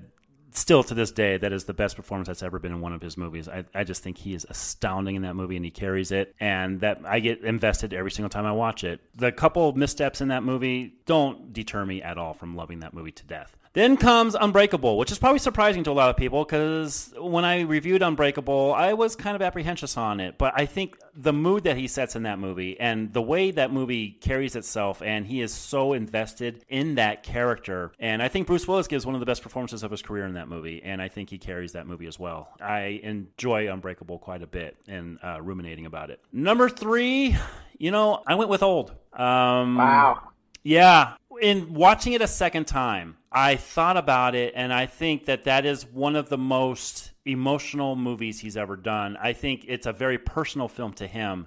still to this day, that is the best performance that's ever been in one of his movies. I, I just think he is astounding in that movie, and he carries it, and that I get invested every single time I watch it. The couple missteps in that movie don't deter me at all from loving that movie to death. Then comes Unbreakable, which is probably surprising to a lot of people, because when I reviewed Unbreakable, I was kind of apprehensive on it. But I think the mood that he sets in that movie and the way that movie carries itself, and he is so invested in that character. And I think Bruce Willis gives one of the best performances of his career in that movie, and I think he carries that movie as well. I enjoy Unbreakable quite a bit and uh, ruminating about it. Number three, you know, I went with Old. Um, wow. Yeah. In watching it a second time, I thought about it, and I think that that is one of the most emotional movies he's ever done. I think it's a very personal film to him.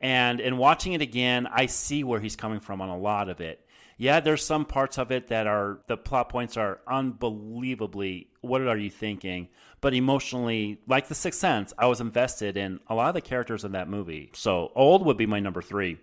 And in watching it again, I see where he's coming from on a lot of it. Yeah, there's some parts of it that are, the plot points are unbelievably, what are you thinking? But emotionally, like The Sixth Sense, I was invested in a lot of the characters in that movie. So Old would be my number three.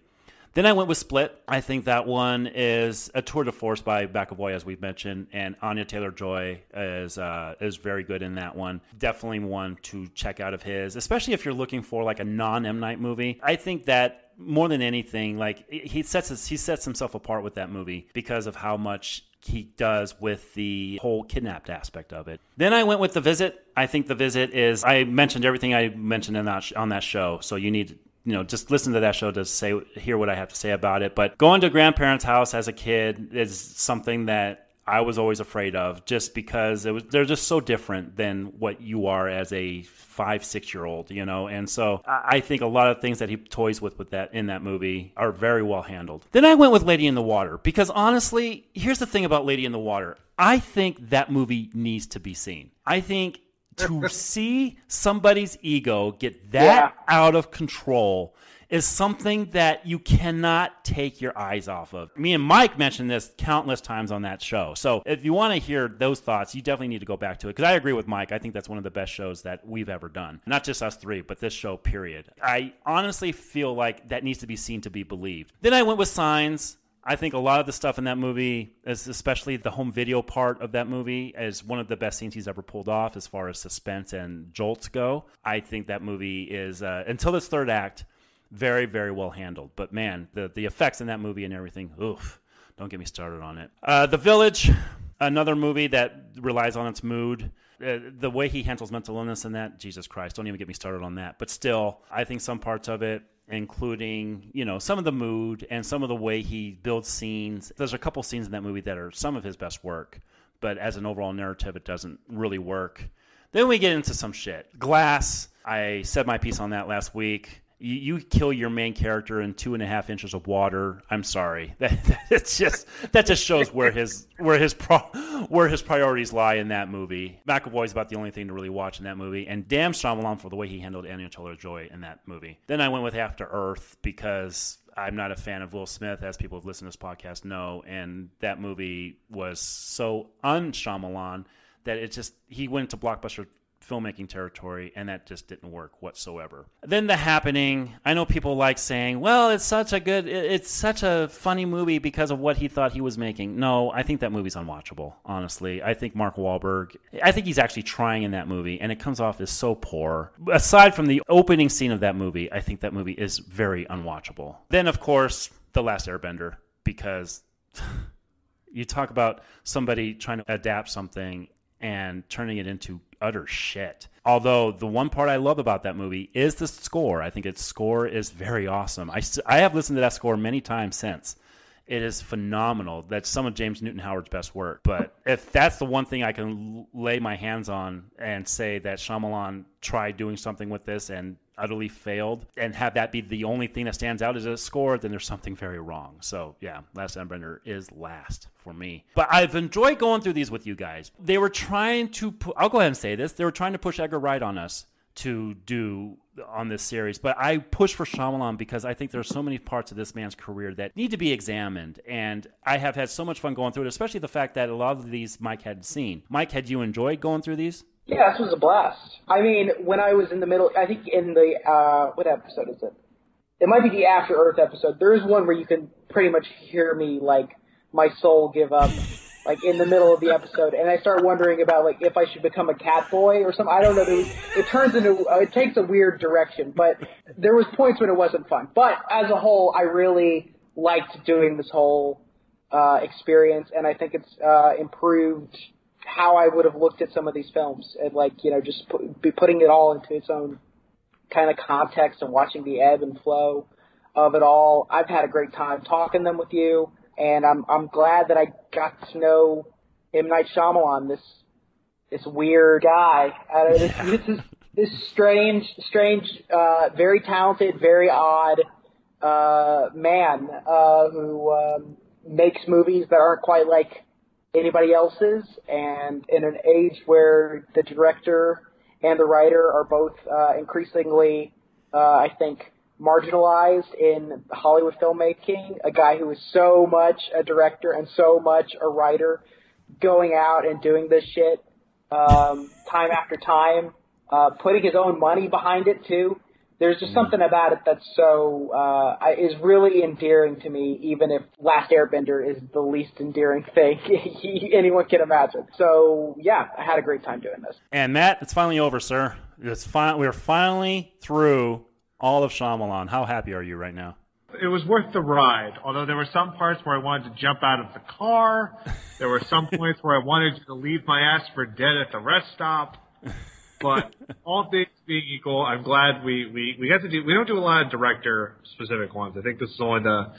Then I went with Split. I think that one is a tour de force by McAvoy, as we've mentioned, and Anya Taylor-Joy is uh, is very good in that one. Definitely one to check out of his, especially if you're looking for like a non-M. Night movie. I think that more than anything, like he sets his, he sets himself apart with that movie because of how much he does with the whole kidnapped aspect of it. Then I went with The Visit. I think The Visit is, I mentioned everything I mentioned in that sh- on that show, so you need to, you know, just listen to that show to say, hear what I have to say about it. But going to a grandparents' house as a kid is something that I was always afraid of, just because it was, they're just so different than what you are as a five, six-year-old, you know? And so I think a lot of things that he toys with, with that in that movie are very well handled. Then I went with Lady in the Water, because honestly, here's the thing about Lady in the Water. I think that movie needs to be seen. I think to see somebody's ego get that yeah. out of control is something that you cannot take your eyes off of. Me and Mike mentioned this countless times on that show. So if you want to hear those thoughts, you definitely need to go back to it, because I agree with Mike. I think that's one of the best shows that we've ever done. Not just us three, but this show, period. I honestly feel like that needs to be seen to be believed. Then I went with Signs. I think a lot of the stuff in that movie, especially the home video part of that movie, is one of the best scenes he's ever pulled off as far as suspense and jolts go. I think that movie is, uh, until this third act, very, very well handled. But man, the, the effects in that movie and everything, oof, don't get me started on it. Uh, The Village, another movie that relies on its mood. Uh, the way he handles mental illness in that, Jesus Christ, don't even get me started on that. But still, I think some parts of it, including, you know, some of the mood and some of the way he builds scenes. There's a couple scenes in that movie that are some of his best work, but as an overall narrative, it doesn't really work. Then we get into some shit. Glass, I said my piece on that last week. You, you kill your main character in two and a half inches of water. I'm sorry. That, that it's just that just shows where his where his pro, where his priorities lie in that movie. McAvoy's about the only thing to really watch in that movie, and damn Shyamalan for the way he handled Anya Taylor-Joy in that movie. Then I went with After Earth because I'm not a fan of Will Smith, as people who've listened to this podcast know, and that movie was so un-Shyamalan that it just he went to blockbuster filmmaking territory, and that just didn't work whatsoever. Then The Happening. I know people like saying, well, it's such a good, it's such a funny movie because of what he thought he was making. No, I think that movie's unwatchable, honestly. I think Mark Wahlberg, I think he's actually trying in that movie, and it comes off as so poor. Aside from the opening scene of that movie, I think that movie is very unwatchable. Then, of course, The Last Airbender, because you talk about somebody trying to adapt something and turning it into utter shit. Although the one part I love about that movie is the score. I think its score is very awesome. I, st- I have listened to that score many times since. It is phenomenal. That's some of James Newton Howard's best work. But if that's the one thing I can l- lay my hands on and say that Shyamalan tried doing something with this and utterly failed, and have that be the only thing that stands out as a score, then there's something very wrong. So yeah, Last Airbender is last for me. But I've enjoyed going through these with you guys. They were trying to, pu- I'll go ahead and say this, they were trying to push Edgar Wright on us to do on this series, but I push for Shyamalan because I think there's so many parts of this man's career that need to be examined, and I have had so much fun going through it, especially the fact that a lot of these Mike hadn't seen. Mike, had you enjoyed going through these? Yeah, this was a blast. I mean, when I was in the middle, I think in the, uh, what episode is it? It might be the After Earth episode. There is one where you can pretty much hear me, like, my soul give up. like in the middle of the episode, and I start wondering about like if I should become a cat boy or something. I don't know. It, it turns into uh, it takes a weird direction, but there was points when it wasn't fun. But as a whole, I really liked doing this whole uh, experience, and I think it's uh, improved how I would have looked at some of these films, and like you know just put, be putting it all into its own kind of context and watching the ebb and flow of it all. I've had a great time talking them with you, and I'm I'm glad that I got to know M. Night Shyamalan, this this weird guy. I don't know, this, this is this strange, strange, uh, very talented, very odd uh, man uh, who um, makes movies that aren't quite like anybody else's, and in an age where the director and the writer are both uh, increasingly, uh, I think, marginalized in Hollywood filmmaking, a guy who is so much a director and so much a writer going out and doing this shit um, time after time, uh, putting his own money behind it too. There's just something about it that's so uh, is really endearing to me, even if Last Airbender is the least endearing thing anyone can imagine. So, yeah, I had a great time doing this. And Matt, it's finally over, sir. It's fi- we're finally through all of Shyamalan. How happy are you right now? It was worth the ride, although there were some parts where I wanted to jump out of the car. There were some points where I wanted to leave my ass for dead at the rest stop. But all things being equal, I'm glad we, we, we got to do. We don't do a lot of director specific ones. I think this is only the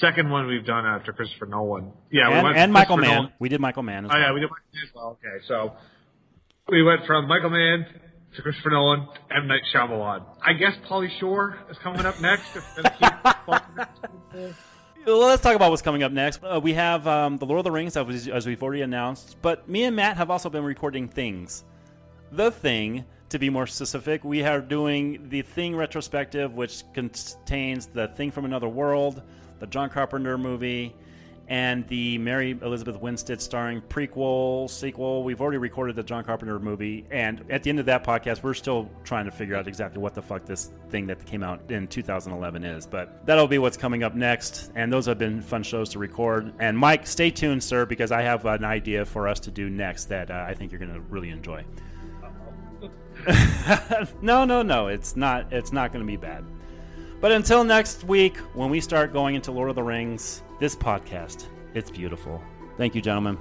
second one we've done after Christopher Nolan. Yeah, and, we went and Michael Mann. Nolan. We did Michael Mann as well. Oh yeah, we did Michael Mann as well. Okay, so we went from Michael Mann to Christopher Nolan, M. Night Shyamalan. I guess Pauly Shore is coming up next. Well, let's talk about what's coming up next. Uh, we have um, The Lord of the Rings, as we've already announced. But me and Matt have also been recording Things. The Thing, to be more specific. We are doing the Thing retrospective, which contains The Thing from Another World, the John Carpenter movie, and the Mary Elizabeth Winstead starring prequel, sequel. We've already recorded the John Carpenter movie, and at the end of that podcast, we're still trying to figure out exactly what the fuck this thing that came out in two thousand eleven is. But that'll be what's coming up next, and those have been fun shows to record. And Mike, stay tuned, sir, because I have an idea for us to do next that uh, I think you're going to really enjoy. no, no, no. It's not. It's not going to be bad. But until next week, when we start going into Lord of the Rings, this podcast, it's beautiful. Thank you, gentlemen.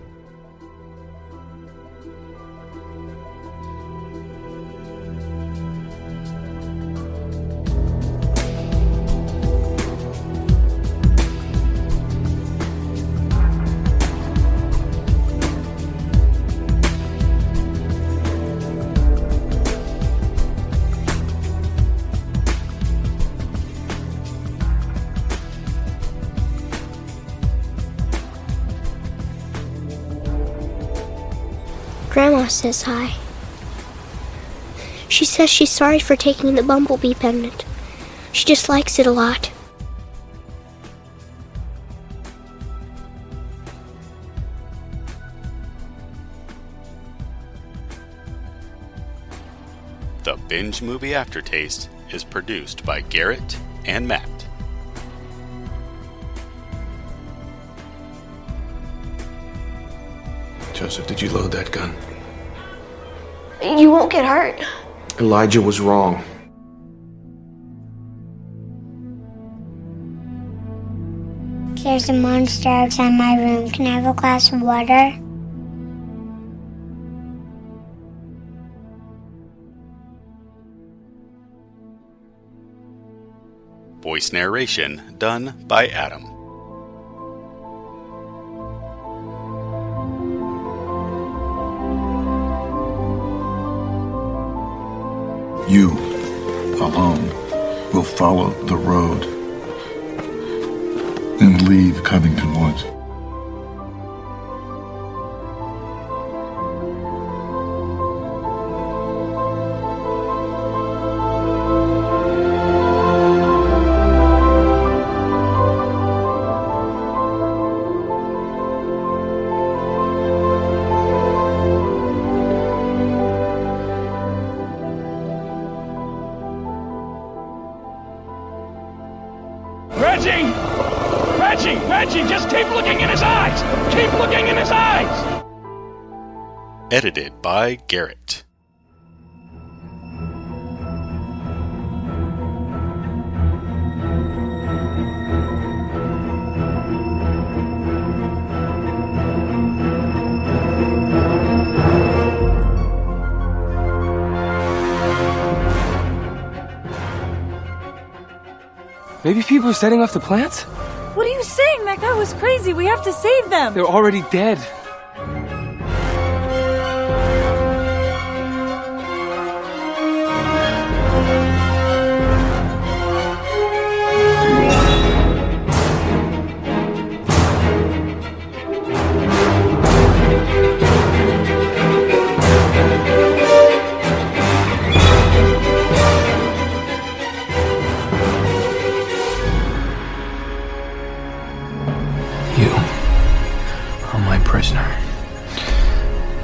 Grandma says hi. She says she's sorry for taking the bumblebee pendant. She just likes it a lot. The Binge Movie Aftertaste is produced by Garrett and Matt. Joseph, did you load that gun? You won't get hurt. Elijah was wrong. There's a monster outside my room. Can I have a glass of water? Voice narration done by Adam. You, alone, will follow the road and leave Covington Woods. Reggie! Reggie! Reggie! Just keep looking in his eyes! keep looking in his eyes! Edited by Garrett. Maybe people are setting off the plants? What are you saying? That guy was crazy. We have to save them. They're already dead.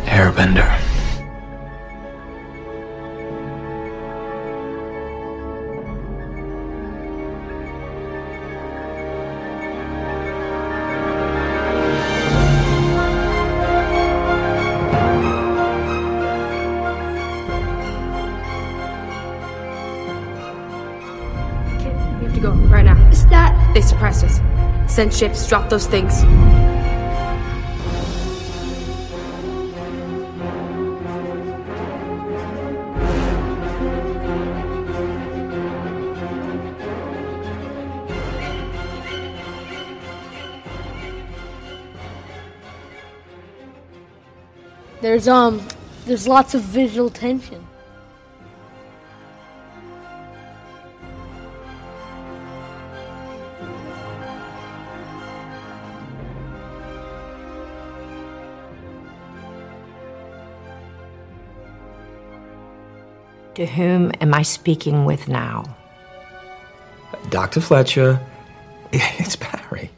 Airbender. Kid, we have to go right now. Is that? They surprised us. Send ships, drop those things. There's, um, there's lots of visual tension. To whom am I speaking with now? Doctor Fletcher, it's Barry.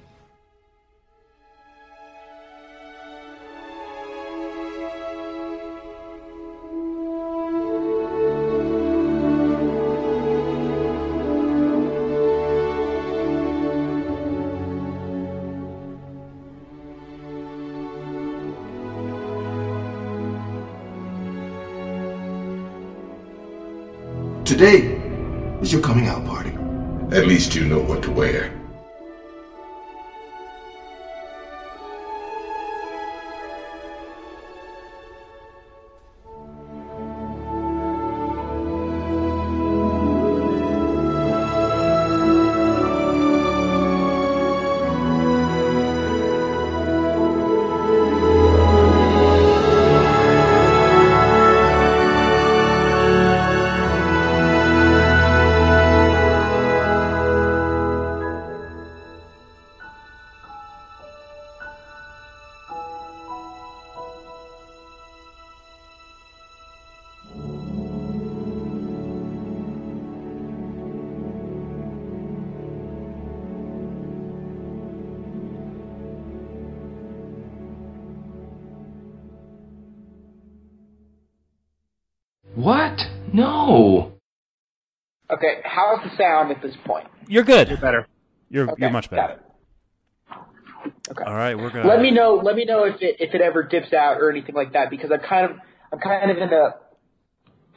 Today is your coming out party. At least you know what to wear. No. Okay, how's the sound at this point? You're good. You're better. You're okay, you're much better. Got it. Okay. All right, we're gonna. Let me know. Let me know if it if it ever dips out or anything like that, because I'm kind of I'm kind of in a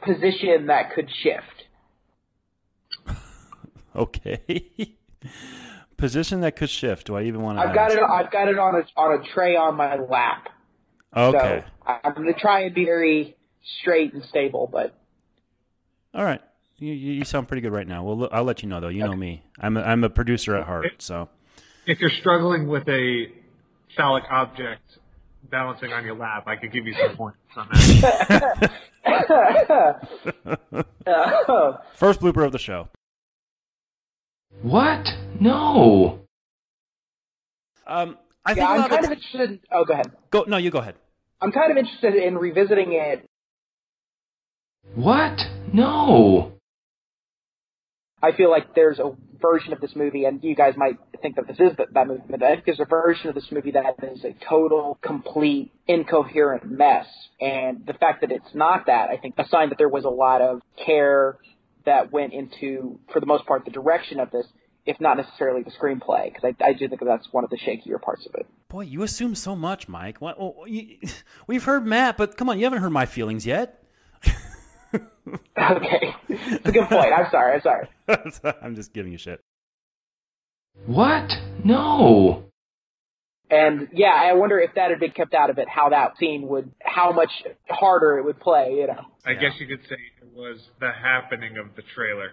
position that could shift. Okay. Position that could shift. Do I even want to? I've got it. I've got it on a on a tray on my lap. Okay. So I'm gonna try and be very straight and stable, but. All right, you, you sound pretty good right now. Well, I'll let you know though. You okay. know me. I'm a, I'm a producer at heart, so. If you're struggling with a phallic object balancing on your lap, I could give you some points on that. First blooper of the show. What? No. Um, I yeah, think I'm kind of t- interested. In, oh, go ahead. Go. No, you go ahead. I'm kind of interested in revisiting it. What? No. I feel like there's a version of this movie, and you guys might think that this is the, that movie, but I think there's a version of this movie that is a total, complete, incoherent mess. And the fact that it's not that, I think, a sign that there was a lot of care that went into, for the most part, the direction of this. if not necessarily the screenplay, because I, I do think that's one of the shakier parts of it. Boy, you assume so much, Mike. What, well, you, we've heard Matt, but come on, you haven't heard my feelings yet. Okay. It's a good point. I'm sorry. I'm sorry. I'm just giving you shit. What? No. And yeah, I wonder if that had been kept out of it, how that scene would, how much harder it would play, you know. I yeah. guess you could say it was the happening of the trailer.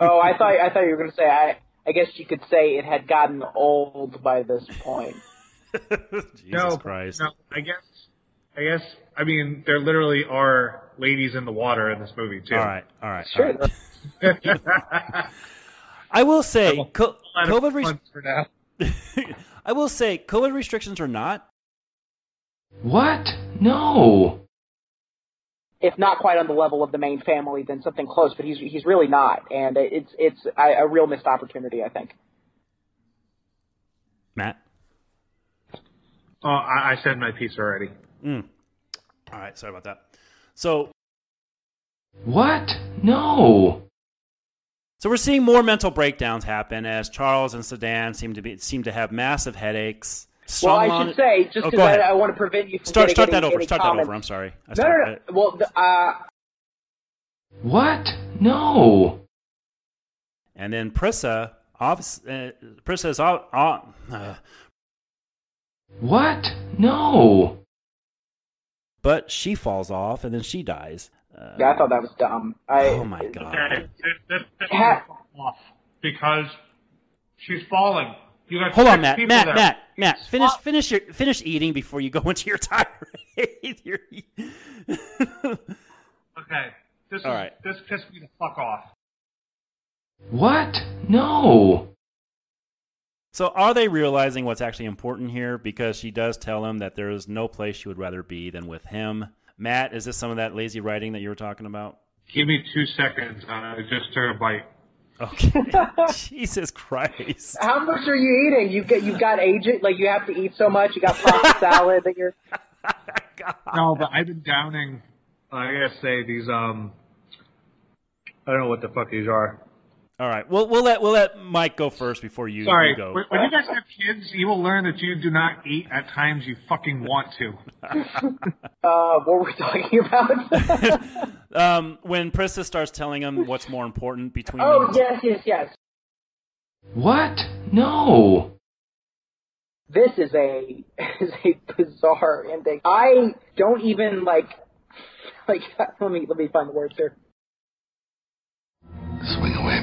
Oh, I thought I thought you were going to say, I, I guess you could say it had gotten old by this point. Jesus no, Christ. No, I guess, I guess, I mean, there literally are ladies in the water in this movie, too. All right, all right. Sure. All right. I will say, co- COVID restrictions... I will say, COVID restrictions or not... What? No! If not quite on the level of the main family, then something close, but he's he's really not, and it's it's a, a real missed opportunity, I think. Matt? Oh, I, I said my piece already. Mm. All right, sorry about that. So... What? No! So we're seeing more mental breakdowns happen as Charles and Sedan seem to be seem to have massive headaches. Well, I should say, just because oh, I, I want to prevent you from start, getting start any, that over. Start comments. that over. I'm sorry. I no, no, no. It. Well, the, uh... what? No. And then Prisca, obviously, uh, Prisca is all. Uh, uh, what? No. But she falls off, and then she dies. Uh, yeah, I thought that was dumb. I, oh my god! It, it, it, it ha- because she's falling. You got Hold on, Matt. Matt, there. Matt, Matt. Finish, Stop. finish your, finish eating before you go into your tirade. Okay. This All is, right. This pissed me the fuck off. What? No. So are they realizing what's actually important here? Because she does tell him that there is no place she would rather be than with him. Matt, is this some of that lazy writing that you were talking about? Give me two seconds. I uh, just took a bite. Okay. Jesus Christ. How much are you eating? You get, you've got agent, like you have to eat so much. You got pasta salad that you're. God. No, but I've been downing. I gotta say these. Um, I don't know what the fuck these are. All right, we'll we'll let we'll let Mike go first before you, Sorry. you go. Sorry, when you guys have kids, you will learn that you do not eat at times you fucking want to. uh, what were we talking about? um, when Prisca starts telling him what's more important between. Oh them. yes, yes, yes. What? No. This is a is a bizarre ending. I don't even like like. Let me let me find the words here. Swing away,